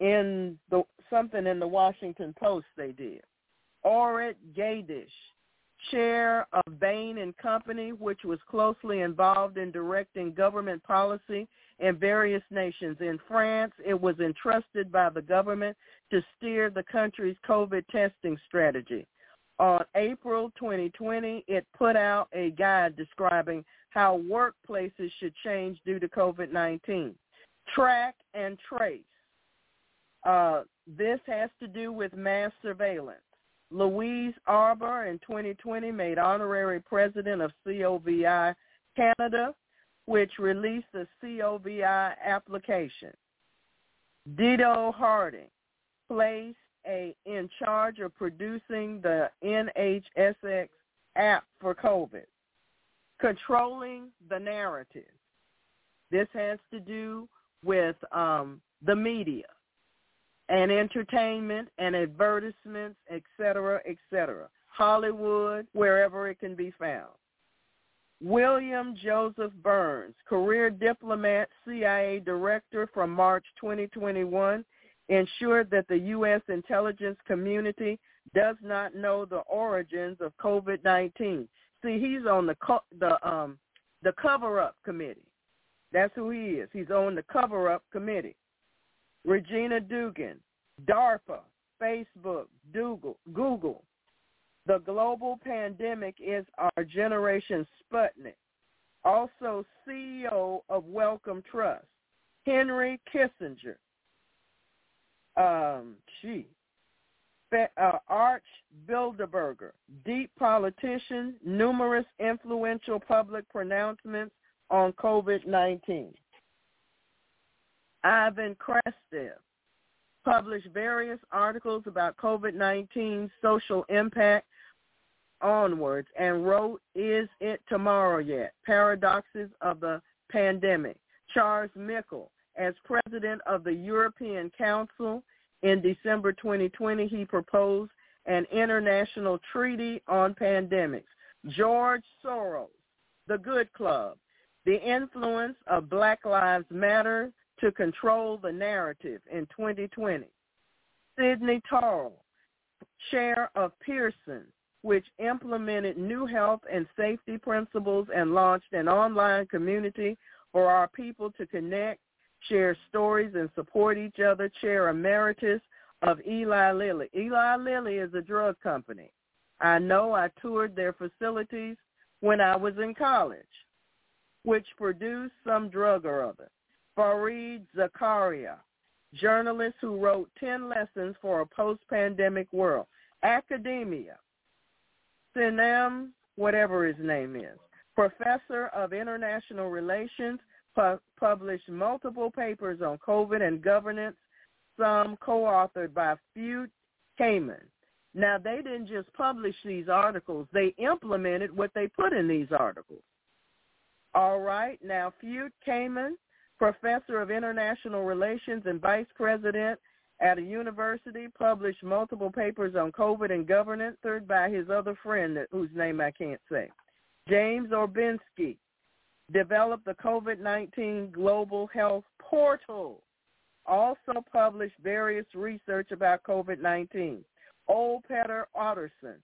in the something in the Washington Post they did. Orit Gadish, chair of Bain and Company, which was closely involved in directing government policy in various nations. In France, it was entrusted by the government to steer the country's COVID testing strategy. On April twenty twenty, it put out a guide describing how workplaces should change due to COVID nineteen. Track and trace. Uh, this has to do with mass surveillance. Louise Arbour in twenty twenty made honorary president of COVID Canada, which released the COVID application. Dido Harding placed a in charge of producing the N H S X app for COVID. Controlling the narrative. This has to do with um, the media and entertainment and advertisements, et cetera, et cetera. Hollywood, wherever it can be found. William Joseph Burns, career diplomat, C I A director from March twenty twenty-one, ensured that the U S intelligence community does not know the origins of COVID nineteen. See, he's on the co- the um, the cover-up committee. That's who he is. He's on the cover-up committee. Regina Dugan, DARPA, Facebook, Google. The global pandemic is our generation's Sputnik. Also C E O of Wellcome Trust, Henry Kissinger. Um, gee. Uh, Arch Bilderberger, deep politician, numerous influential public pronouncements on COVID nineteen. Ivan Krastev published various articles about COVID nineteen's social impact onwards and wrote Is It Tomorrow Yet? Paradoxes of the Pandemic. Charles Michel, as president of the European Council, in December twenty twenty, he proposed an international treaty on pandemics. George Soros, the Good Club, the influence of Black Lives Matter to control the narrative in twenty twenty. Sidney Taurel, chair of Pearson, which implemented new health and safety principles and launched an online community for our people to connect, share stories, and support each other, chair emeritus of Eli Lilly. Eli Lilly is a drug company. I know I toured their facilities when I was in college, which produced some drug or other. Fareed Zakaria, journalist who wrote ten lessons for a Post-Pandemic World. Academia, Sinem, whatever his name is, professor of international relations, pu- published multiple papers on COVID and governance, some co-authored by Few Kamen. Now, they didn't just publish these articles. They implemented what they put in these articles. All right. Now, Few Kamen, professor of international relations and vice president at a university, published multiple papers on COVID and governance, authored by his other friend that, whose name I can't say. James Orbinski developed the COVID nineteen Global Health Portal, also published various research about COVID nineteen. Ole Petter Ottersen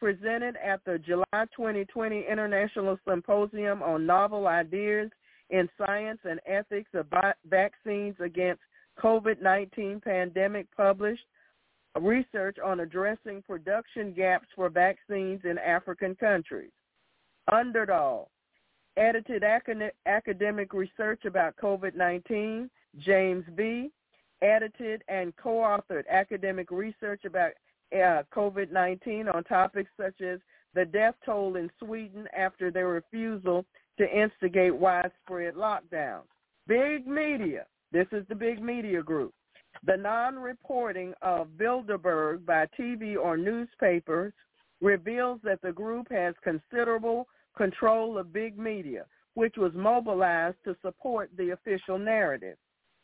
presented at the July twenty twenty International Symposium on Novel Ideas in Science and Ethics of Vaccines Against COVID nineteen Pandemic, published research on addressing production gaps for vaccines in African countries. Underdahl edited academic research about COVID nineteen. James B. edited and co-authored academic research about uh, COVID nineteen on topics such as the death toll in Sweden after their refusal to instigate widespread lockdowns. Big media. This is the big media group. The non-reporting of Bilderberg by T V or newspapers reveals that the group has considerable control of big media, which was mobilized to support the official narrative.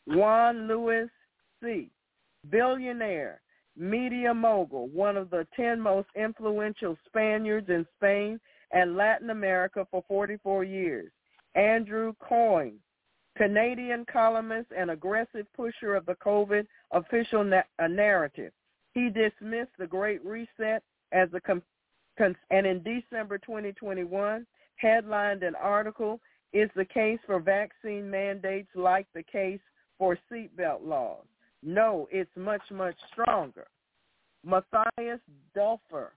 Juan Luis C., billionaire, media mogul, one of the ten most influential Spaniards in Spain and Latin America for forty-four years. Andrew Coyne, Canadian columnist and aggressive pusher of the COVID official na- uh, narrative. He dismissed the Great Reset as a com- cons- and in December twenty twenty-one headlined an article, "Is the case for vaccine mandates like the case for seatbelt laws? No, it's much, much stronger." Matthias Dulfer,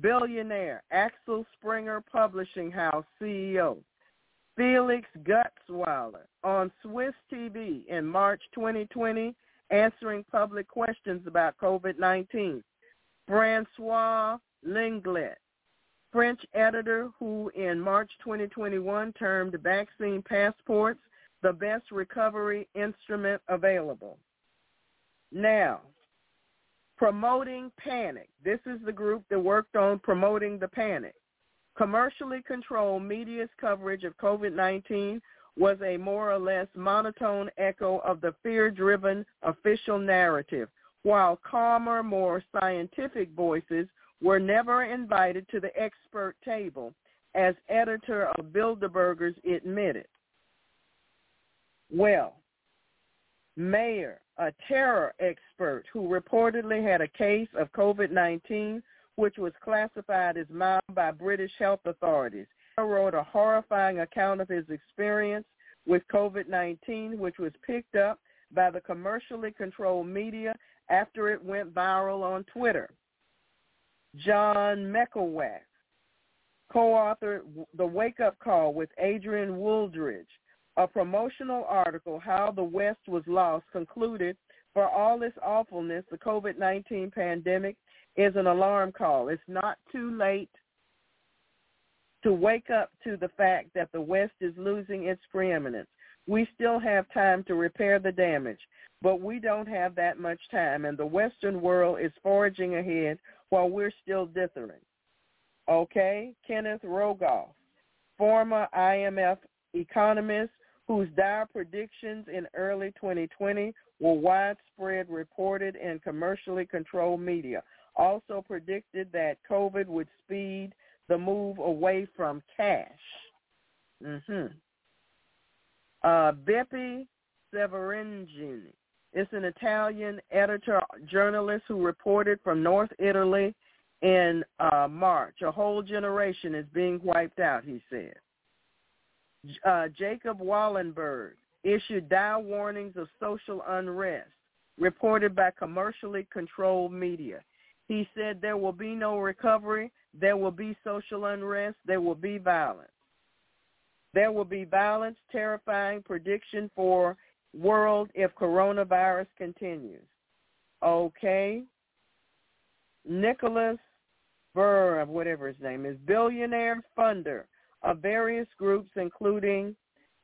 billionaire, Axel Springer Publishing House C E O. Felix Gutzweiler on Swiss T V in March twenty twenty, answering public questions about COVID nineteen. Francois Lenglet, French editor who in March twenty twenty-one termed vaccine passports the best recovery instrument available. Now, promoting panic. This is the group that worked on promoting the panic. Commercially controlled media's coverage of COVID nineteen was a more or less monotone echo of the fear-driven official narrative, while calmer, more scientific voices were never invited to the expert table, as editor of Bilderbergers admitted. Well, Mayer, a terror expert who reportedly had a case of COVID nineteen, which was classified as mild by British health authorities, he wrote a horrifying account of his experience with COVID nineteen, which was picked up by the commercially controlled media after it went viral on Twitter. John Michalak co-authored The Wake-Up Call with Adrian Wooldridge, a promotional article, How the West Was Lost, concluded, "For all this awfulness, the COVID nineteen pandemic is an alarm call. It's not too late to wake up to the fact that the West is losing its preeminence. We still have time to repair the damage, but we don't have that much time, and the Western world is forging ahead while we're still dithering." Okay, Kenneth Rogoff, former I M F economist whose dire predictions in early twenty twenty were widespread reported in commercially controlled media, also predicted that COVID would speed the move away from cash. Mm-hmm. Uh, Beppe Severangini is an Italian editor, journalist who reported from North Italy in uh, March. "A whole generation is being wiped out," he said. Uh, Jacob Wallenberg issued dire warnings of social unrest, reported by commercially controlled media. He said there will be no recovery, there will be social unrest, there will be violence. There will be violence, terrifying prediction for world if coronavirus continues. Okay. Nicholas Burr, whatever his name is, billionaire funder of various groups, including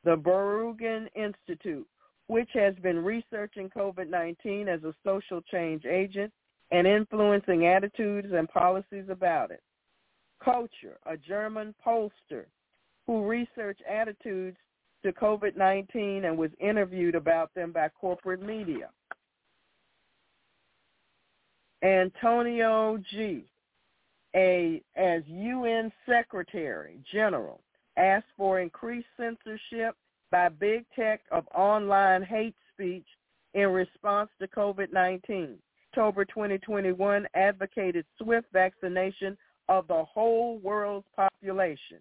the Bergen Institute, which has been researching COVID nineteen as a social change agent and influencing attitudes and policies about it. Culture, a German pollster who researched attitudes to COVID nineteen and was interviewed about them by corporate media. Antonio G., a, as U N Secretary General, asked for increased censorship by big tech of online hate speech in response to COVID nineteen. October twenty twenty-one advocated swift vaccination of the whole world's population.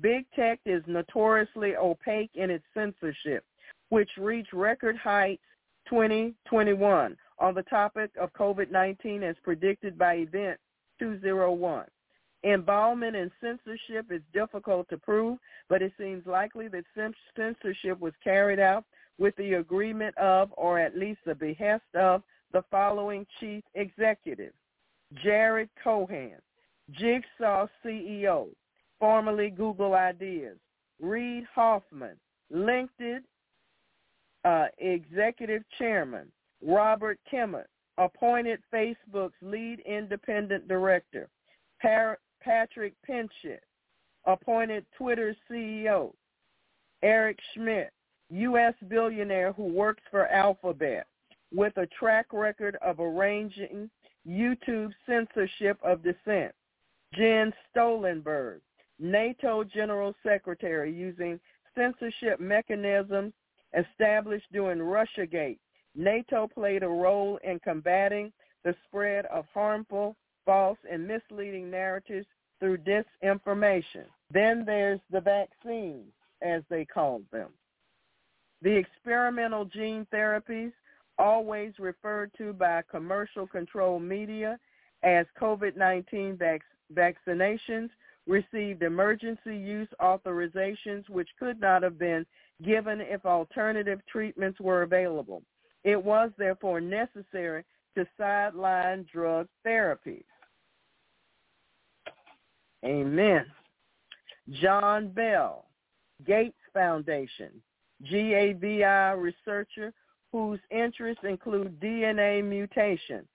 Big tech is notoriously opaque in its censorship, which reached record heights twenty twenty-one on the topic of COVID nineteen as predicted by Event two oh one. Involvement in censorship is difficult to prove, but it seems likely that censorship was carried out with the agreement of, or at least the behest of, the following chief executive: Jared Cohen, Jigsaw C E O, formerly Google Ideas; Reid Hoffman, LinkedIn uh, executive chairman; Robert Kimmett, appointed Facebook's lead independent director; Par- Patrick Pinchett, appointed Twitter's C E O; Eric Schmidt, U S billionaire who works for Alphabet, with a track record of arranging YouTube censorship of dissent; Jens Stoltenberg, NATO General Secretary, using censorship mechanisms established during Russiagate. NATO played a role in combating the spread of harmful, false, and misleading narratives through disinformation. Then there's the vaccines, as they called them. The experimental gene therapies, always referred to by commercial control media as COVID nineteen vac- vaccinations, received emergency use authorizations which could not have been given if alternative treatments were available. It was therefore necessary to sideline drug therapies. Amen. John Bell, Gates Foundation, G A V I researcher whose interests include D N A mutation,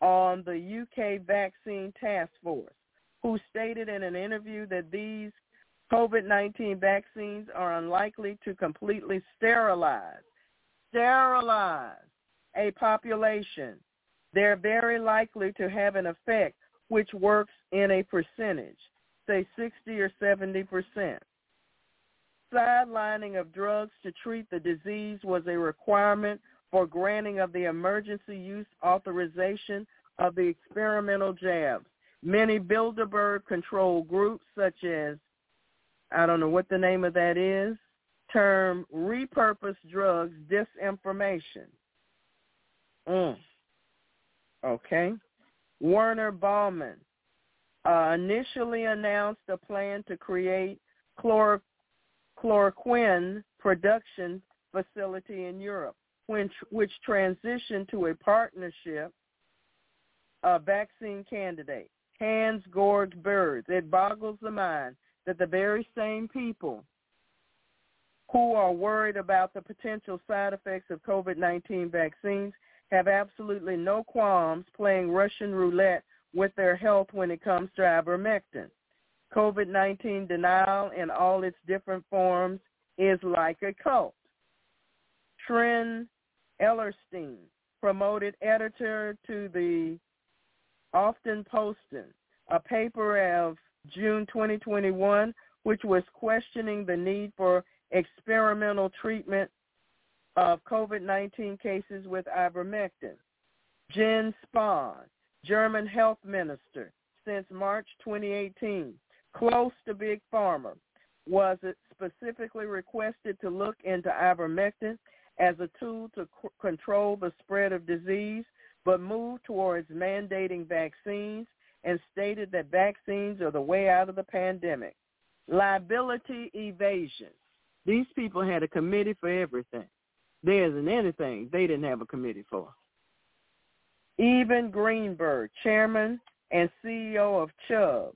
on the U K Vaccine Task Force, who stated in an interview that these COVID nineteen vaccines are unlikely to completely sterilize, sterilize a population. They're very likely to have an effect which works in a percentage, say sixty or seventy percent. Sidelining of drugs to treat the disease was a requirement for granting of the emergency use authorization of the experimental jabs. Many Bilderberg control groups, such as, I don't know what the name of that is, term repurposed drugs disinformation. Mm. Okay. Werner Baumann uh, initially announced a plan to create chlor- chloroquine production facility in Europe, which, which transitioned to a partnership uh, vaccine candidate. Hans Georg Birds. It boggles the mind that the very same people who are worried about the potential side effects of COVID nineteen vaccines have absolutely no qualms playing Russian roulette with their health when it comes to ivermectin. COVID nineteen denial in all its different forms is like a cult. Trent Ellerstein, promoted editor to the Often Posten, a paper of June twenty twenty-one, which was questioning the need for experimental treatment of COVID nineteen cases with ivermectin. Jens Spahn, German health minister since March twenty eighteen, close to Big Pharma, was specifically requested to look into ivermectin as a tool to c- control the spread of disease, but moved towards mandating vaccines and stated that vaccines are the way out of the pandemic. Liability evasion. These people had a committee for everything. There isn't anything they didn't have a committee for. Evan Greenberg, chairman and C E O of Chubb,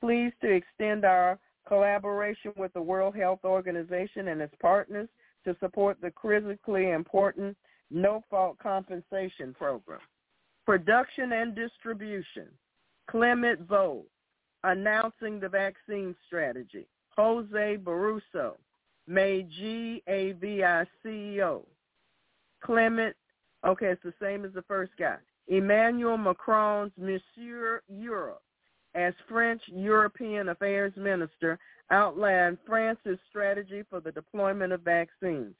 pleased to extend our collaboration with the World Health Organization and its partners to support the critically important no-fault compensation program. Production and distribution. Clement Vogue, announcing the vaccine strategy. Jose Barroso, made G A V I C E O. Clement, okay, it's the same as the first guy. Emmanuel Macron's Monsieur Europe as French European Affairs Minister outlined France's strategy for the deployment of vaccines.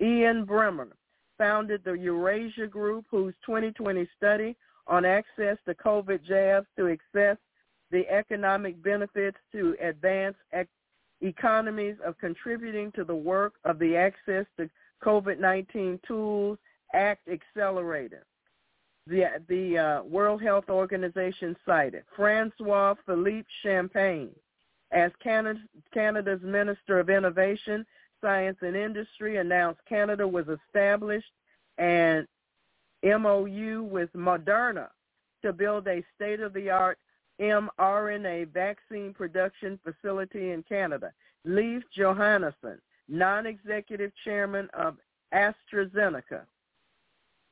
Ian Bremmer founded the Eurasia Group, whose twenty twenty study on access to COVID jabs to assess the economic benefits to advance ec- economies of contributing to the work of the Access to COVID nineteen Tools Act Accelerator. The, the uh, World Health Organization cited Francois Philippe Champagne as Canada, Canada's Minister of Innovation, Science and Industry, announced Canada was established an M O U with Moderna to build a state-of-the-art mRNA vaccine production facility in Canada. Leif Johannesson, non-executive chairman of AstraZeneca.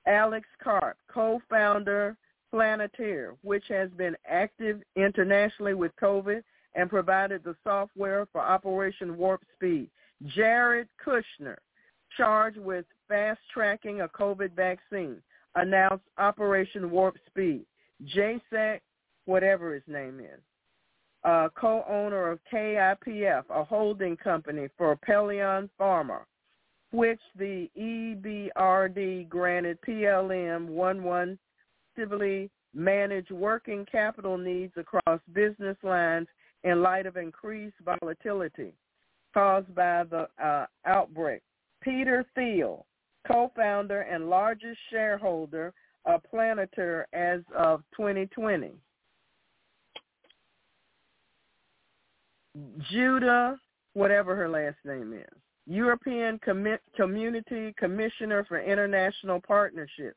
Alex Karp, co-founder Planetaire, which has been active internationally with COVID and provided the software for Operation Warp Speed. Jared Kushner, charged with fast-tracking a COVID vaccine, announced Operation Warp Speed. J SAC, whatever his name is, uh, co-owner of K I P F, a holding company for Pelion Pharma, which the E B R D granted P L M eleven civilly manage working capital needs across business lines in light of increased volatility caused by the uh, outbreak. Peter Thiel, co-founder and largest shareholder of Planetaire as of twenty twenty. Judah, whatever her last name is, European Com- Community Commissioner for International Partnerships.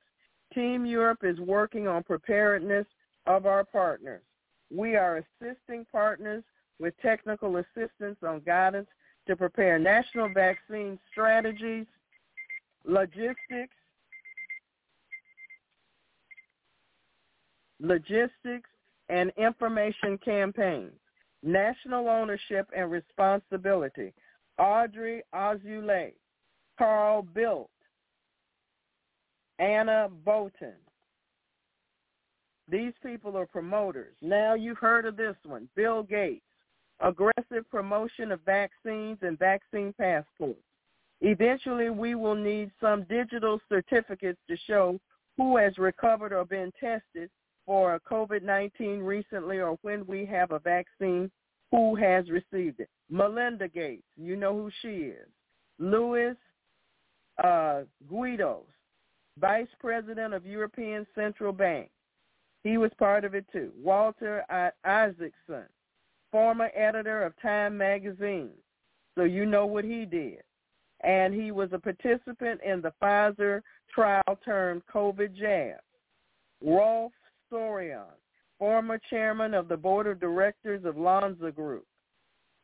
Team Europe is working on preparedness of our partners. We are assisting partners with technical assistance on guidance to prepare national vaccine strategies, logistics, logistics, and information campaigns. National ownership and responsibility. Audrey Azoulay, Carl Bildt, Anna Bolton. These people are promoters. Now you've heard of this one, Bill Gates, aggressive promotion of vaccines and vaccine passports. Eventually we will need some digital certificates to show who has recovered or been tested for COVID nineteen recently, or when we have a vaccine, who has received it. Melinda Gates, you know who she is. Luis uh, Guidos, Vice President of European Central Bank. He was part of it too. Walter I- Isaacson, former editor of Time magazine. So you know what he did. And he was a participant in the Pfizer trial termed COVID jab. Rolf Sorion, former chairman of the board of directors of Lonza Group,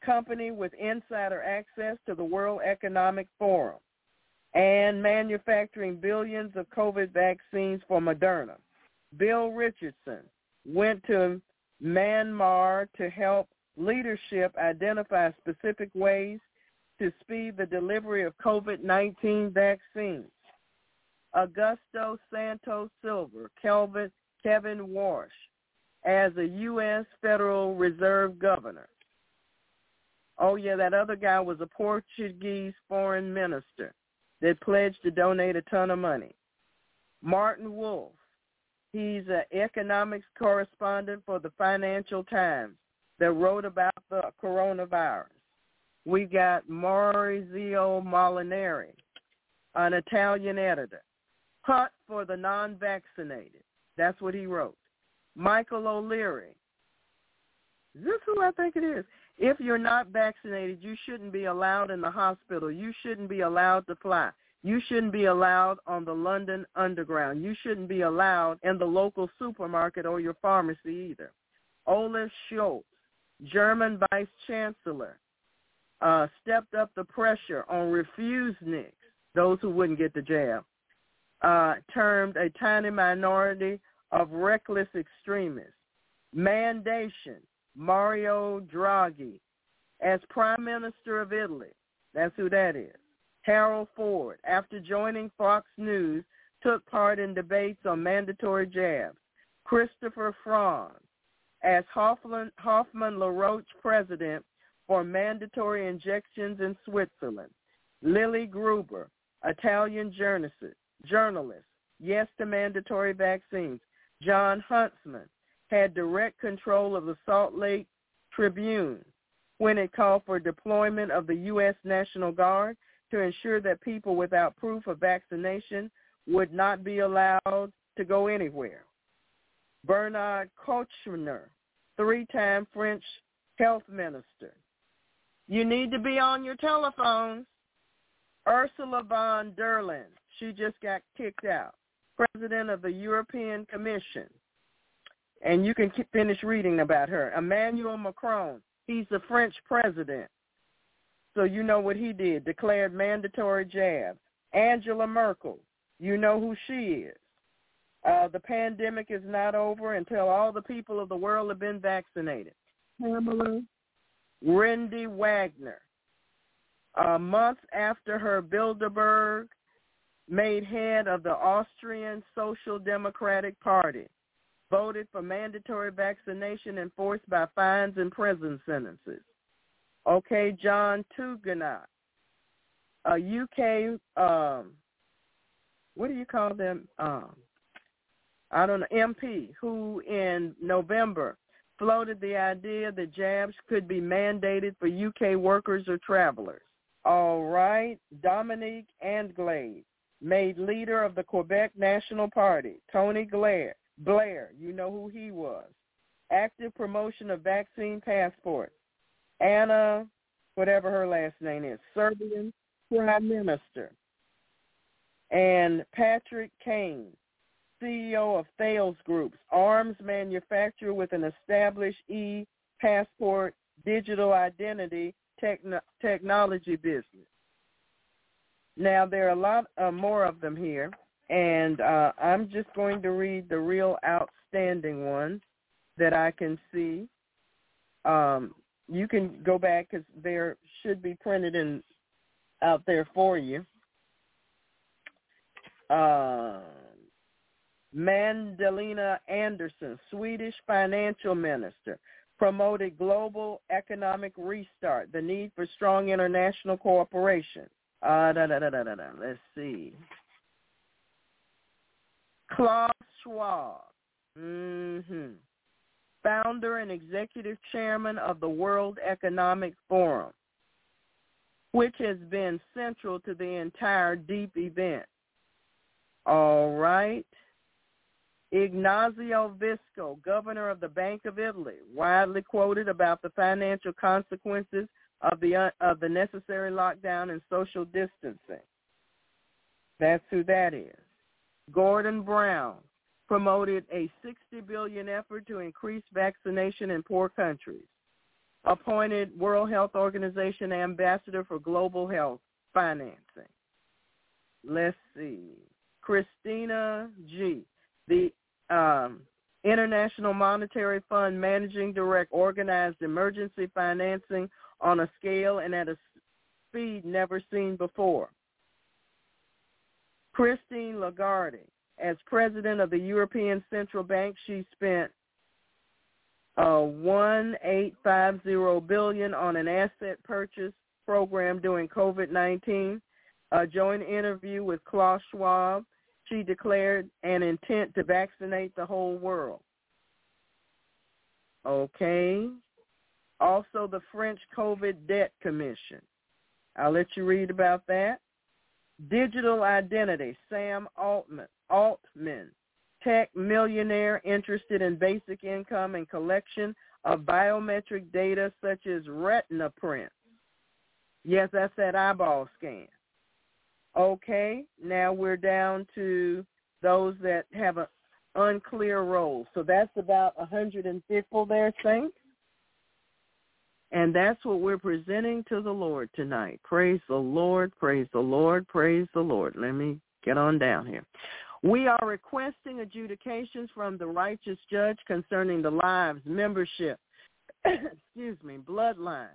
company with insider access to the World Economic Forum, and manufacturing billions of COVID vaccines for Moderna. Bill Richardson went to Myanmar to help leadership identify specific ways to speed the delivery of COVID nineteen vaccines. Augusto Santos Silva, Kelvin Kevin Warsh as a U S Federal Reserve Governor. Oh, yeah, that other guy was a Portuguese foreign minister that pledged to donate a ton of money. Martin Wolf, he's an economics correspondent for the Financial Times that wrote about the coronavirus. We've got Maurizio Molinari, an Italian editor. Hunt for the non-vaccinated. That's what he wrote. Michael O'Leary. Is this who I think it is? If you're not vaccinated, you shouldn't be allowed in the hospital. You shouldn't be allowed to fly. You shouldn't be allowed on the London Underground. You shouldn't be allowed in the local supermarket or your pharmacy either. Olaf Scholz, German Vice Chancellor, uh, stepped up the pressure on refuseniks, those who wouldn't get the jab, uh, termed a tiny minority of reckless extremists. Mandation, Mario Draghi, as Prime Minister of Italy, that's who that is. Harold Ford, after joining Fox News, took part in debates on mandatory jabs. Christopher Franz, as Hoffman, Hoffman LaRoche president for mandatory injections in Switzerland. Lily Gruber, Italian journalist, journalist, yes to mandatory vaccines. John Huntsman had direct control of the Salt Lake Tribune when it called for deployment of the U S National Guard to ensure that people without proof of vaccination would not be allowed to go anywhere. Bernard Kouchner, three-time French health minister. You need to be on your telephones. Ursula von der Leyen, she just got kicked out, president of the European Commission. And you can finish reading about her. Emmanuel Macron, he's the French president. So you know what he did, declared mandatory jabs. Angela Merkel, you know who she is. Uh, the pandemic is not over until all the people of the world have been vaccinated. Pamela Rendi Wagner, a month after her Bilderberg made head of the Austrian Social Democratic Party, voted for mandatory vaccination enforced by fines and prison sentences. Okay, John Tugendhat, a U K, um, what do you call them? Um, I don't know, M P, who in November floated the idea that jabs could be mandated for U K workers or travelers. All right, Dominique Anglade, made leader of the Quebec National Party. Tony Blair, Blair, you know who he was. Active promotion of vaccine passports. Anna, whatever her last name is, Serbian Prime Minister. And Patrick Kane, C E O of Thales Group's arms manufacturer with an established e-passport digital identity techn- technology business. Now, there are a lot uh, more of them here, and uh, I'm just going to read the real outstanding ones that I can see. Um, you can go back because they should be printed in, out there for you. Uh, Magdalena Andersson, Swedish financial minister, promoted global economic restart, the need for strong international cooperation. Uh, da, da, da, da, da, da. Let's see. Klaus Schwab, mm-hmm. founder and executive chairman of the World Economic Forum, which has been central to the entire deep event. All right. Ignazio Visco, governor of the Bank of Italy, widely quoted about the financial consequences of the un- of the necessary lockdown and social distancing. That's who that is. Gordon Brown promoted a sixty billion dollars effort to increase vaccination in poor countries. Appointed World Health Organization ambassador for global health financing. Let's see. Christina G., the um, International Monetary Fund Managing Director, organized emergency financing on a scale and at a speed never seen before. Christine Lagarde, as president of the European Central Bank, she spent uh, one point eight five zero billion dollars on an asset purchase program during COVID nineteen. A joint interview with Klaus Schwab, she declared an intent to vaccinate the whole world. Okay. Also, the French COVID Debt Commission. I'll let you read about that. Digital identity, Sam Altman, Altman, tech millionaire interested in basic income and collection of biometric data such as retina prints. Yes, that's that eyeball scan. Okay, now we're down to those that have an unclear role. So that's about one hundred fifty there, Saint. And that's what we're presenting to the Lord tonight. Praise the Lord, praise the Lord, praise the Lord. Let me get on down here. We are requesting adjudications from the righteous judge concerning the lives, membership, excuse me, bloodline,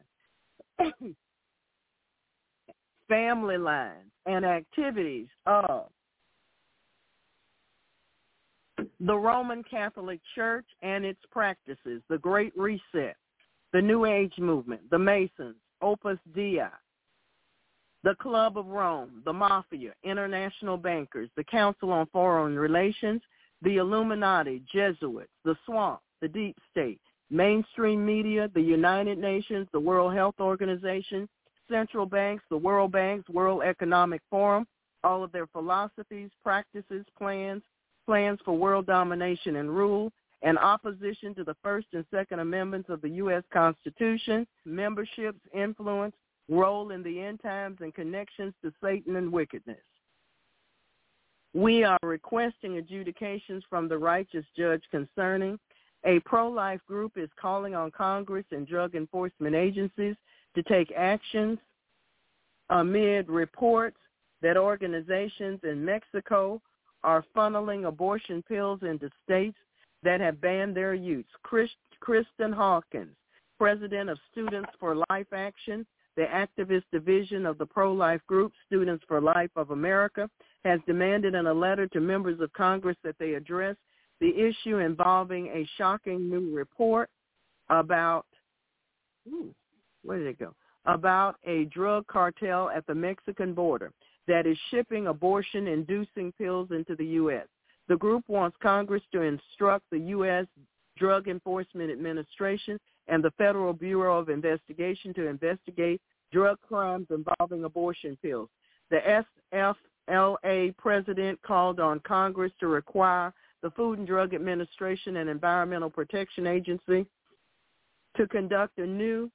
family lines, and activities of the Roman Catholic Church and its practices, the Great Reset, the New Age movement, the Masons, Opus Dei, the Club of Rome, the Mafia, International Bankers, the Council on Foreign Relations, the Illuminati, Jesuits, the Swamp, the Deep State, mainstream media, the United Nations, the World Health Organization, central banks, the World Banks, World Economic Forum, all of their philosophies, practices, plans, plans for world domination and rule, and opposition to the First and Second Amendments of the U S Constitution, memberships, influence, role in the end times, and connections to Satan and wickedness. We are requesting adjudications from the righteous judge concerning a pro-life group is calling on Congress and drug enforcement agencies to take actions amid reports that organizations in Mexico are funneling abortion pills into states that have banned their use. Chris, Kristen Hawkins, president of Students for Life Action, the activist division of the pro-life group Students for Life of America, has demanded in a letter to members of Congress that they address the issue involving a shocking new report about, ooh, where did it go? about a drug cartel at the Mexican border that is shipping abortion-inducing pills into the U S The group wants Congress to instruct the U S Drug Enforcement Administration and the Federal Bureau of Investigation to investigate drug crimes involving abortion pills. The S F L A president called on Congress to require the Food and Drug Administration and Environmental Protection Agency to conduct a new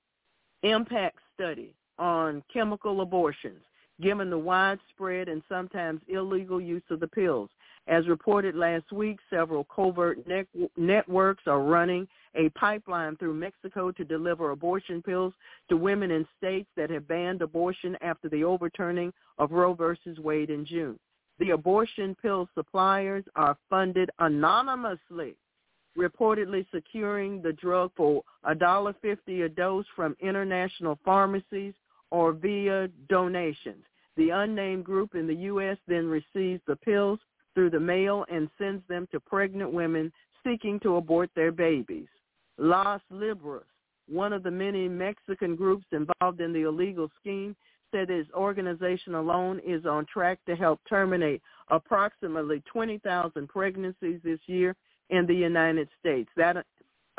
impact study on chemical abortions, given the widespread and sometimes illegal use of the pills. As reported last week, several covert net- networks are running a pipeline through Mexico to deliver abortion pills to women in states that have banned abortion after the overturning of Roe versus Wade in June. The abortion pill suppliers are funded anonymously, reportedly securing the drug for one dollar fifty a dose from international pharmacies or via donations. The unnamed group in the U S then receives the pills through the mail and sends them to pregnant women seeking to abort their babies. Los Libres, one of the many Mexican groups involved in the illegal scheme, said its organization alone is on track to help terminate approximately twenty thousand pregnancies this year in the United States. That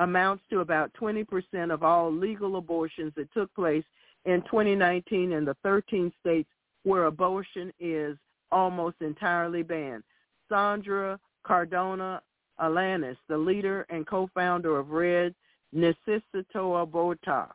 amounts to about twenty percent of all legal abortions that took place in twenty nineteen in the thirteen states where abortion is almost entirely banned. Sandra Cardona Alanis, the leader and co-founder of Red Necesito Abortar,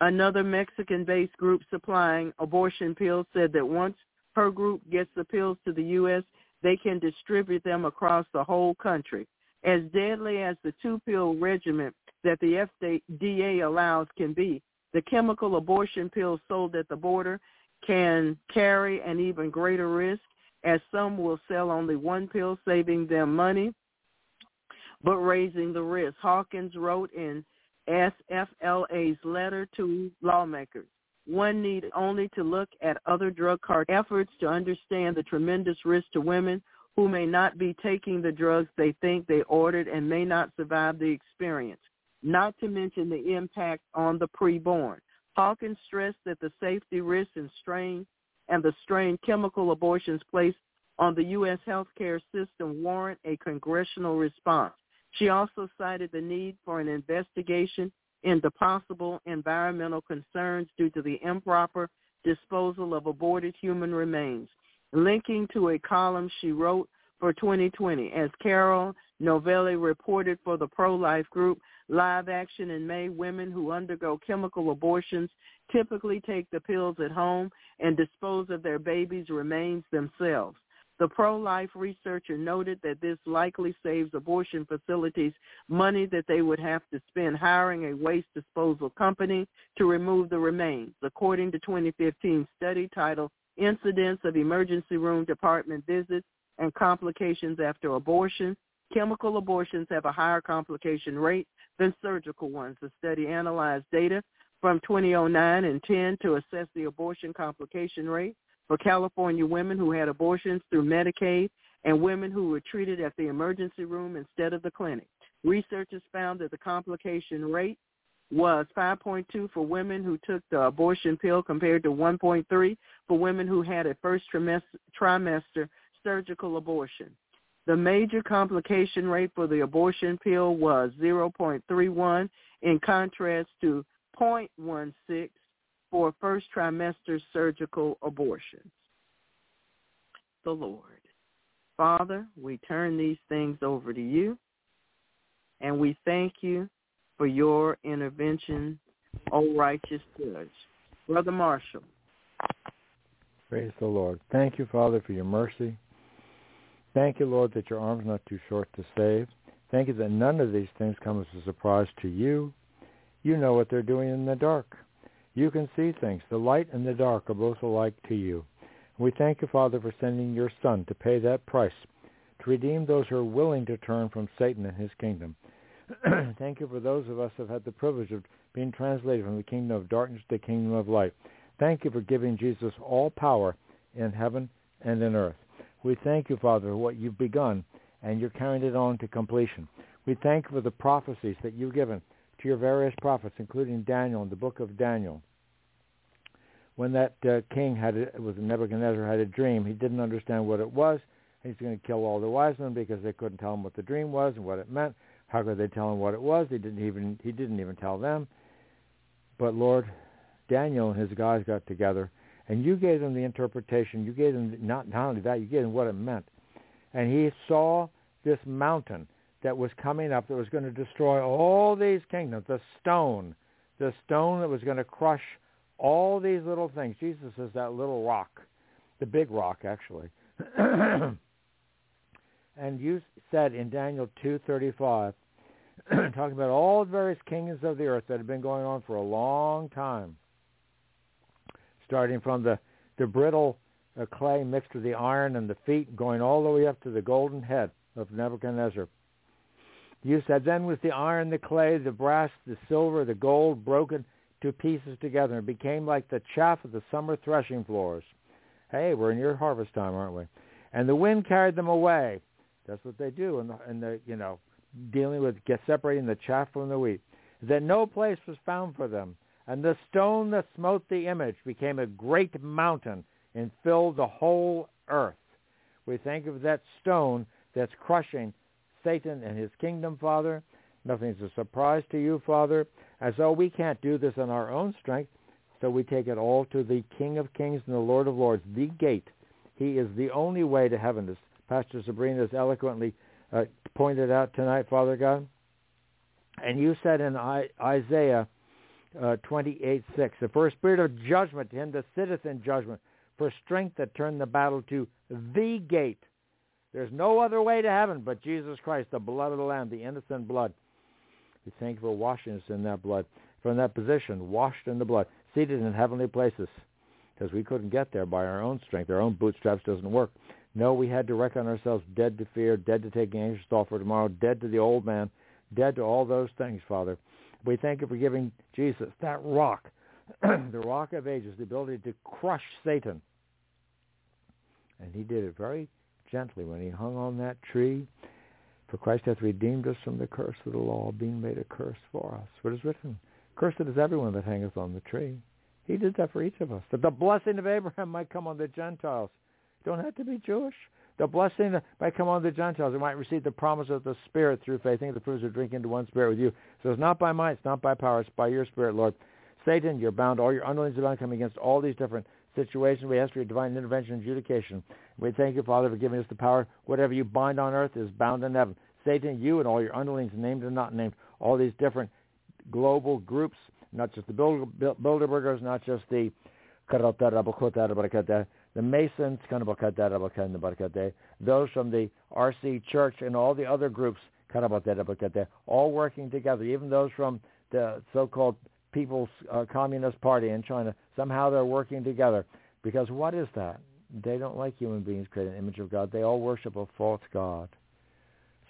another Mexican-based group supplying abortion pills, said that once her group gets the pills to the U S, they can distribute them across the whole country. As deadly as the two-pill regimen that the F D A allows can be, the chemical abortion pills sold at the border can carry an even greater risk, as some will sell only one pill, saving them money, but raising the risk. Hawkins wrote in S F L A's letter to lawmakers, one need only to look at other drug cartel efforts to understand the tremendous risk to women who may not be taking the drugs they think they ordered and may not survive the experience, not to mention the impact on the preborn. Hawkins stressed that the safety risks and strain and the strain chemical abortions placed on the U S healthcare system warrant a congressional response. She also cited the need for an investigation into possible environmental concerns due to the improper disposal of aborted human remains, linking to a column she wrote for twenty twenty. As Carol Novelli reported for the pro-life group Live Action in May, women who undergo chemical abortions typically take the pills at home and dispose of their babies' remains themselves. The pro-life researcher noted that this likely saves abortion facilities money that they would have to spend hiring a waste disposal company to remove the remains, according to twenty fifteen study titled Incidents of Emergency Room Department Visits and Complications After Abortion. Chemical abortions have a higher complication rate than surgical ones. The study analyzed data from two thousand nine and ten to assess the abortion complication rate for California women who had abortions through Medicaid and women who were treated at the emergency room instead of the clinic. Researchers found that the complication rate was five point two for women who took the abortion pill compared to one point three for women who had a first trimester, trimester surgical abortion. The major complication rate for the abortion pill was zero point three one in contrast to zero point one six for first trimester surgical abortions. The Lord. Father, we turn these things over to you, and we thank you for your intervention, O righteous judge. Brother Marshall. Praise the Lord. Thank you, Father, for your mercy. Thank you, Lord, that your arm's not too short to save. Thank you that none of these things come as a surprise to you. You know what they're doing in the dark. You can see things. The light and the dark are both alike to you. We thank you, Father, for sending your Son to pay that price, to redeem those who are willing to turn from Satan and his kingdom. Thank you for those of us who have had the privilege of being translated from the kingdom of darkness to the kingdom of light. Thank you for giving Jesus all power in heaven and in earth. We thank you, Father, for what you've begun, and you're carrying it on to completion. We thank you for the prophecies that you've given to your various prophets, including Daniel in the book of Daniel. When that uh, king had a, was Nebuchadnezzar had a dream, he didn't understand what it was. He's going to kill all the wise men because they couldn't tell him what the dream was and what it meant. How could they tell him what it was? They didn't even he didn't even tell them. But Lord, Daniel and his guys got together. And you gave them the interpretation. You gave them, not, not only that, you gave them what it meant. And he saw this mountain that was coming up that was going to destroy all these kingdoms, the stone, the stone that was going to crush all these little things. Jesus is that little rock, the big rock, actually. And you said in Daniel two thirty-five, talking about all the various kingdoms of the earth that had been going on for a long time, starting from the, the brittle uh, clay mixed with the iron and the feet, going all the way up to the golden head of Nebuchadnezzar. You said, then was the iron, the clay, the brass, the silver, the gold broken to pieces together and became like the chaff of the summer threshing floors. Hey, we're in your harvest time, aren't we? And the wind carried them away. That's what they do in the, in the you know, dealing with get separating the chaff from the wheat. That no place was found for them. And the stone that smote the image became a great mountain and filled the whole earth. We think of that stone that's crushing Satan and his kingdom, Father. Nothing's a surprise to you, Father, as though we can't do this in our own strength. So we take it all to the King of Kings and the Lord of Lords, the gate. He is the only way to heaven, as Pastor Sabrina has eloquently uh, pointed out tonight, Father God. And you said in I- Isaiah... Uh, twenty-eight six, the first spirit of judgment to him that sitteth in judgment, for strength that turned the battle to the gate. There's no other way to heaven but Jesus Christ, the blood of the Lamb, the innocent blood. We thank you for washing us in that blood, from that position, washed in the blood, seated in heavenly places, because we couldn't get there by our own strength. Our own bootstraps doesn't work. No, we had to reckon ourselves dead to fear, dead to taking anxious thought for tomorrow, dead to the old man, dead to all those things, Father. We thank you for giving Jesus that rock, the rock of ages, the ability to crush Satan. And he did it very gently when he hung on that tree. For Christ hath redeemed us from the curse of the law, being made a curse for us. What is written? Cursed is everyone that hangeth on the tree. He did that for each of us, that the blessing of Abraham might come on the Gentiles. You don't have to be Jewish. The blessing that might come on the Gentiles, they might receive the promise of the Spirit through faith. I think the proofs of drinking into one Spirit with you. So it's not by might, it's not by power, it's by your Spirit, Lord. Satan, you're bound. All your underlings are bound, coming against all these different situations. We ask for your divine intervention and adjudication. We thank you, Father, for giving us the power. Whatever you bind on earth is bound in heaven. Satan, you and all your underlings, named and not named, all these different global groups, not just the Bilderbergers, not just the... the Masons, those from the R C Church and all the other groups, all working together, even those from the so-called People's uh, Communist Party in China, somehow they're working together. Because what is that? They don't like human beings created in the image of God. They all worship a false god.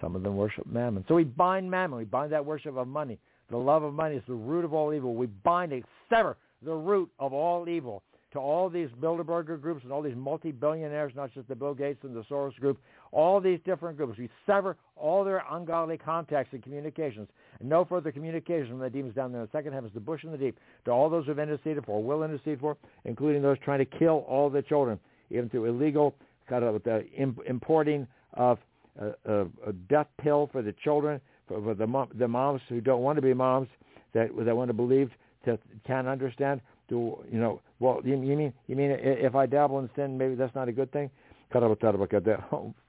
Some of them worship mammon. So we bind mammon. We bind that worship of money. The love of money is the root of all evil. We bind it, sever the root of all evil to all these Bilderberger groups and all these multi-billionaires, not just the Bill Gates and the Soros group, all these different groups. We sever all their ungodly contacts and communications, and no further communication from the demons down there in the second heavens, the bush and the deep, to all those who have interceded for, will intercede for, including those trying to kill all the children, even through illegal kind of uh, importing of uh, uh, a death pill for the children, for, for the, mom, the moms who don't want to be moms, that, that want to believe, that can't understand. Do you know? Well, you, you mean you mean if I dabble in sin, maybe that's not a good thing? Oh,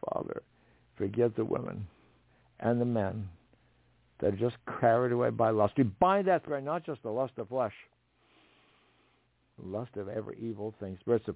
Father, forgive the women and the men that are just carried away by lust. You bind that threat, not just the lust of flesh, the lust of every evil thing, spirits of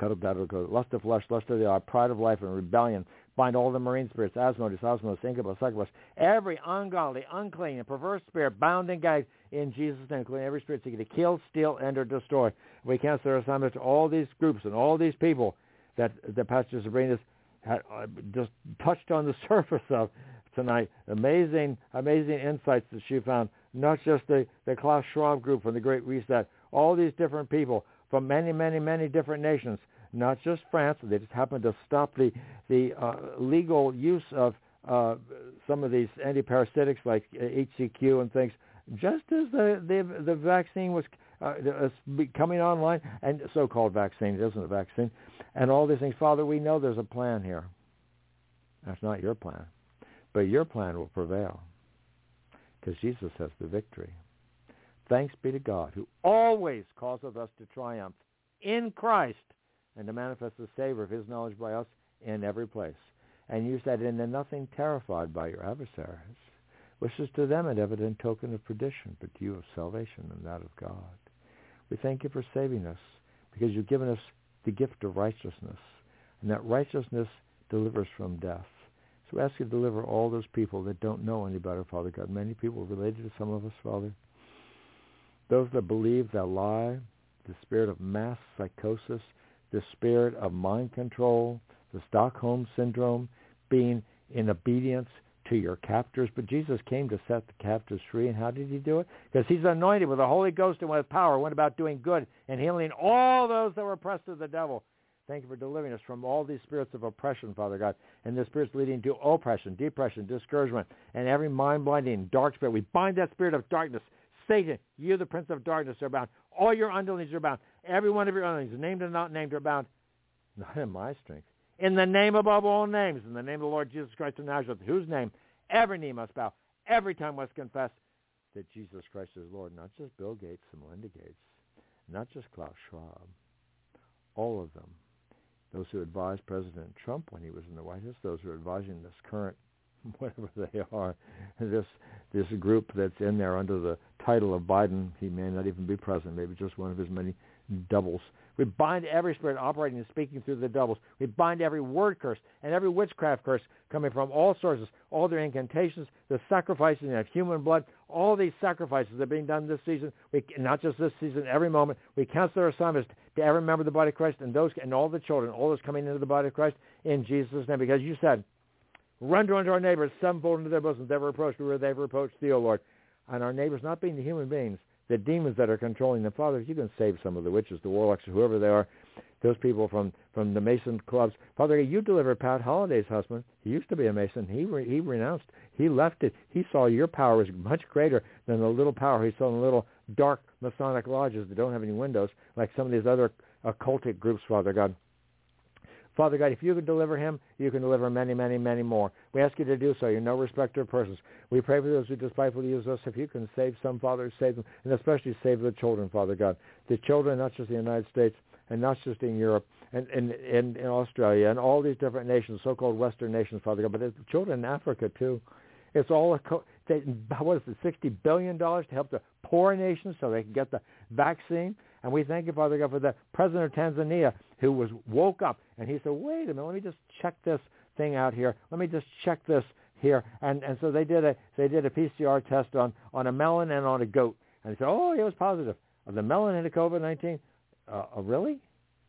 lust of flesh, lust of the eye, pride of life, and rebellion. Bind all the marine spirits, Asmodeus, Osmos, Incubus, Succubus, every ungodly, unclean, and perverse spirit bound and gagged in Jesus' name, including every spirit seeking to kill, steal, and or destroy. We cancel our assignments to all these groups and all these people that the Pastor Sabrina's had uh, just touched on the surface of tonight. Amazing, amazing insights that she found, not just the, the Klaus Schwab group from the Great Reset, all these different people from many, many, many different nations, not just France. They just happened to stop the, the uh, legal use of uh, some of these antiparasitics like H C Q and things, just as the the, the vaccine was uh, coming online, and so-called vaccine, it isn't a vaccine, and all these things. Father, we know there's a plan here. That's not your plan, but your plan will prevail because Jesus has the victory. Thanks be to God, who always causeth us to triumph in Christ and to manifest the savor of his knowledge by us in every place. And you said, and in nothing terrified by your adversaries, which is to them an evident token of perdition, but to you of salvation and that of God. We thank you for saving us, because you've given us the gift of righteousness, and that righteousness delivers from death. So we ask you to deliver all those people that don't know any better, Father God. Many people related to some of us, Father. Those that believe that lie, the spirit of mass psychosis, the spirit of mind control, the Stockholm Syndrome, being in obedience to your captors. But Jesus came to set the captors free, and how did he do it? Because he's anointed with the Holy Ghost and with power, went about doing good and healing all those that were oppressed of the devil. Thank you for delivering us from all these spirits of oppression, Father God, and the spirits leading to oppression, depression, discouragement, and every mind-blinding dark spirit. We bind that spirit of darkness. Satan, you, the prince of darkness, are bound. All your underlings are bound. Every one of your underlings, named and not named, are bound. Not in my strength. In the name above all names, in the name of the Lord Jesus Christ of Nazareth, whose name every knee must bow, every tongue must confess that Jesus Christ is Lord. Not just Bill Gates and Melinda Gates, not just Klaus Schwab, all of them. Those who advised President Trump when he was in the White House, those who are advising this current, whatever they are, this this group that's in there under the title of Biden. He may not even be president, maybe just one of his many doubles. We bind every spirit operating and speaking through the doubles. We bind every word curse and every witchcraft curse coming from all sources, all their incantations, the sacrifices of human blood, all these sacrifices that are being done this season. We, not just this season, every moment. We cancel our assignments to every member of the body of Christ and those and all the children, all those coming into the body of Christ in Jesus' name, because you said, render unto our neighbors sevenfold into their bosoms, ever approached where they've approached thee, O Lord. And our neighbors not being the human beings, the demons that are controlling them. Father, if you can save some of the witches, the warlocks, whoever they are, those people from, from the Mason clubs. Father, you delivered Pat Holliday's husband. He used to be a Mason. He re- he renounced. He left it. He saw your power was much greater than the little power he saw in the little dark Masonic lodges that don't have any windows, like some of these other occultic groups, Father God. Father God, if you can deliver him, you can deliver many, many, many more. We ask you to do so. You're no respecter of persons. We pray for those who despitefully use us. If you can save some, Father, save them, and especially save the children, Father God. The children, not just in the United States, and not just in Europe, and in and, and Australia, and all these different nations, so-called Western nations, Father God, but the children in Africa, too. It's all a co- state, what is it, sixty billion dollars to help the poor nations so they can get the vaccine. And we thank you, Father God, for the president of Tanzania who was woke up. And he said, wait a minute, let me just check this thing out here. Let me just check this here. And and so they did a they did a P C R test on, on a melon and on a goat. And they said, oh, it was positive. The melon had COVID nineteen. Uh, really?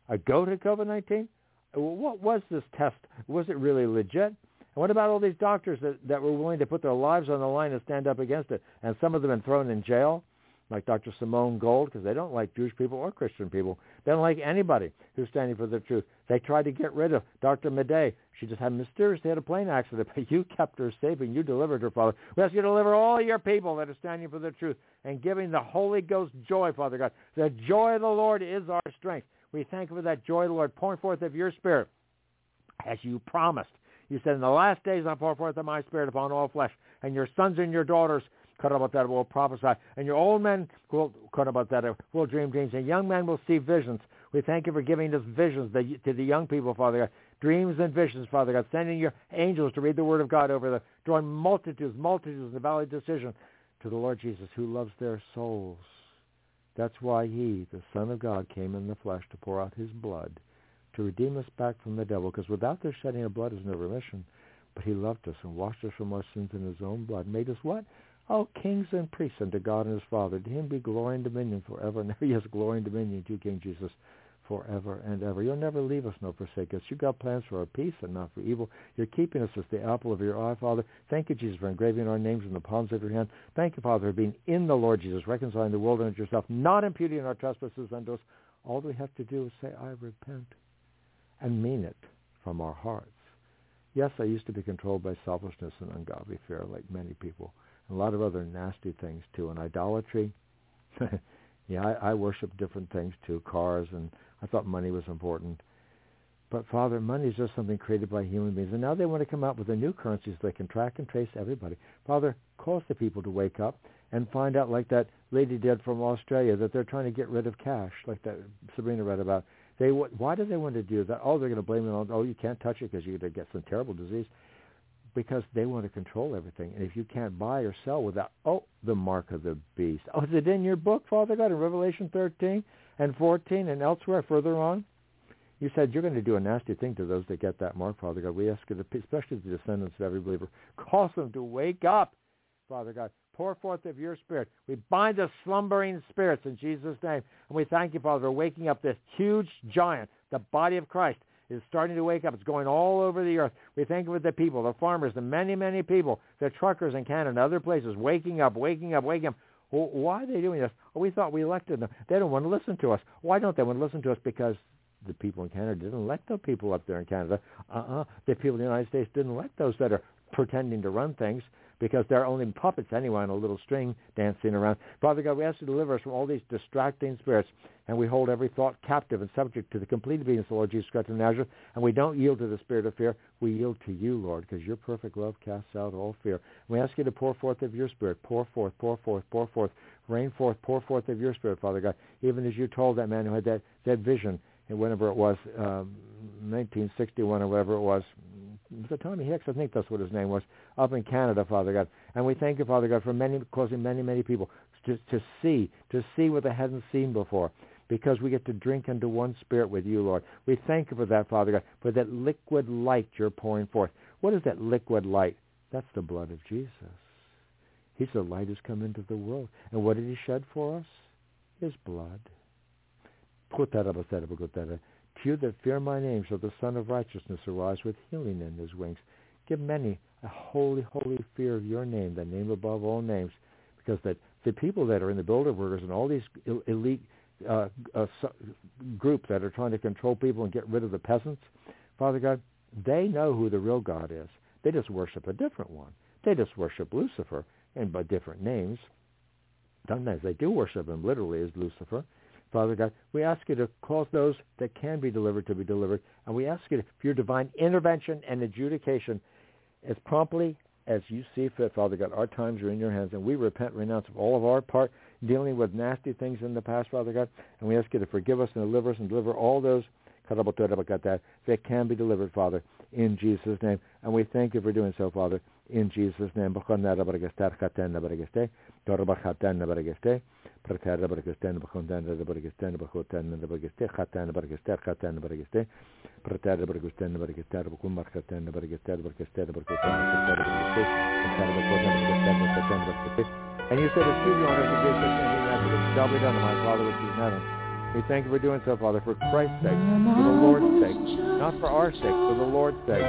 A goat had COVID nineteen? What was this test? Was it really legit? And what about all these doctors that, that were willing to put their lives on the line and stand up against it? And some of them have been thrown in jail, like Doctor Simone Gold, because they don't like Jewish people or Christian people. They don't like anybody who's standing for the truth. They tried to get rid of Doctor Madej. She just had mysteriously had a plane accident, but you kept her safe and you delivered her, Father. We ask you to deliver all your people that are standing for the truth and giving the Holy Ghost joy, Father God. The joy of the Lord is our strength. We thank you for that joy, Lord, pouring forth of your spirit as you promised. You said, in the last days I pour forth of my spirit upon all flesh, and your sons and your daughters about that will prophesy, and your old men will about that will dream dreams, and young men will see visions. We thank you for giving us visions to the young people, Father God. Dreams and visions, Father God. Sending your angels to read the word of God over them, drawing multitudes, multitudes in the valley of decision to the Lord Jesus, who loves their souls. That's why he, the Son of God, came in the flesh to pour out his blood, to redeem us back from the devil, because without the shedding of blood is no remission. But he loved us and washed us from our sins in his own blood, made us what? Oh, kings and priests unto God and his Father. To him be glory and dominion forever and ever. Yes, glory and dominion to King Jesus forever and ever. You'll never leave us nor forsake us. You've got plans for our peace and not for evil. You're keeping us as the apple of your eye, Father. Thank you, Jesus, for engraving our names in the palms of your hand. Thank you, Father, for being in the Lord Jesus, reconciling the world unto yourself, not imputing our trespasses unto us. All we have to do is say, I repent, and mean it from our hearts. Yes, I used to be controlled by selfishness and ungodly fear like many people. A lot of other nasty things, too, and idolatry. yeah, I, I worship different things, too, cars, and I thought money was important. But, Father, money is just something created by human beings, and now they want to come out with a new currency so they can track and trace everybody. Father, cause the people to wake up and find out, like that lady did from Australia, that they're trying to get rid of cash, like that Sabrina read about. They Why do they want to do that? Oh, they're going to blame it on, oh, you can't touch it because you're going to get some terrible disease. Because they want to control everything. And if you can't buy or sell without, oh, the mark of the beast. Oh, is it in your book, Father God, in Revelation thirteen and fourteen and elsewhere further on? You said you're going to do a nasty thing to those that get that mark, Father God. We ask you, to, especially the descendants of every believer, cause them to wake up, Father God. Pour forth of your spirit. We bind the slumbering spirits in Jesus' name. And we thank you, Father, for waking up this huge giant, the body of Christ. It's starting to wake up. It's going all over the earth. We thank you for the people, the farmers, the many, many people, the truckers in Canada and other places, waking up, waking up, waking up. Well, why are they doing this? Oh, we thought we elected them. They don't want to listen to us. Why don't they want to listen to us? Because the people in Canada didn't elect the people up there in Canada. Uh-uh. The people in the United States didn't elect those that are pretending to run things because they're only puppets anyway on a little string dancing around. Father God, we ask you to deliver us from all these distracting spirits, and we hold every thought captive and subject to the complete obedience of the Lord Jesus Christ of Nazareth, and we don't yield to the spirit of fear. We yield to you, Lord, because your perfect love casts out all fear. And we ask you to pour forth of your spirit, pour forth, pour forth, pour forth, rain forth, pour forth of your spirit, Father God, even as you told that man who had that, that vision, and whenever it was, um, nineteen sixty-one or whatever it was, Mister Tommy Hicks, I think that's what his name was, up in Canada, Father God. And we thank you, Father God, for many, causing many, many people to, to see, to see what they hadn't seen before, because we get to drink into one spirit with you, Lord. We thank you for that, Father God, for that liquid light you're pouring forth. What is that liquid light? That's the blood of Jesus. He's the light who's come into the world. And what did he shed for us? His blood. Put that up, that up, put that up. To you that fear my name shall the Son of Righteousness arise with healing in his wings. Give many a holy, holy fear of your name, the name above all names, because that the people that are in the Bilderbergers and all these elite uh, uh, groups that are trying to control people and get rid of the peasants, Father God, they know who the real God is. They just worship a different one. They just worship Lucifer, and by different names. Sometimes they do worship him literally as Lucifer. Father God, we ask you to cause those that can be delivered to be delivered, and we ask you for your divine intervention and adjudication as promptly as you see fit, Father God. Our times are in your hands, and we repent, renounce of all of our part, dealing with nasty things in the past, Father God, and we ask you to forgive us and deliver us and deliver all those that can be delivered, Father, in Jesus' name, and we thank you for doing so, Father, In Jesus' name, and you said, excuse me, honor, forgive us, and the wrath of it shall be done to my Father which is in heaven. We thank you for doing so, Father, for Christ's sake, for the Lord's sake, not for our sake, for the Lord's sake.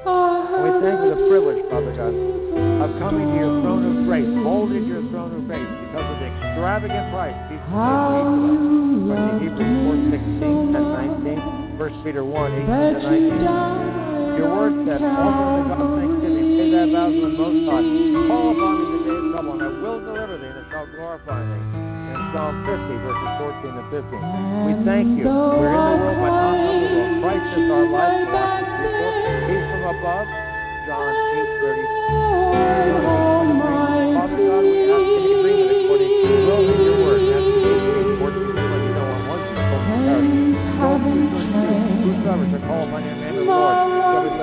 And we thank you for the privilege, Father God, of coming to your throne of grace, molded your throne of grace, because of the extravagant price Jesus paid. Hebrews four sixteen and nineteen, First Peter one eighteen and nineteen. Your word says, offer to God thanksgiving, pay that vows on most parts. Call upon me in the day of trouble, and I will deliver thee, and it shall glorify thee. In Psalm fifty, verses fourteen and fifteen. We thank you. We're in the world, but not of the world. Christ is our life. Peace from above, John eight thirty. Father God, we ask in agreement according to your will and your word. Matthew eighteen fourteen, when you know on one you spoke to God. Don't be good to whosoever shall call upon your name of the Lord. So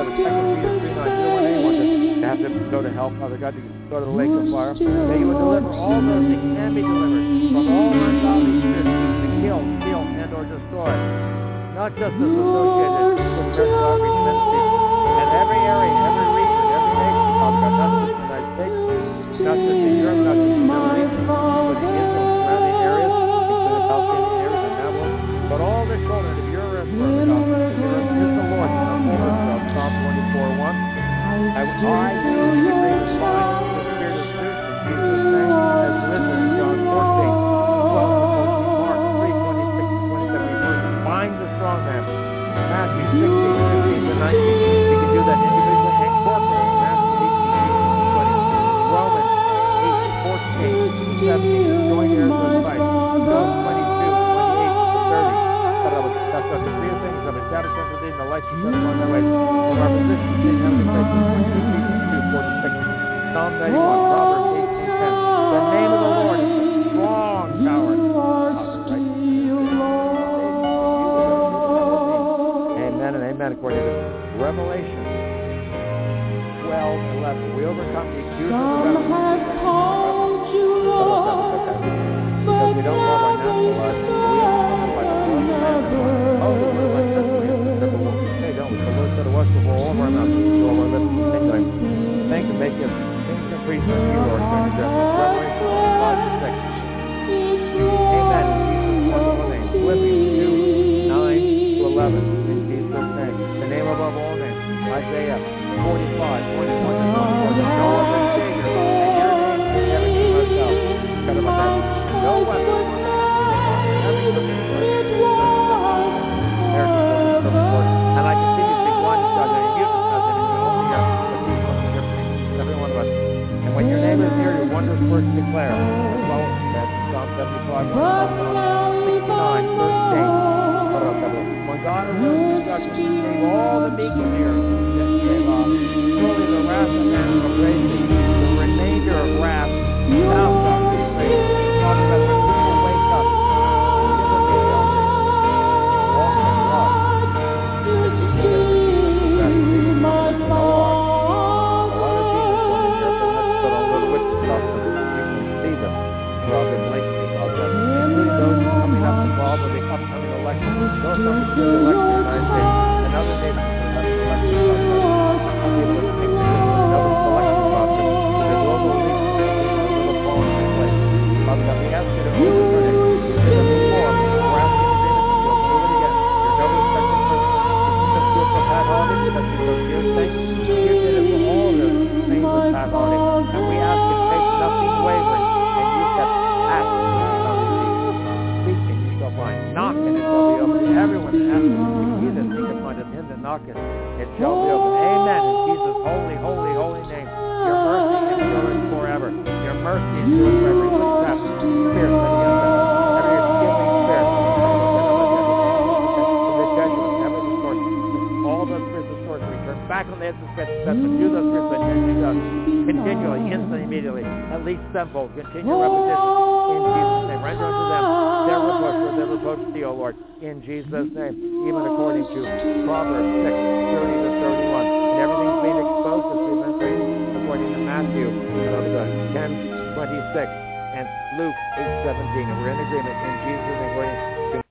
we said, Second Peter three nine, you don't want anyone to have to go to hell, Father God, to go to the lake of fire. That you would deliver all those that can be delivered from all ungodly spirits to kill, steal, and or destroy. Not just as associated with Miracle Outreach Ministries. And every area, every region, every nation, Father God, not just in the United States, not just in Europe, not just in the Middle East, but in Israel, surrounding areas, in the Palestinian areas and that one, but all the children of your earth, Father God, your earth is the Lord, and the Lord of Psalm twenty-four one. I would I do the great sign, the Spirit of truth in Jesus' name, as written in John fourteen, twelve, Mark three twenty-six, twenty-seven, bind the strong man, Matthew sixteen, fifteen, and nineteen. That individual and corporate, Matthew eighteen, eighteen, twenty, Romans eight, fourteen, seventeen, join your advice, Job twenty-two, twenty-eight, thirty, but I was, that's not the three things, I've established unto thee, and the lights are set upon thy way, from our position, in heavenly places, twenty-two, forty-six, Psalm ninety-one, Proverbs eighteen, ten, the name of the Lord is a strong tower, amen and amen, according to Revelation twelve eleven. We overcome the accuser of the revelation. Because we don't love our natural lives. We don't love our own lives. Oh, we live like this. We have to what we say, don't we? The Lord said to us before all of our mouths, before all our lips, anyway. Thank you, make him incomplete with you, Lord. Revelation five to six. Amen. In Jesus' wonderful name. Philippians two, nine to eleven. The name above all names, Isaiah forty-five, forty-one, and forty-one, no other Savior, and your name is never to yourself. Cut about that. No weapon. And I continue to be blind to God, and you to God, and you only have the people of your faith, every one of us. And when your name is near, your wondrous works declare. As well as that, Psalm seventy-five, Psalm sixty-nine, verse eight. When God alone judges, he gave all the meek in the earth, that he gave off. Surely the wrath of man shall praise thee. The remainder of wrath thou shalt be praised. God bless the people wake up. Walk in love. That you may have received the rest of these promises in the Lord. A lot of Jesus on the earth, and let's put a little witness up so that you can see them. We're all in relationship with them. Include those coming up involved with the upcoming. Those of us who elect the United States and other nations who elect the election process, some people who think that this is another selection process, and the global leaders are still falling into place. Father God, we ask you to overturn it. You've been here before. We're asking you to do it. Do it again. You're no respected person. You just do it for Pat Harding because you know your thing. You did it for all the things with Pat Harding. And we ask you to take nothing wavering, and you kept acting. Knock and it shall be open. Everyone has to see that they can find him in the knocking. It shall be open. Amen. In Jesus' holy, holy, holy name. Your mercy endures forever. Your mercy endures forever. Your steps, fear, and the every giving fear. And the judgment, heaven and source. All those spirits of sorcery. Turn back on the heads of spirits of death. Do those spirits that you do. Continually, instantly, immediately. At least simple. Continue repetition. In Jesus' name. Render unto them. Their reproach will never approach thee, O Lord, in Jesus' name, even according to Proverbs six, thirty to thirty-one. And everything's being exposed as we've been praying. and Luke eight seventeen, and we're in agreement in Jesus' name.